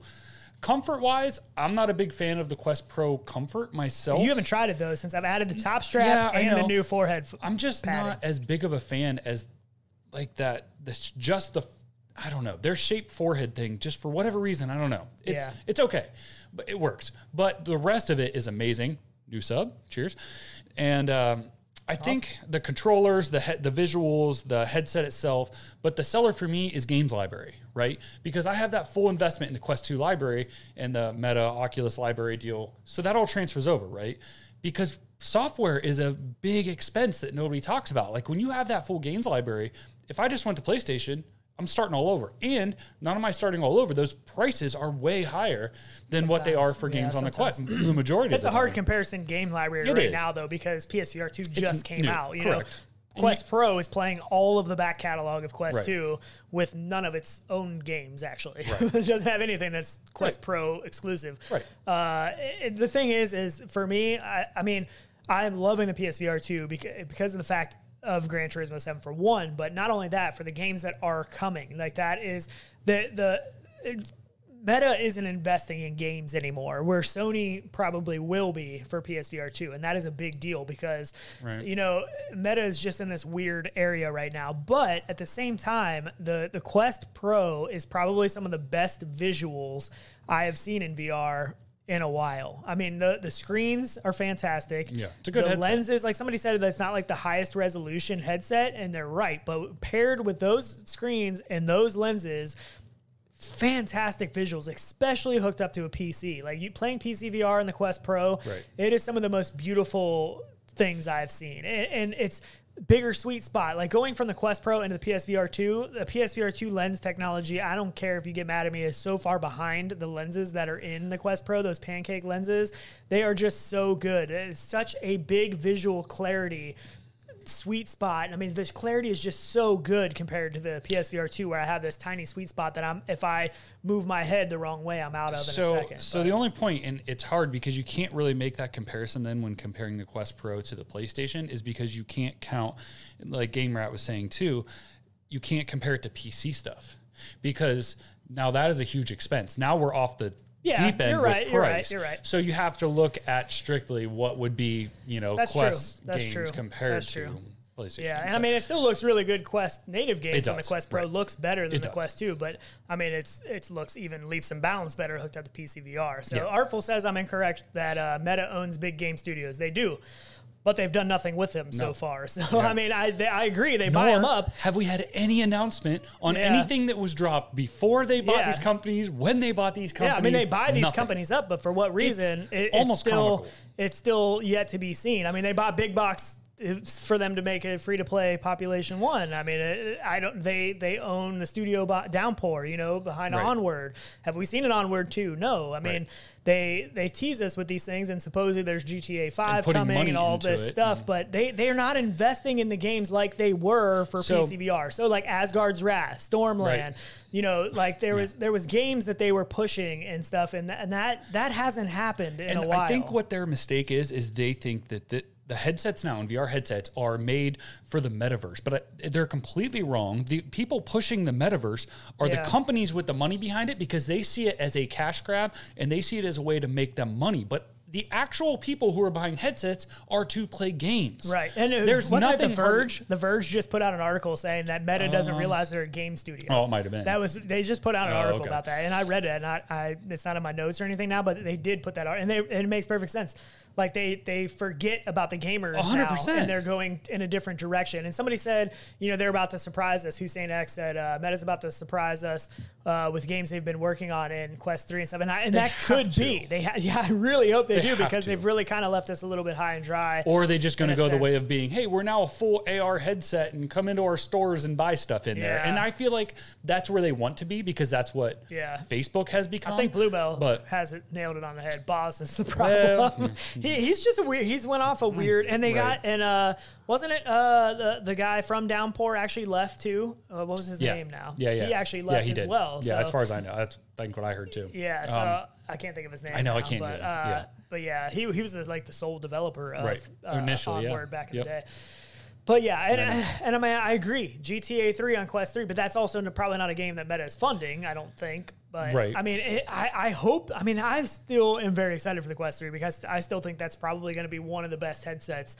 comfort-wise, I'm not a big fan of the Quest Pro comfort myself. You haven't tried it, though, since I've added the top strap yeah, and the new forehead padding. I'm just not as big of a fan as, like, that. This, just the, I don't know, their shaped forehead thing, just for whatever reason, I don't know. It's, yeah. it's okay, but it works. But the rest of it is amazing. New sub, cheers. And um, I awesome. think the controllers, the, he the visuals, the headset itself, but the seller for me is games library. Right? Because I have that full investment in the Quest two library and the Meta Oculus library deal. So that all transfers over, right? Because software is a big expense that nobody talks about. Like when you have that full games library, if I just went to PlayStation, I'm starting all over. And not am I starting all over. Those prices are way higher than sometimes. What they are for games yeah, on sometimes. The Quest, the majority That's of the That's a hard time. Comparison game library it right is. Now, though, because P S V R two it's just came new. Out. You Correct. Know? Quest Pro is playing all of the back catalog of Quest right. two with none of its own games, actually. Right. It doesn't have anything that's Quest right. Pro exclusive. Right. Uh, it, the thing is, is for me, I, I mean, I'm loving the P S V R two because, because of the fact of Gran Turismo seven for one, but not only that, for the games that are coming. Like that is the... the it's, Meta isn't investing in games anymore, where Sony probably will be for P S V R two, and that is a big deal because, right. you know, Meta is just in this weird area right now. But at the same time, the, the Quest Pro is probably some of the best visuals I have seen in V R in a while. I mean, the, the screens are fantastic. Yeah, it's a good the headset. Lenses, like somebody said, that's not like the highest resolution headset, and they're right. But paired with those screens and those lenses... fantastic visuals, especially hooked up to a P C. Like you playing P C V R in the Quest Pro, right. it is some of the most beautiful things I've seen. And, and it's bigger sweet spot. Like going from the Quest Pro into the P S V R two, the P S V R two lens technology, I don't care if you get mad at me, is so far behind the lenses that are in the Quest Pro, those pancake lenses. They are just so good. It is such a big visual clarity sweet spot. I mean, this clarity is just so good compared to the P S V R two, where I have this tiny sweet spot that I'm, if I move my head the wrong way, I'm out of in so, a second. So but. The only point, and it's hard because you can't really make that comparison then when comparing the Quest Pro to the PlayStation, is because you can't count, like Game Rat was saying too, you can't compare it to P C stuff because now that is a huge expense. Now we're off the yeah, deep end you're right, with price. You're right, you're right. So you have to look at strictly what would be, you know, That's Quest true. Games true. Compared That's to true. PlayStation. Yeah, and so. I mean, it still looks really good. Quest native games on the Quest Pro right. looks better than it the does. Quest two, but I mean, it's it looks even leaps and bounds better hooked up to P C V R. So yeah. Artful says I'm incorrect that uh, Meta owns big game studios. They do. But they've done nothing with them no. so far. So, yeah. I mean, I, they, I agree. They Nor buy them up. Have we had any announcement on yeah. anything that was dropped before they bought yeah. these companies, when they bought these companies? Yeah, I mean, they buy nothing. These companies up, but for what reason? It's, it, almost it's, still, it's still yet to be seen. I mean, they bought Big Box for them to make a free-to-play Population One. I mean, it, I don't. They they own the studio Downpour, you know, behind right. Onward. Have we seen an Onward two? No. I mean, right. they they tease us with these things, and supposedly there's G T A five and coming and all this it, stuff, yeah. but they they are not investing in the games like they were for so, P C V R. So like Asgard's Wrath, Stormland. Right. You know, like there was yeah. there was games that they were pushing and stuff, and th and that that hasn't happened in and a while. I think what their mistake is is they think that that. The headsets now and V R headsets are made for the metaverse, but I, they're completely wrong. The people pushing the metaverse are yeah. the companies with the money behind it because they see it as a cash grab and they see it as a way to make them money. But the actual people who are buying headsets are to play games. Right. And it, there's nothing. The Verge, The Verge just put out an article saying that Meta um, doesn't realize they're a game studio. Oh, it might have been. That was, they just put out an oh, article okay. about that. And I read it and I, I, it's not in my notes or anything now, but they did put that out and, they, and it makes perfect sense. Like they they forget about the gamers one hundred percent now, and they're going in a different direction. And somebody said, you know, they're about to surprise us. Hussein X said, uh, Meta's about to surprise us uh, with games they've been working on in Quest three and seven. And, I, and that could to. be. They ha- yeah, I really hope they, they do because to. they've really kind of left us a little bit high and dry. Or are they just going to go sense. the way of being, hey, we're now a full A R headset and come into our stores and buy stuff in yeah. there. And I feel like that's where they want to be because that's what yeah. Facebook has become. I think Bluebell but, has it nailed it on the head. Boss is the problem. Well, he, he's just a weird, he's went off a weird, and they right. got, and uh, wasn't it uh, the, the guy from Downpour actually left too? Uh, what was his yeah. name now? Yeah, yeah. He actually left yeah, he as did. well. Yeah, so. as far as I know. That's I think what I heard too. Yeah, so um, I can't think of his name. I know, now, I can't but, uh, yeah. but yeah, he he was like the sole developer of right. uh, Initially, Onward yeah. back in yep. the day. But yeah, and, and, and I mean, I agree. G T A three on Quest three, but that's also probably not a game that Meta is funding, I don't think. But right. I mean, it, I, I hope, I mean, I still am very excited for the Quest three because I still think that's probably going to be one of the best headsets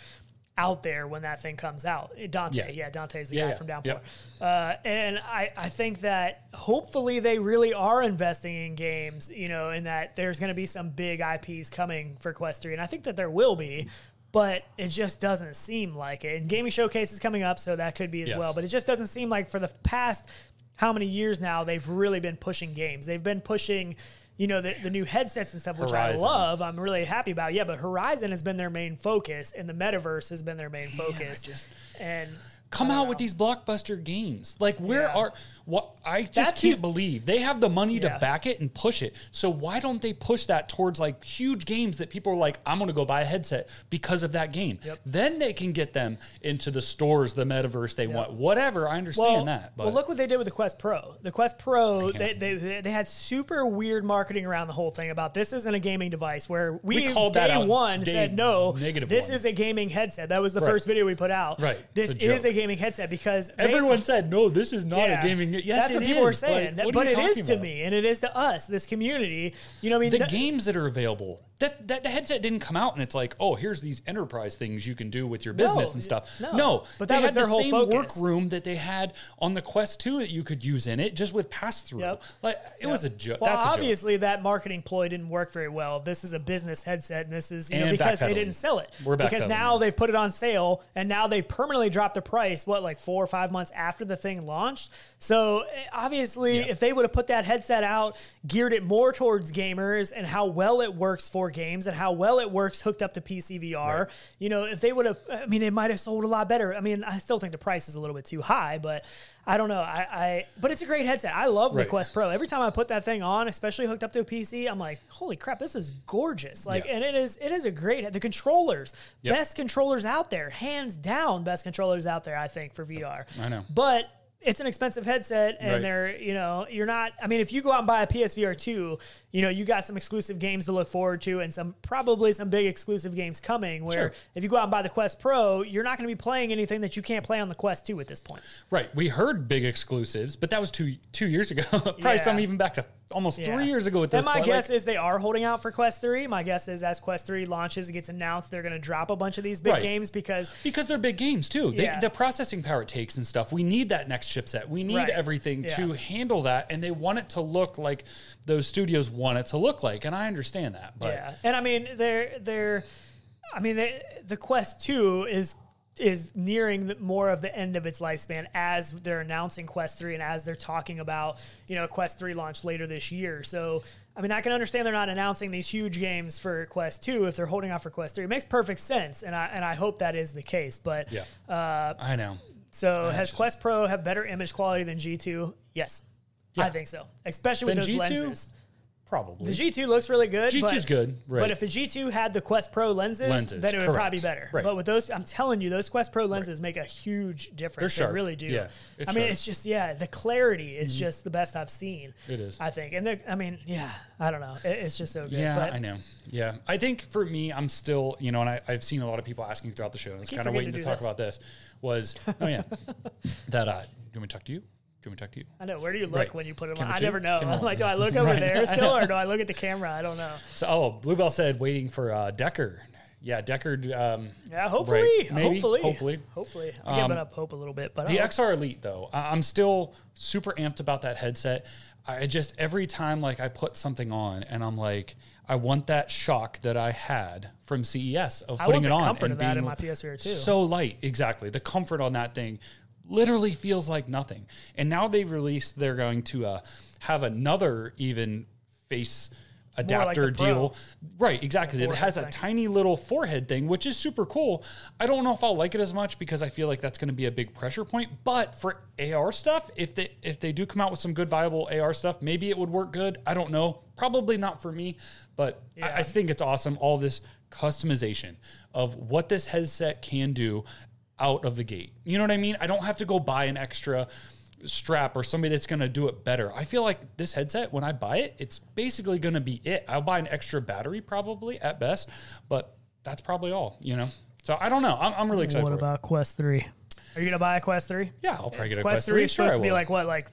out there when that thing comes out. Dante, yeah, yeah Dante's the yeah, guy yeah. from Downpour. Yep. Uh, and I, I think that hopefully they really are investing in games, you know, and that there's going to be some big I Ps coming for Quest three. And I think that there will be. But it just doesn't seem like it. And Gaming Showcase is coming up, so that could be as yes. well. But it just doesn't seem like for the past how many years now they've really been pushing games. They've been pushing, you know, the, the new headsets and stuff, which Horizon. I love. I'm really happy about. Yeah, but Horizon has been their main focus, and the metaverse has been their main focus. Yeah, just, and come out know. with these blockbuster games. Like, where yeah. are what? I just That's can't his, believe they have the money yeah. to back it and push it. So why don't they push that towards like huge games that people are like, I'm going to go buy a headset because of that game. Yep. Then they can get them into the stores, the metaverse they yep. want, whatever. I understand well, that. But. Well, look what they did with the Quest Pro. The Quest Pro, yeah. they, they they had super weird marketing around the whole thing about this isn't a gaming device where we, we called day that out. one day said, no, this one. is a gaming headset. That was the right. first video we put out. Right. This a is a gaming headset because everyone they, said, no, this is not yeah. a gaming. Yes, That's what people is, were saying, like, but it is to about? me, and it is to us, this community. You know, what I mean, the no- games that are available. That that the headset didn't come out, and it's like, oh, here's these enterprise things you can do with your business no, and stuff. No, no. but that they was had their the whole same focus. workroom that they had on the Quest two that you could use in it, just with pass through. Yep. Like it yep. was a, jo- well, that's a joke. Well, obviously that marketing ploy didn't work very well. This is a business headset, and this is you and know, because they didn't sell it. We're because now right. they've put it on sale, and now they permanently dropped the price. What, like four or five months after the thing launched? So obviously, yep. if they would have put that headset out, geared it more towards gamers and how well it works for games and how well it works hooked up to P C V R. Right. You know, if they would have, I mean, it might have sold a lot better. I mean, I still think the price is a little bit too high, but I don't know. I, I but it's a great headset. I love right. the Quest Pro. Every time I put that thing on, especially hooked up to a P C, I'm like, holy crap, this is gorgeous. Like, yeah. and it is, it is a great, the controllers, yep. best controllers out there, hands down, best controllers out there, I think, for V R. I know. But it's an expensive headset, and right. they're, you know, you're not, I mean, if you go out and buy a P S V R two, you know, you got some exclusive games to look forward to and some, probably some big exclusive games coming where sure. if you go out and buy the Quest Pro, you're not going to be playing anything that you can't play on the Quest two at this point. Right. We heard big exclusives, but that was two, two years ago, probably yeah. some even back to almost yeah. three years ago. With and my point. guess like, is they are holding out for Quest three. My guess is as Quest three launches, it gets announced, they're going to drop a bunch of these big right. games because, because they're big games too. They, yeah. the processing power it takes and stuff. We need that next chipset. We need right. everything yeah. to handle that, and they want it to look like those studios want it to look like, and I understand that. But yeah, and I mean, they're they're, I mean, they, the Quest two is is nearing the, more of the end of its lifespan as they're announcing Quest three and as they're talking about, you know, Quest three launch later this year. So, I mean, I can understand they're not announcing these huge games for Quest two if they're holding off for Quest three. It makes perfect sense, and I and I hope that is the case. But yeah, uh, I know. So I has just, Quest Pro have better image quality than G two? Yes. Yeah. I think so. Especially then with those G two, lenses. Probably. The G two looks really good. G two's good. Right. But if the G two had the Quest Pro lenses, lenses then it would correct. probably be better. Right. But with those, I'm telling you, those Quest Pro lenses right. make a huge difference. They're sharp. They really do. Yeah, I mean, sharp. it's just, yeah, the clarity is mm-hmm. just the best I've seen. It is. I think. And I mean, yeah, I don't know. It, it's just so good. Yeah, but I know. Yeah. I think for me, I'm still, you know, and I, I've seen a lot of people asking throughout the show, and I was kind of waiting to, to talk this. about this. Was, oh yeah, that, uh, do you want me to talk to you? Do you want me to talk to you? I know. Where do you look right. when you put it on? I never know. I'm like, do I look over right. there still, or do I look at the camera? I don't know. So, oh, Bluebell said waiting for uh, Decker. yeah, Deckard. Um, yeah, hopefully, right, maybe, hopefully, hopefully, hopefully. I'm um, giving up hope a little bit, but the X R Elite though, I'm still super amped about that headset. I just every time like I put something on and I'm like, I want that shock that I had from C E S of putting it on. I want the comfort of that in my P S V R two. So light, exactly. The comfort on that thing literally feels like nothing. And now they released, they're going to uh, have another even face adapter like deal. Right, exactly. It has thing. a tiny little forehead thing, which is super cool. I don't know if I'll like it as much because I feel like that's going to be a big pressure point. But for A R stuff, if they, if they do come out with some good, viable A R stuff, maybe it would work good. I don't know. Probably not for me, but yeah. I, I think it's awesome. All this customization of what this headset can do out of the gate. You know what I mean? I don't have to go buy an extra strap or somebody that's going to do it better. I feel like this headset, when I buy it, it's basically going to be it. I'll buy an extra battery probably at best, but that's probably all, you know? So I don't know. I'm, I'm really excited. What about it. Quest three? Are you going to buy a Quest three? Yeah, I'll probably get a Quest three. It's supposed to be like what, like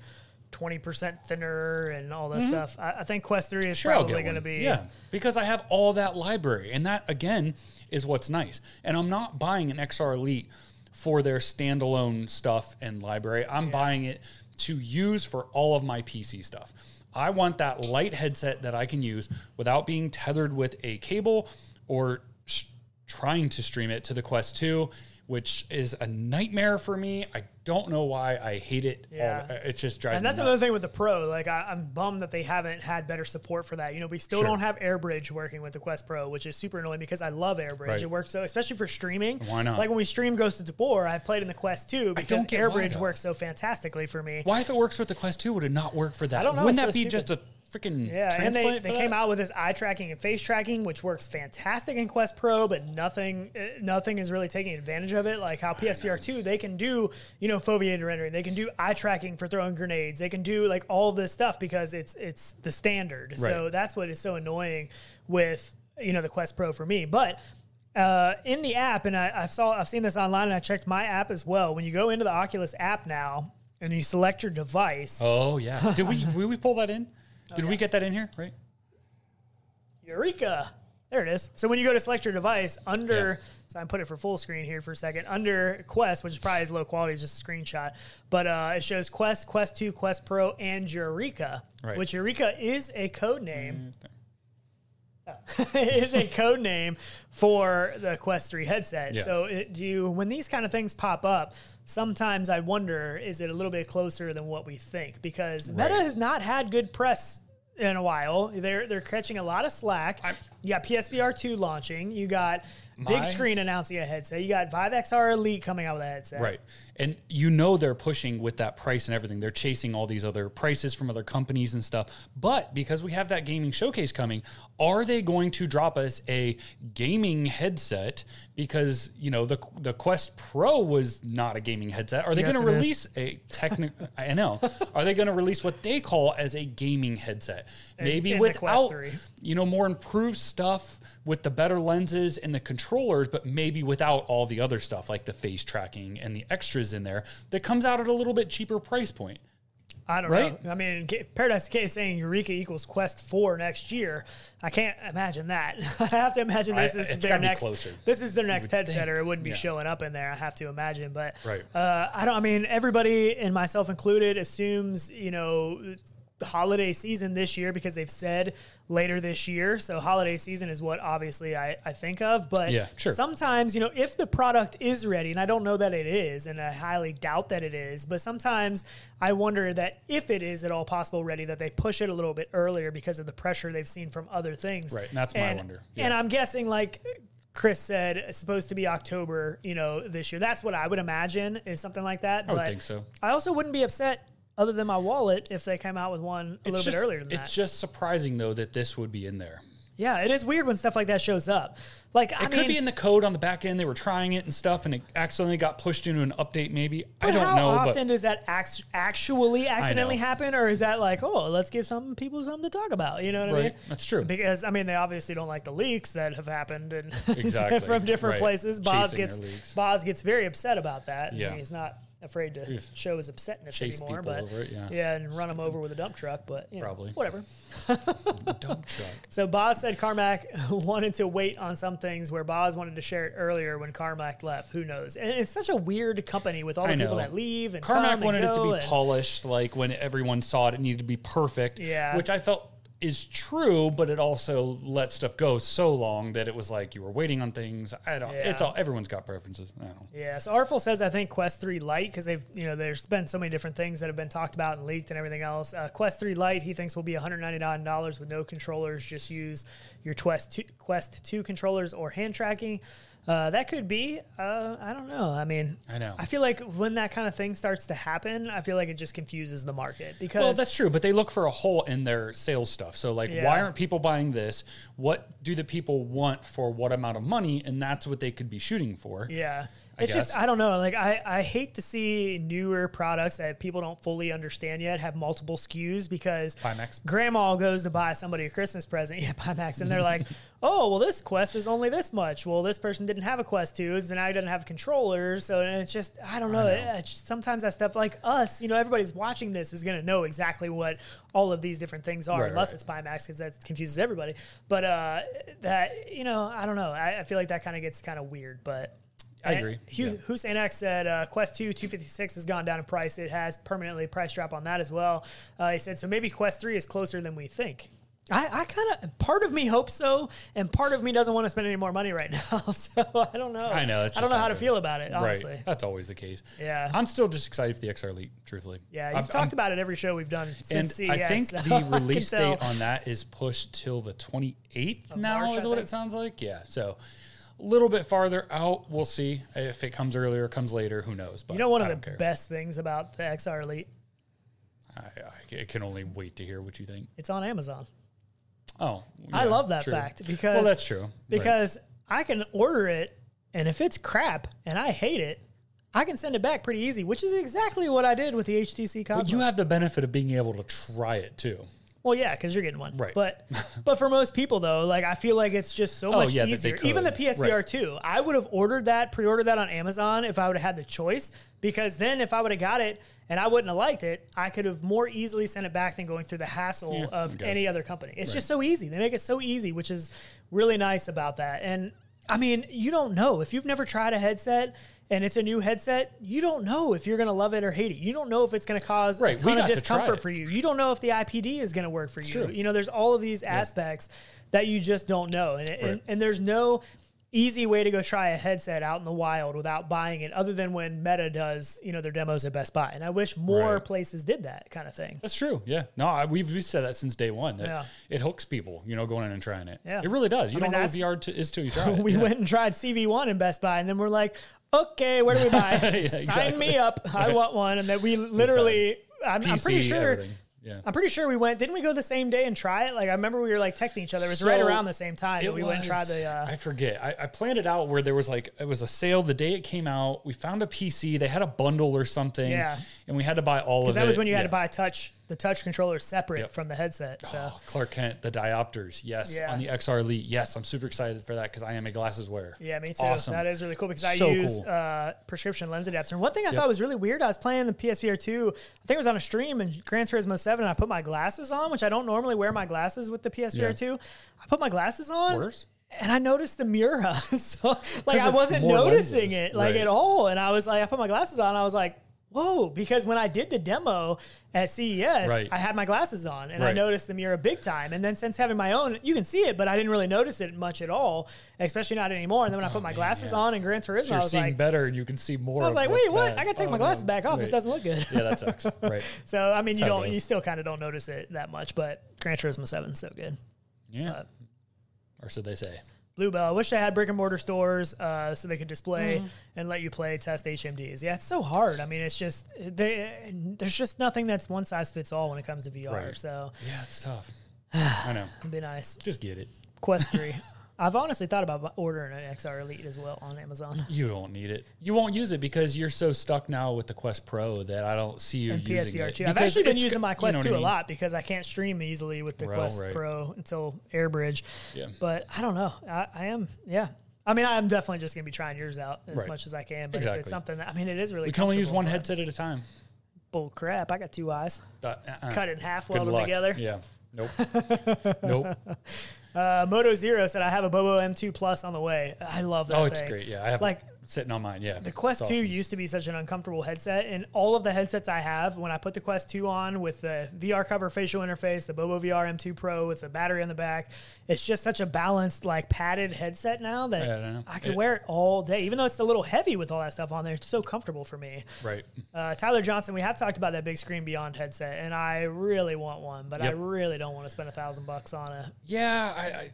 twenty percent thinner and all that mm-hmm. stuff. I, I think Quest three is sure probably going to be. Yeah, because I have all that library, and that again is what's nice. And I'm not buying an X R Elite for their standalone stuff and library. I'm yeah. buying it to use for all of my P C stuff. I want that light headset that I can use without being tethered with a cable or trying to stream it to the Quest two, which is a nightmare for me. I don't know why I hate it. Yeah. All, it just drives me nuts. And that's another thing with the Pro. Like, I, I'm bummed that they haven't had better support for that. You know, we still sure. don't have AirBridge working with the Quest Pro, which is super annoying because I love AirBridge. Right. It works so, especially for streaming. Why not? Like, when we stream Ghost of Tabor, I played in the Quest two because AirBridge works so fantastically for me. Why, if it works with the Quest two, would it not work for that? I don't know. Wouldn't that so be stupid. just a... Freaking yeah, and they, they came out with this eye tracking and face tracking, which works fantastic in Quest Pro, but nothing nothing is really taking advantage of it. Like how P S V R two, they can do, you know, foveated rendering. They can do eye tracking for throwing grenades. They can do like all this stuff because it's it's the standard. Right. So that's what is so annoying with, you know, the Quest Pro for me. But uh, in the app, and I, I saw, I've seen this online and I checked my app as well. When you go into the Oculus app now and you select your device. Oh, yeah. Did we, did we pull that in? Did okay. we get that in here, right? Eureka. There it is. So when you go to select your device, under, yeah. so I put it for full screen here for a second, under Quest, which is probably as low quality as just a screenshot, but uh, it shows Quest, Quest two, Quest Pro, and Eureka, right. which Eureka is a code name. Mm-hmm. Oh. It is a code name for the Quest three headset. Yeah. So it, do you, when these kind of things pop up, sometimes I wonder, is it a little bit closer than what we think? Because right. Meta has not had good press in a while. They're they're catching a lot of slack. I'm, you got P S V R two launching. You got my, big screen announcing a headset. You got Vive X R Elite coming out with a headset. Right. And you know they're pushing with that price and everything. They're chasing all these other prices from other companies and stuff. But because we have that gaming showcase coming, are they going to drop us a gaming headset? Because, you know, the the Quest Pro was not a gaming headset. Are they yes, going to release is. a technical... I know. Are they going to release what they call as a gaming headset? Maybe in, in without, you know, more improved stuff with the better lenses and the controllers, but maybe without all the other stuff like the face tracking and the extras in there that comes out at a little bit cheaper price point. I don't right? know. I mean, Paradise K is saying Eureka equals Quest four next year. I can't imagine that. I have to imagine this I, is their next. Closer. This is their next headset, think. or it wouldn't be yeah. showing up in there. I have to imagine, but right. uh, I don't. I mean, everybody and myself included assumes, you know, the holiday season this year because they've said later this year. So holiday season is what obviously I, I think of, but yeah, sure. sometimes, you know, if the product is ready, and I don't know that it is, and I highly doubt that it is, but sometimes I wonder that if it is at all possible ready, that they push it a little bit earlier because of the pressure they've seen from other things. Right. And that's my and, wonder. Yeah. And I'm guessing, like Chris said, it's supposed to be October, you know, this year. That's what I would imagine is something like that. I but would think so. I also wouldn't be upset other than my wallet if they came out with one a it's little just, bit earlier than that. It's just surprising, though, that this would be in there. Yeah, it is weird when stuff like that shows up. Like, I It mean, could be in the code on the back end. They were trying it and stuff, and it accidentally got pushed into an update maybe. I don't how know. How often but does that act actually accidentally happen, or is that like, oh, let's give some people something to talk about? You know what right. I mean? That's true. Because, I mean, they obviously don't like the leaks that have happened and exactly. from different right. places. Boz gets, Boz gets very upset about that. Yeah. I mean, he's not afraid to Oof. show his upsetness Chase anymore. But over it, yeah. yeah, and run him over with a dump truck. But you know, probably whatever. Dump truck. So Boz said Carmack wanted to wait on some things where Boz wanted to share it earlier when Carmack left. Who knows? And it's such a weird company with all the people that leave. And Carmack wanted and it to be and... polished, like when everyone saw it, it needed to be perfect. Yeah, which I felt is true, but it also let stuff go so long that it was like you were waiting on things. I don't. Yeah. It's all everyone's got preferences. I don't. Yeah. So Artful says I think Quest three Lite, because they've you know there's been so many different things that have been talked about and leaked and everything else. Uh, Quest three Lite he thinks will be one hundred ninety-nine dollars with no controllers. Just use your Quest two, Quest two controllers or hand tracking. Uh, that could be. Uh, I don't know. I mean, I know. I feel like when that kind of thing starts to happen, I feel like it just confuses the market because. Well, that's true, but they look for a hole in their sales stuff. So, like, yeah. why aren't people buying this? What do the people want for what amount of money? And that's what they could be shooting for. Yeah. I it's guess. just, I don't know. Like, I, I hate to see newer products that people don't fully understand yet have multiple S K Us because Pimax. Grandma goes to buy somebody a Christmas present. Yeah, Pimax. And they're like, oh, well, this Quest is only this much. Well, this person didn't have a Quest two, so now he doesn't have controllers. So and it's just, I don't know. I know. It, it's just, sometimes that stuff, like us, you know, everybody's watching this is going to know exactly what all of these different things are, right, unless right. it's Pimax, because that confuses everybody. But uh, that, you know, I don't know. I, I feel like that kind of gets kind of weird, but. I agree. Hus- yeah. Hussein X said uh, Quest two two fifty-six has gone down in price. It has permanently price drop on that as well. Uh, he said so maybe Quest three is closer than we think. I, I kind of part of me hopes so, and part of me doesn't want to spend any more money right now. So I don't know. I know. It's I don't know how to feel about it. Honestly, right. That's always the case. Yeah, I'm still just excited for the X R Elite. Truthfully, yeah, you've I've, talked I'm, about it every show we've done since and C E S. I think so the release date on that is pushed till the twenty-eighth. Now March, is what it sounds like. Yeah. So. A little bit farther out, we'll see if it comes earlier or comes later. Who knows? But you know, one of the care. best things about the X R Elite? I, I can only wait to hear what you think. It's on Amazon. Oh. Yeah, I love that true. fact. because Well, that's true. Because right. I can order it, and if it's crap and I hate it, I can send it back pretty easy, which is exactly what I did with the H T C Cosmos. But you have the benefit of being able to try it, too. Well, yeah, because you're getting one. Right. But but for most people, though, like I feel like it's just so oh, much yeah, easier. Even the P S V R two, right. I would have ordered that, pre-ordered that on Amazon if I would have had the choice, because then if I would have got it and I wouldn't have liked it, I could have more easily sent it back than going through the hassle yeah, of any other company. It's right. just so easy. They make it so easy, which is really nice about that. And, I mean, you don't know. If you've never tried a headset and it's a new headset, you don't know if you're going to love it or hate it. You don't know if it's going to cause right, a ton of discomfort to for you. You don't know if the I P D is going to work for you. Sure. You know, there's all of these aspects yeah. that you just don't know. And, right. and and there's no easy way to go try a headset out in the wild without buying it, other than when Meta does, you know, their demos at Best Buy. And I wish more right. places did that kind of thing. That's true. Yeah. No, I, we've, we've said that since day one. That yeah. It hooks people, you know, going in and trying it. Yeah. It really does. You I don't mean, know what V R to, is till you try it. We yeah. went and tried C V one in Best Buy, and then we're like, okay, where do we buy? yeah, Sign exactly. me up. Right. I want one. And then we literally, I'm, P C, I'm pretty sure, yeah. I'm pretty sure we went, didn't we go the same day and try it? Like, I remember we were like texting each other. It was so right around the same time that we was, went and tried the, uh, I forget. I, I planned it out where there was like, it was a sale the day it came out. We found a P C, they had a bundle or something. Yeah. And we had to buy all of it. Cause that was when you yeah. had to buy a touch. The touch controller is separate yep. from the headset. So. Oh, Clark Kent, the diopters, yes. Yeah. On the X R Elite, yes. I'm super excited for that because I am a glasses wearer. Yeah, me too. Awesome. That is really cool because so I use cool. uh, prescription lens adapter. And one thing I yep. thought was really weird, I was playing the P S V R two. I think it was on a stream in Gran Turismo seven, and I put my glasses on, which I don't normally wear my glasses with the P S V R two. Yeah. I put my glasses on. Worse? And I noticed the Mura. so, like, I wasn't noticing lenses. it like right. at all. And I was like, I put my glasses on, and I was like, whoa, because when I did the demo at C E S, right. I had my glasses on and right. I noticed the mirror big time. And then since having my own, you can see it, but I didn't really notice it much at all, especially not anymore. And then when oh, I put my man, glasses yeah. on in Gran Turismo, so you're I was seeing like, better and you can see more. I was like, wait, what? Bad. I got to take oh, my glasses man. back off. Wait. This doesn't look good. Yeah, that sucks. Right. so, I mean, you don't, you still kind of don't notice it that much, but Gran Turismo seven is so good. Yeah. Uh, or so they say. Bluebell, I wish they had brick and mortar stores uh, so they could display mm-hmm. and let you play test H M Ds. Yeah, it's so hard. I mean, it's just, they, there's just nothing that's one size fits all when it comes to V R. Right. So yeah, it's tough. I know. It'd be nice. Just get it. Quest three. I've honestly thought about ordering an X R Elite as well on Amazon. You don't need it. You won't use it because you're so stuck now with the Quest Pro that I don't see you and using P S V R two. It. I've actually been using my Quest you know two I mean? a lot because I can't stream easily with the well, Quest right. Pro until AirBridge. Yeah. But I don't know. I, I am, yeah. I mean, I'm definitely just going to be trying yours out as right. much as I can. But exactly. if it's something, that, I mean, it is really We can only use one headset at a time. Bull crap. I got two eyes. Uh, uh, Cut it in half, weld them together. Yeah. Nope. nope. Uh, Moto Zero said, I have a Bobo M two Plus on the way. I love that Oh, it's thing. great. Yeah. I have like sitting on mine. Yeah. The Quest awesome. two used to be such an uncomfortable headset. And all of the headsets I have, when I put the Quest two on with the V R cover facial interface, the Bobo V R M two Pro with the battery on the back, it's just such a balanced, like padded headset now that yeah, I, don't know. I can it, wear it all day, even though it's a little heavy with all that stuff on there. It's so comfortable for me. Right. Uh, Tyler Johnson, we have talked about that Big Screen Beyond headset, and I really want one, but yep. I really don't want to spend a thousand bucks on it. Yeah. I, I,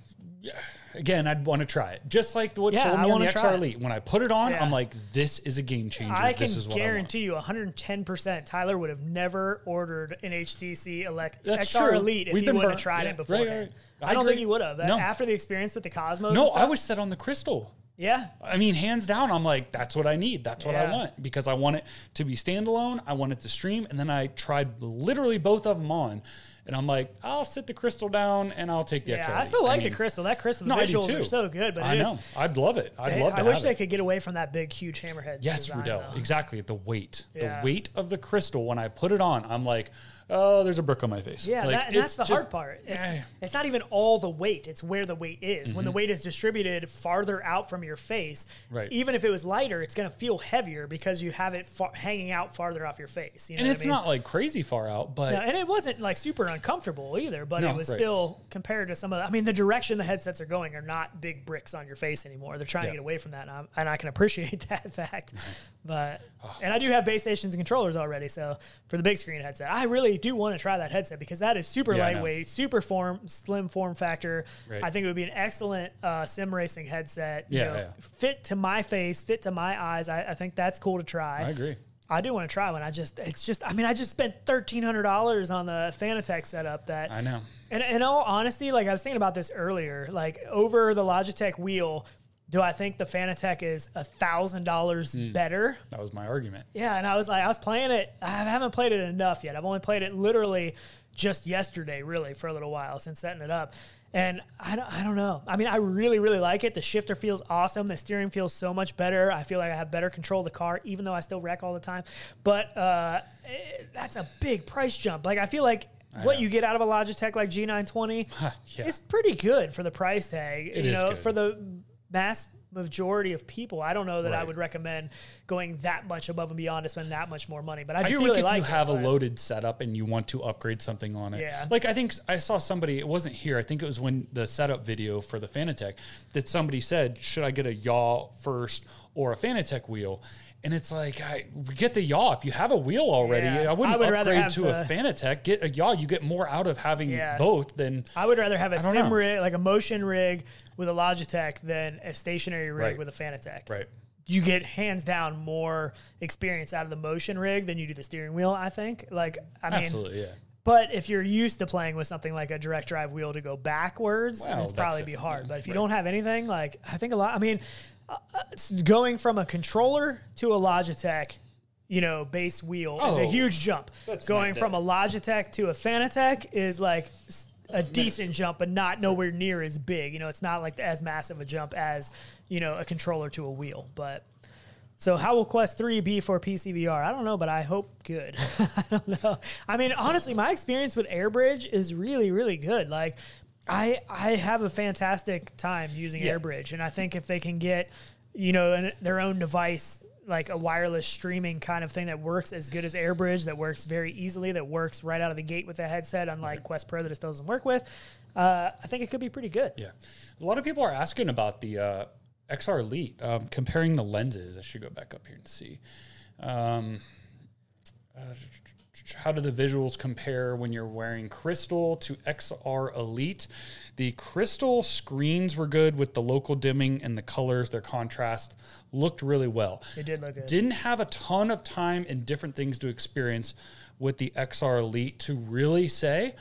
again, I'd want to try it. Just like what yeah, sold me I on the X R Elite. When I put it on, Yeah. I'm like, this is a game changer. I this can is what guarantee I want. you one hundred ten percent Tyler would have never ordered an H T C elect That's X R true. Elite if We've he would have tried yeah, it before. Right, right. I, I don't agree. think he would have. No. After the experience with the Cosmos No, and stuff, I was set on the Crystal. Yeah. I mean, hands down, I'm like, that's what I need. That's yeah. what I want. Because I want it to be standalone. I want it to stream. And then I tried literally both of them on. And I'm like, I'll sit the Crystal down and I'll take the yeah, X R. I still like I mean, the Crystal. That Crystal, the no, visuals are so good. But I know. Is, I'd love it. I'd they, love to I wish have they it. could get away from that big, huge hammerhead. Yes, Rudell. Exactly. The weight. Yeah. The weight of the Crystal, when I put it on, I'm like, oh, there's a brick on my face. Yeah, like, that, and that's the just, hard part. It's, yeah. it's not even all the weight. It's where the weight is. Mm-hmm. When the weight is distributed farther out from your face, right. even if it was lighter, it's going to feel heavier because you have it far, hanging out farther off your face. You know and what it's I mean? not like crazy far out. but no, And it wasn't like super uncomfortable either, but no, it was right. still compared to some of the, I mean, the direction the headsets are going are not big bricks on your face anymore. They're trying yeah. to get away from that, and, I'm, and I can appreciate that fact. Mm-hmm. But oh. And I do have base stations and controllers already, so for the big screen headset, I really do want to try that headset because that is super yeah, lightweight, super form, slim form factor. Right. I think it would be an excellent uh, sim racing headset. Yeah, you know, yeah. Fit to my face, fit to my eyes. I, I think that's cool to try. I agree. I do want to try one. I just, it's just, I mean, I just spent thirteen hundred dollars on the Fanatec setup that I know. And in all honesty, like I was thinking about this earlier, like over the Logitech wheel, do I think the Fanatec is one thousand dollars mm. better? That was my argument. Yeah, and I was like, I was playing it. I haven't played it enough yet. I've only played it literally just yesterday, really, for a little while since setting it up. And I don't, I don't know. I mean, I really, really like it. The shifter feels awesome. The steering feels so much better. I feel like I have better control of the car, even though I still wreck all the time. But uh, it, that's a big price jump. Like, I feel like I what know. you get out of a Logitech like G nine twenty yeah. is pretty good for the price tag. It you know, good. For the mass majority of people, I don't know that right. I would recommend going that much above and beyond to spend that much more money. But I do I think really if like you it, have a loaded setup and you want to upgrade something on it. Yeah. Like I think I saw somebody, it wasn't here. I think it was when the setup video for the Fanatec that somebody said, should I get a Yaw first or a Fanatec wheel? And it's like, I get the Yaw. If you have a wheel already, yeah. I wouldn't I would upgrade to a, a Fanatec. Get a Yaw. You get more out of having yeah. both than... I would rather have a sim know. rig, like a motion rig with a Logitech than a stationary rig right. with a Fanatec. Right. You get hands down more experience out of the motion rig than you do the steering wheel, I think. Like, I mean... Absolutely, yeah. But if you're used to playing with something like a direct drive wheel to go backwards, well, it's probably be hard. Yeah. But if you right. don't have anything, like, I think a lot... I mean... Uh, going from a controller to a Logitech, you know, base wheel oh, is a huge jump. Going from a Logitech to a Fanatec is like a decent jump, but not nowhere near as big. You know, it's not like as massive a jump as, you know, a controller to a wheel. But so how will Quest three be for P C V R? I don't know, but I hope good. I don't know. I mean, honestly, my experience with AirBridge is really, really good. Like, I, I have a fantastic time using yeah. AirBridge, and I think if they can get, you know, an, their own device, like a wireless streaming kind of thing that works as good as AirBridge, that works very easily, that works right out of the gate with a headset, unlike mm-hmm. Quest Pro that it doesn't work with, uh, I think it could be pretty good. Yeah. A lot of people are asking about the uh, X R Elite, um, comparing the lenses. I should go back up here and see. Um, uh, How do the visuals compare when you're wearing Crystal to X R Elite? The Crystal screens were good with the local dimming and the colors, their contrast looked really well. It did look good. Didn't have a ton of time and different things to experience with the X R Elite to really say.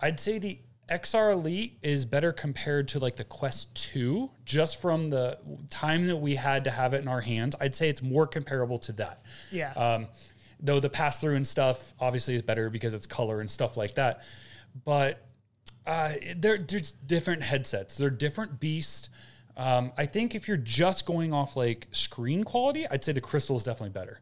I'd say the X R Elite is better compared to like the Quest two, just from the time that we had to have it in our hands. I'd say it's more comparable to that. Yeah. Um, Though the pass-through and stuff obviously is better because it's color and stuff like that. But uh, they're just different headsets. They're different beasts. Um, I think if you're just going off like screen quality, I'd say the Crystal is definitely better.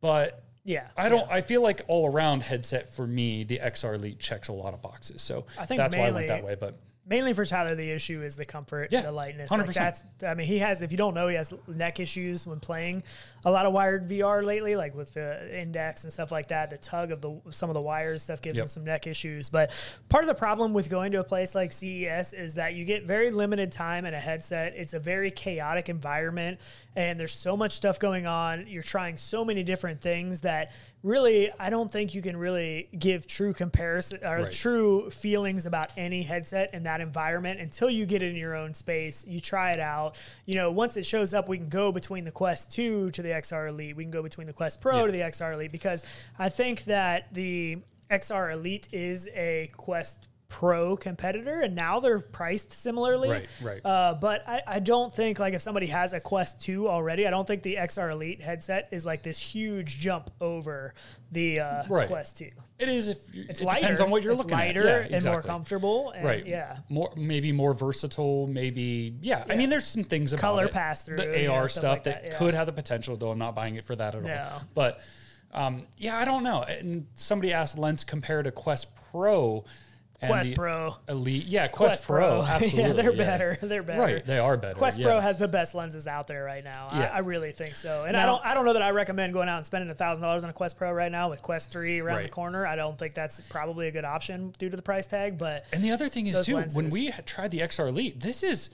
But yeah, I don't. Yeah. I feel like all around headset for me, the X R Elite checks a lot of boxes. So I think that's mainly, why I went that way. But mainly for Tyler, the issue is the comfort, yeah, the lightness. one hundred percent. Like that's, I mean, he has. If you don't know, he has neck issues when playing a lot of wired V R lately, like with the index and stuff like that. The tug of the some of the wires stuff gives yep. him some neck issues. But part of the problem with going to a place like C E S is that you get very limited time in a headset. It's a very chaotic environment, and there's so much stuff going on. You're trying so many different things that really, I don't think you can really give true comparison or right. true feelings about any headset in that environment until you get in your own space. You try it out. You know, once it shows up, we can go between the Quest two to the X R Elite. We can go between the Quest Pro yeah. to the X R Elite, because I think that the X R Elite is a Quest Pro competitor, and now they're priced similarly. Right, right. Uh, but I, I don't think, like, if somebody has a Quest two already, I don't think the X R Elite headset is like this huge jump over the uh, right. Quest two. It is if you, it's it lighter, depends on what you're it's looking lighter at. Lighter yeah, exactly. and more comfortable. And right. Yeah. More maybe more versatile. Maybe yeah. yeah. I mean, there's some things about color it, pass through the A R know, stuff like that, that yeah. could have the potential. Though I'm not buying it for that at no. all. But um, yeah, I don't know. And somebody asked, "Lens compared to Quest Pro." Quest Pro. Elite. Yeah, Quest, Quest Pro. Pro. Absolutely. Yeah, they're yeah. better. They're better. Right. They are better. Quest yeah. Pro has the best lenses out there right now. Yeah. I, I really think so. And now, I don't I don't know that I recommend going out and spending a thousand dollars on a Quest Pro right now with Quest three around right. the corner. I don't think that's probably a good option due to the price tag. But and the other thing is too, lenses. when we tried the X R Elite, this is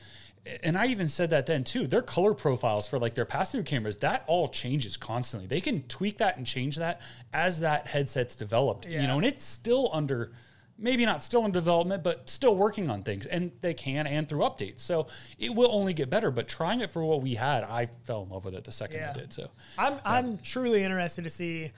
and I even said that then too, their color profiles for like their pass-through cameras, that all changes constantly. They can tweak that and change that as that headset's developed. Yeah. You know, and it's still under maybe not still in development, but still working on things, and they can and through updates. So it will only get better, but trying it for what we had, I fell in love with it the second yeah. I did. So I'm, um, I'm truly interested to see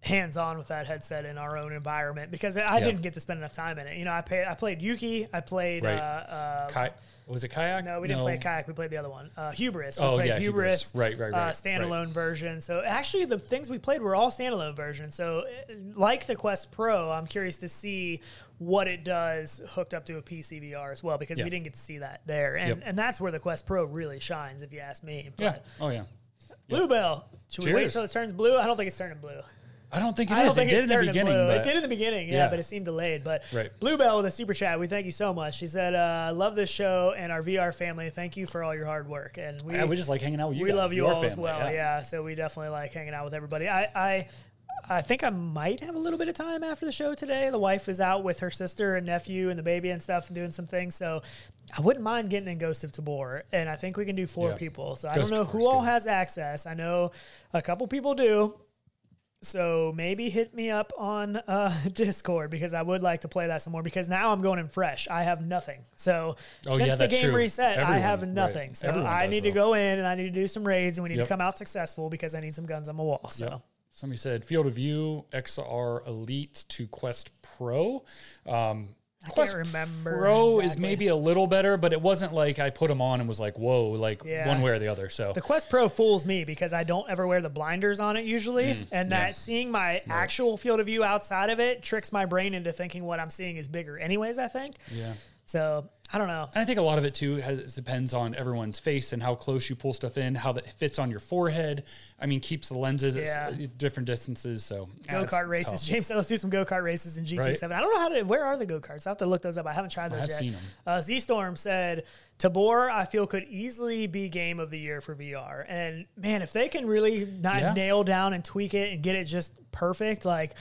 hands-on with that headset in our own environment, because I yeah. didn't get to spend enough time in it. You know, I pay, I played Yuki. I played, right. uh, uh, Ki was it Kayak? No, we didn't no. play Kayak. We played the other one. Uh, Hubris. We oh played yeah. Hubris. Hubris. Right, right, right. Uh, standalone right. version. So actually the things we played were all standalone versions. So like the Quest Pro, I'm curious to see what it does hooked up to a P C V R as well, because yeah. we didn't get to see that there. And, yep. and that's where the Quest Pro really shines, if you ask me. But yeah. Oh yeah. Bluebell. Should Cheers. we wait until it turns blue? I don't think it's turning blue. I don't think it I is. Think it did in the beginning. It did in the beginning, yeah, yeah, but it seemed delayed. But right. Bluebell with a super chat, we thank you so much. She said, I uh, love this show and our V R family. Thank you for all your hard work. And we, yeah, we just like hanging out with you We guys, love you all family, as well, yeah. yeah. So we definitely like hanging out with everybody. I, I I think I might have a little bit of time after the show today. The wife is out with her sister and nephew and the baby and stuff and doing some things. So I wouldn't mind getting in Ghost of Tabor, and I think we can do four yeah. people. So Ghost I don't know Tabor's who all good. has access. I know a couple people do. So maybe hit me up on uh, Discord, because I would like to play that some more, because now I'm going in fresh. I have nothing. So oh, since yeah, the game true. reset, Everyone, I have nothing. Right. So Everyone I need though. to go in and I need to do some raids, and we need yep. to come out successful, because I need some guns on my wall. So. Yep. Somebody said Field of View, X R Elite to Quest Pro. Um, I Quest can't remember Pro exactly. is maybe a little better, but it wasn't like I put them on and was like, whoa, like yeah. one way or the other. So the Quest Pro fools me, because I don't ever wear the blinders on it usually. Mm, and that yeah. seeing my right. actual field of view outside of it tricks my brain into thinking what I'm seeing is bigger anyways, I think. Yeah. So I don't know. And I think a lot of it too has, depends on everyone's face and how close you pull stuff in, how that fits on your forehead. I mean, keeps the lenses yeah. at different distances. So go-kart races, tough. James said, let's do some go-kart races in G T seven. Right? I don't know how to, where are the go-karts? I have to look those up. I haven't tried those I have yet. Seen them. Uh, Z-Storm said, Tabor, I feel, could easily be game of the year for V R. And man, if they can really not yeah. nail down and tweak it and get it just perfect, like,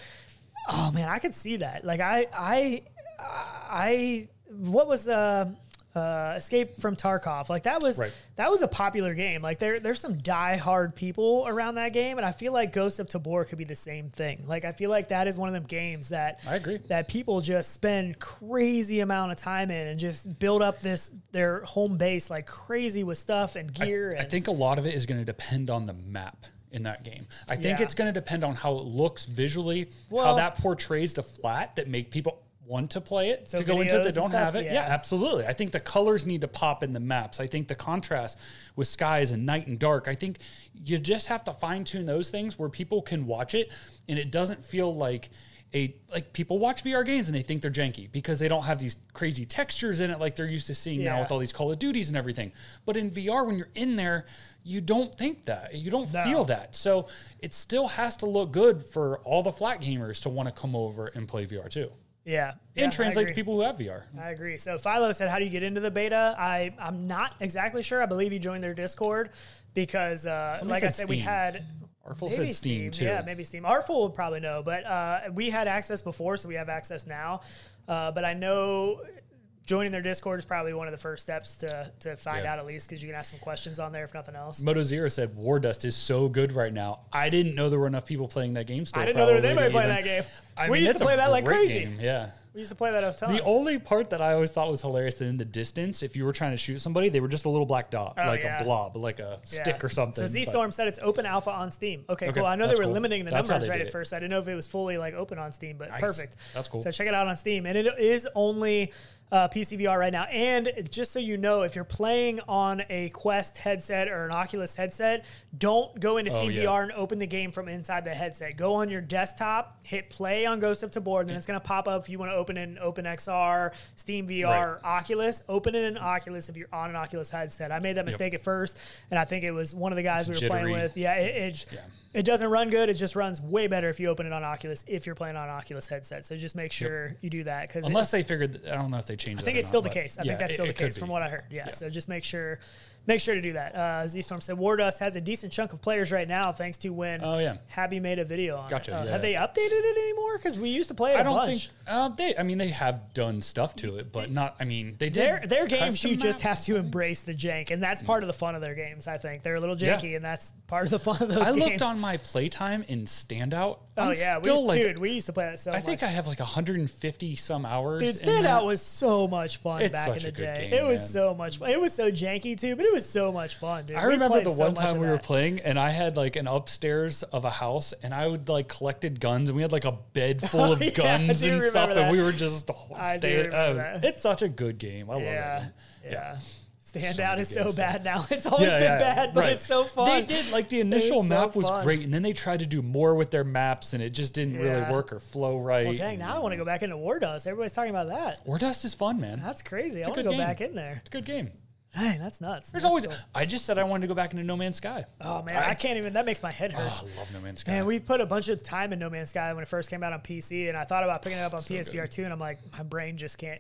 oh man, I could see that. Like I, I, I, what was uh, uh, Escape from Tarkov? Like that was right. that was a popular game. Like there, there's some diehard people around that game, and I feel like Ghost of Tabor could be the same thing. Like I feel like that is one of them games that I agree that people just spend crazy amount of time in and just build up this their home base like crazy with stuff and gear. I, and I think a lot of it is going to depend on the map in that game. I think yeah. it's going to depend on how it looks visually, well, how that portrays the flat that make people want to play it, so to go into it that don't stuff, have it. Yeah. yeah, absolutely. I think the colors need to pop in the maps. I think the contrast with skies and night and dark, I think you just have to fine tune those things where people can watch it and it doesn't feel like a, like, people watch V R games and they think they're janky because they don't have these crazy textures in it like they're used to seeing yeah. now with all these Call of Duties and everything. But in V R, when you're in there, you don't think that. You don't no. feel that. So it still has to look good for all the flat gamers to want to come over and play V R too. Yeah. And yeah, translate to people who have V R. I agree. So Philo said, how do you get into the beta? I, I'm not exactly sure. I believe you joined their Discord because, uh, like I said, Steam. we had... Artful maybe said Steam, Steam too. Yeah, maybe Steam. Artful would probably know, but uh, we had access before, so we have access now. Uh, but I know joining their Discord is probably one of the first steps to, to find yeah. out, at least, because you can ask some questions on there if nothing else. Moto Zero said, War Dust is so good right now. I didn't know there were enough people playing that game still. I didn't know there was anybody playing that game. I we mean, used to play that like crazy. Game. Yeah. We used to play that off time. The only part that I always thought was hilarious that in the distance, if you were trying to shoot somebody, they were just a little black dot, oh, like yeah. a blob, like a yeah. stick or something. So Z-Storm said it's open alpha on Steam. Okay, okay cool. I know they were cool. limiting the that's numbers right at it. first. I didn't know if it was fully like open on Steam, but nice. perfect. That's cool. So check it out on Steam. And it is only uh, P C V R right now. And just so you know, if you're playing on a Quest headset or an Oculus headset, don't go into oh, Steam yeah. V R and open the game from inside the headset. Go on your desktop, hit play on Ghost of Tabor, and then it's going to pop up if you want to open in Open X R, Steam V R, right. Oculus. Open it in Oculus if you're on an Oculus headset. I made that mistake yep. at first, and I think it was one of the guys it's we were jittery. playing with. Yeah, it it, yeah. it doesn't run good. It just runs way better if you open it on Oculus if you're playing on an Oculus headset. So just make sure yep. you do that. Cause Unless it, they figured, I don't know if they changed it. I think it's still not, the case. I yeah, think that's it, still the case from what I heard. Yeah, yeah, so just make sure make sure to do that. Uh, Z-Storm said, Wardust has a decent chunk of players right now thanks to when oh, yeah. Habby made a video on gotcha, it. Uh, yeah. Have they updated it anymore? Because we used to play it I a don't bunch. Think, uh, they, I mean, they have done stuff to it, but not, I mean, they did. Their, their games, you maps. just have to embrace the jank, and that's part of the fun of their games, I think. They're a little janky, yeah. and that's part of the fun of those I games. I looked on my playtime in Standout. Oh, I'm yeah. Still we used, like, dude, we used to play that so I much. I think I have like one hundred fifty some hours. Dude, Standout was so much fun it's back in the day. Game, it was man. so much fun. It was so janky, too, but it It was so much fun, dude. I we remember the so one time we were playing, and I had like an upstairs of a house, and I would like collected guns, and we had like a bed full oh, of yeah, guns and stuff, that. and we were just staying. Uh, it's such a good game. I yeah, love it. Yeah. yeah. Standout is so bad now. It's always yeah, been yeah, bad, but right. it's so fun. They did like the initial map so was fun. great, and then they tried to do more with their maps, and it just didn't yeah. really work or flow right. Well, dang, now I want to go back into War Dust. Everybody's talking about that. War Dust is fun, man. That's crazy. It's I want to go game. back in there. It's a good game. Hey, that's nuts. There's that's always. Cool. I just said I wanted to go back into No Man's Sky. Oh man, I, I can't even. That makes my head hurt. Oh, I love No Man's Sky. Man, we put a bunch of time in No Man's Sky when it first came out on P C, and I thought about picking it up on so P S V R two, and I'm like, my brain just can't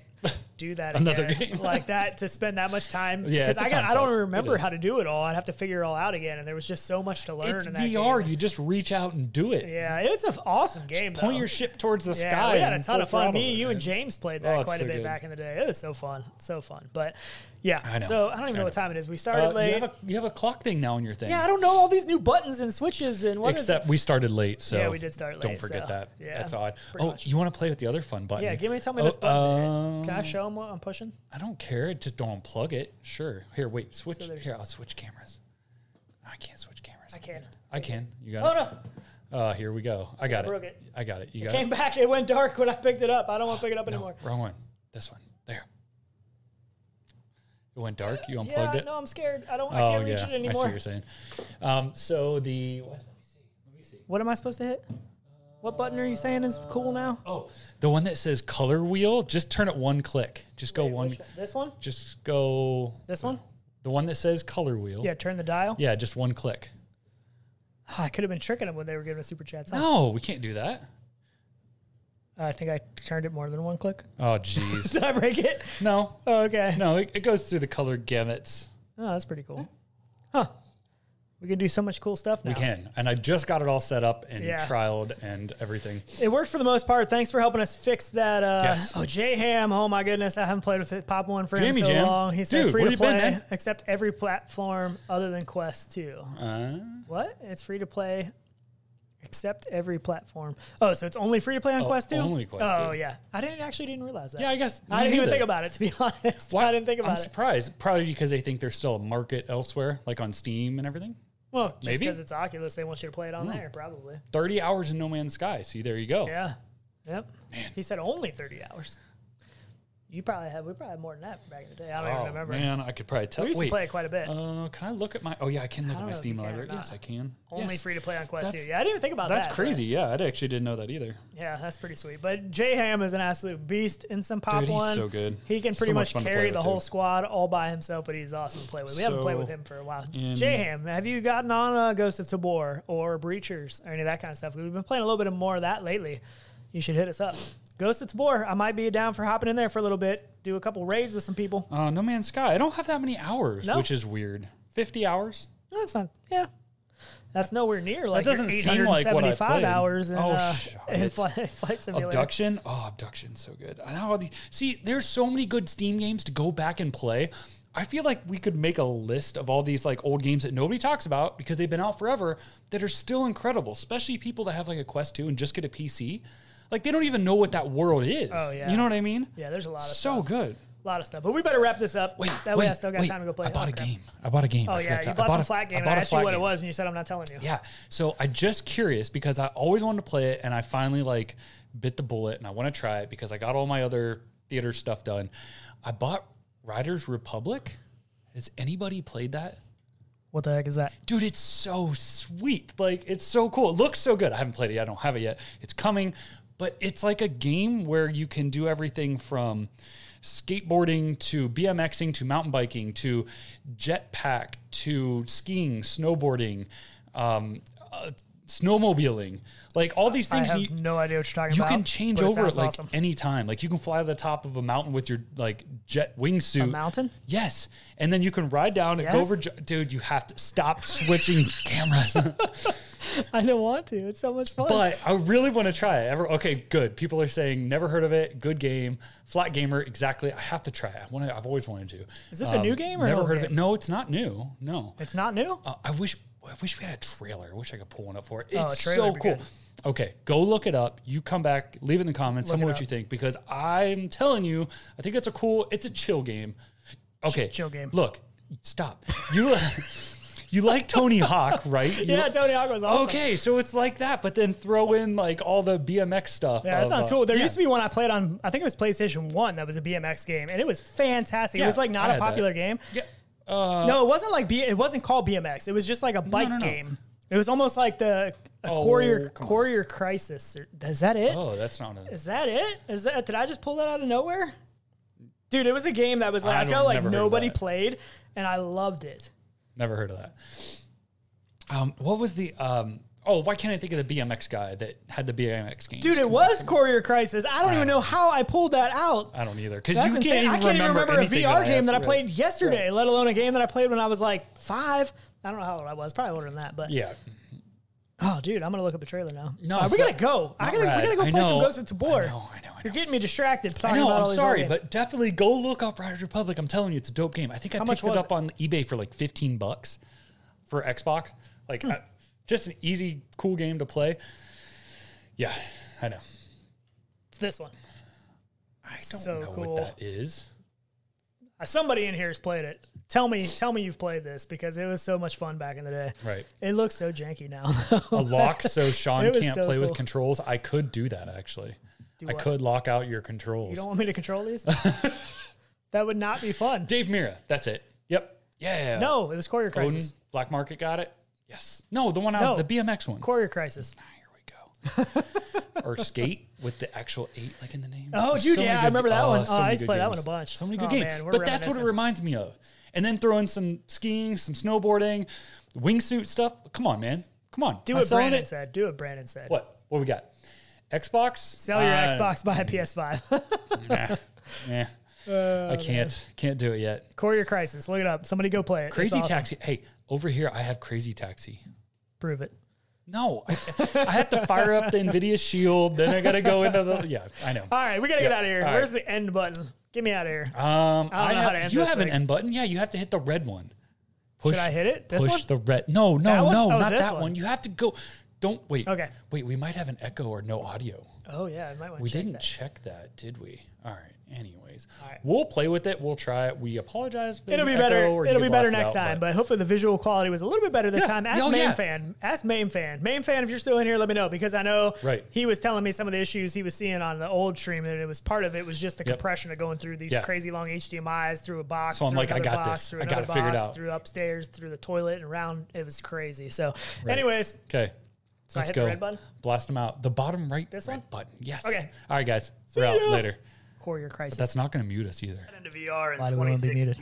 do that another again. game like that to spend that much time. Yeah, because I got, I don't remember how to do it all. I'd have to figure it all out again, and there was just so much to learn. It's in that V R. Game. You just reach out and do it. Yeah, it's an awesome game. Just point though. your ship towards the yeah, sky. We had a ton of fun. Me, you, and James played that oh, quite so a bit good. back in the day. It was so fun, so fun. But yeah, I know. So I don't even know, know what time it is. We started uh, late. You have, a, you have a clock thing now on your thing. Yeah, I don't know all these new buttons and switches and what. Except we started late, so yeah, we did start late. Don't forget so, that. Yeah, that's odd. Oh, much. you want to play with the other fun button? Yeah, give me tell me oh, this button. Um, Can I show them what I'm pushing? I don't care. Just don't unplug it. Sure. Here, wait. Switch. So Here, I'll switch cameras. I can't switch cameras. I can. I can. You got oh, it. Oh no. Uh, here we go. I got I broke it. it. I got it. You got it. Came it. back. It went dark when I picked it up. I don't want to pick it up no, anymore. Wrong one. This one. There. It went dark. You unplugged yeah, it. No, I'm scared. I don't. Oh, I can't yeah. reach it anymore. I see what you're saying. Um, so the. What? Let me see. Let me see. What am I supposed to hit? What button are you saying is cool now? Oh, the one that says color wheel. Just turn it one click. Just go Wait, one. Which, this one? Just go. This one? The one that says color wheel. Yeah, turn the dial? Yeah, just one click. Oh, I could have been tricking them when they were giving a super chat. Sign. No, we can't do that. Uh, I think I turned it more than one click. Oh, jeez. Did I break it? No. Oh, okay. No, it, it goes through the color gamuts. Oh, that's pretty cool. Huh. We can do so much cool stuff now. We can. And I just got it all set up and yeah. trialed and everything. It worked for the most part. Thanks for helping us fix that. Uh, yes. Oh, J-Ham. Oh, my goodness. I haven't played with it. Pop One for him Jamie so Jam. long. He said Dude, free to play been, except every platform other than Quest two. Uh, what? It's free to play except every platform. Oh, so it's only free to play on oh, Quest two? Only Quest oh, two. Oh, yeah. I didn't actually didn't realize that. Yeah, I guess. I didn't either. even think about it, to be honest. Why? I didn't think about I'm it. I'm surprised. Probably because they think there's still a market elsewhere, like on Steam and everything. Well, just because it's Oculus, they want you to play it on mm. there, probably. thirty hours in No Man's Sky. See, there you go. Yeah. Yep. Man. He said only thirty hours. You probably had, we probably had more than that back in the day. I don't oh, even remember. Man, I could probably tell. We used Wait, to play it quite a bit. Uh, can I look at my, oh yeah, I can look I at my Steam library. Yes, I can. Only yes. free to play on Quest two. Yeah, I didn't even think about that's that. That's crazy. Yeah, I actually didn't know that either. Yeah, that's pretty sweet. But J-Ham is an absolute beast in some Pop Dude, he's One. so good. He can pretty so much, much carry the whole too. squad all by himself, but he's awesome to play with. We so haven't played with him for a while. J-Ham, have you gotten on uh, Ghost of Tabor or Breachers or any of that kind of stuff? We've been playing a little bit more of that lately. You should hit us up. Ghost of Tabor. I might be down for hopping in there for a little bit. Do a couple raids with some people. Uh, No Man's Sky. I don't have that many hours, no. which is weird. fifty hours? No, that's not. Yeah. That's nowhere near. Like that doesn't seem like what I played. Hours in, oh, uh, in flight, flight simulator. Abduction? Oh, Abduction's so good. I know the, see, there's so many good Steam games to go back and play. I feel like we could make a list of all these like old games that nobody talks about because they've been out forever that are still incredible, especially people that have like a Quest two and just get a P C. Like, they don't even know what that world is. Oh, yeah. You know what I mean? Yeah, there's a lot of so stuff. So good. A lot of stuff. But we better wrap this up. Wait, That wait, way I still got wait. time to go play. I bought oh, a crap. game. I bought a game. Oh, I yeah. You bought, bought some a, flat game. I, and I asked you what game. it was, and you said, I'm not telling you. Yeah. So I'm just curious because I always wanted to play it, and I finally, like, bit the bullet, and I want to try it because I got all my other theater stuff done. I bought Riders Republic. Has anybody played that? What the heck is that? Dude, it's so sweet. Like, it's so cool. It looks so good. I haven't played it yet. I don't have it yet. It's coming. But it's like a game where you can do everything from skateboarding to BMXing to mountain biking to jetpack to skiing, snowboarding, um, uh, snowmobiling. Like all these things. I have you, no idea what you're talking you about. You can change over at like awesome. any time. Like you can fly to the top of a mountain with your like jet wingsuit. A mountain? Yes. And then you can ride down and yes. go over. Dude, you have to stop switching cameras. I don't want to. It's so much fun. But I really want to try it. Ever okay, good. People are saying never heard of it. Good game. Flat Gamer, exactly. I have to try it. I want to, I've always wanted to. Is this um, a new game or never heard game? of it? No, it's not new. No. It's not new? Uh, I wish I wish we had a trailer. I wish I could pull one up for it. It's oh, so cool. Good. Okay, go look it up. You come back, leave in the comments, tell me what up. you think because I'm telling you, I think it's a cool, it's a chill game. Okay. Chill game. Look. Stop. You You like Tony Hawk, right? You yeah, Tony Hawk was awesome. Okay, so it's like that, but then throw in like all the B M X stuff. Yeah, that of, sounds cool. There yeah. used to be one I played on, I think it was PlayStation one, that was a B M X game, and it was fantastic. Yeah, it was like not I a popular that. game. Yeah. Uh, no, it wasn't like, B it wasn't called B M X. It was just like a bike no, no, no. game. It was almost like the Courier oh, Courier Crisis. Is that it? Oh, that's not it. Is that it? Is that, did I just pull that out of nowhere? Dude, it was a game that was like, I, I felt like nobody played, and I loved it. Never heard of that. Um, what was the... Um, oh, why can't I think of the B M X guy that had the B M X games? Dude, it was Courier Crisis. I don't I even know how I pulled that out. I don't either. Because you can't even, I can't remember even remember a V R game that I played really. yesterday, right. let alone a game that I played when I was like five. I don't know how old I was. Probably older than that, but... Yeah. Oh, dude, I'm going to look up the trailer now. No, right, so, we got to go. I gotta, right. We got to go play some Ghost of Tabor. I know, I know, I know. You're getting me distracted. I know, about I'm sorry, but definitely go look up Riders Republic. I'm telling you, it's a dope game. I think How I picked it up it? on eBay for like fifteen bucks for Xbox. Like, hmm. I, just an easy, cool game to play. Yeah, I know. It's this one. I don't so know cool. what that is. Somebody in here has played it. Tell me, tell me you've played this because it was so much fun back in the day. Right. It looks so janky now. A lock so Sean can't so play cool. with controls. I could do that actually. Do I could lock out your controls. You don't want me to control these? That would not be fun. Dave Mira. That's it. Yep. Yeah. No, it was Courier Crisis. Odin, Black Market got it. Yes. No, the one out, no. the B M X one. Courier Crisis. Here we go. Or Skate with the actual eight like in the name. Oh, dude, so yeah, I remember that oh, one. So oh, I used to play games. that one a bunch. So many good oh, games. Man, but that's what it reminds me of. And then throw in some skiing, some snowboarding, wingsuit stuff. Come on, man. Come on. Do what Brandon it? said. Do what Brandon said. What? What we got? Xbox? Sell your uh, Xbox, buy a P S five. Nah. Nah. Uh, I can't. Man. Can't do it yet. Courier Crisis. Look it up. Somebody go play it. Crazy awesome. Taxi. Hey, over here I have Crazy Taxi. Prove it. No, I, I have to fire up the NVIDIA Shield. Then I got to go into the... Yeah, I know. All right, we got to yep. get out of here. All Where's right. the end button? Get me out of here. Um, I don't I know have, how to end You this have thing. an end button. Yeah, you have to hit the red one. Push, Should I hit it? This push one? the red. No, no, no, oh, not that one? one. You have to go... Don't wait. Okay. Wait, we might have an echo or no audio. Oh, yeah. I might want to check that. We didn't check that, did we? All right. Anyways, All right. we'll play with it. We'll try it. We apologize. It'll be better. It'll be better next time. But hopefully the visual quality was a little bit better this time. Ask Mame Fan. Ask Mame Fan. Mame Fan, if you're still in here, let me know, because I know he was telling me some of the issues he was seeing on the old stream, and it was part of it was just the compression of going through these crazy long H D M Is through a box. So I'm like, I got this. I got it figured out. Through upstairs, through the toilet, and around. It was crazy. So, anyways. Okay. So Let's I hit go. the red button? Blast them out. The bottom right this red one? button. Yes. Okay. All right, guys. We're See out ya. later. Courier crisis. But that's not going to mute us either. Into V R in Why do we want to be muted?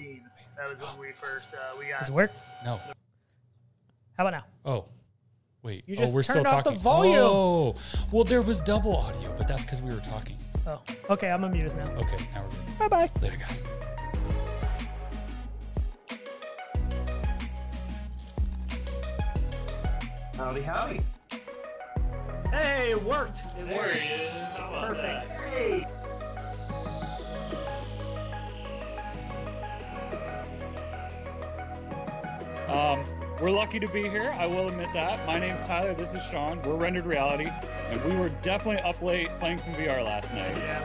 That was when we first, uh, we got... Does it work? No. How about now? Oh. Wait. You just oh, we're turned still off talking. the volume. Oh. Well, there was double audio, but that's because we were talking. Oh. Okay, I'm going to mute us now. Okay. Now we're good. Bye-bye. Later, guys. Howdy, howdy. Hey, it worked. It there worked. He is. Perfect. Hey. Um, we're lucky to be here. I will admit that. My name's Tyler. This is Sean. We're Rendered Reality, and we were definitely up late playing some V R last night. Yeah.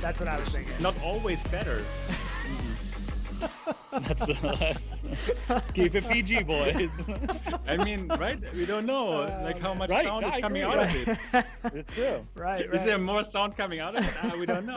That's what I was thinking. It's not always better. that's, that's, that's, keep it P G, boys. I mean, right? We don't know uh, like how much right, sound is I coming agree. out of it. It's true. Right, right. Is there more sound coming out of it? Uh, we don't know.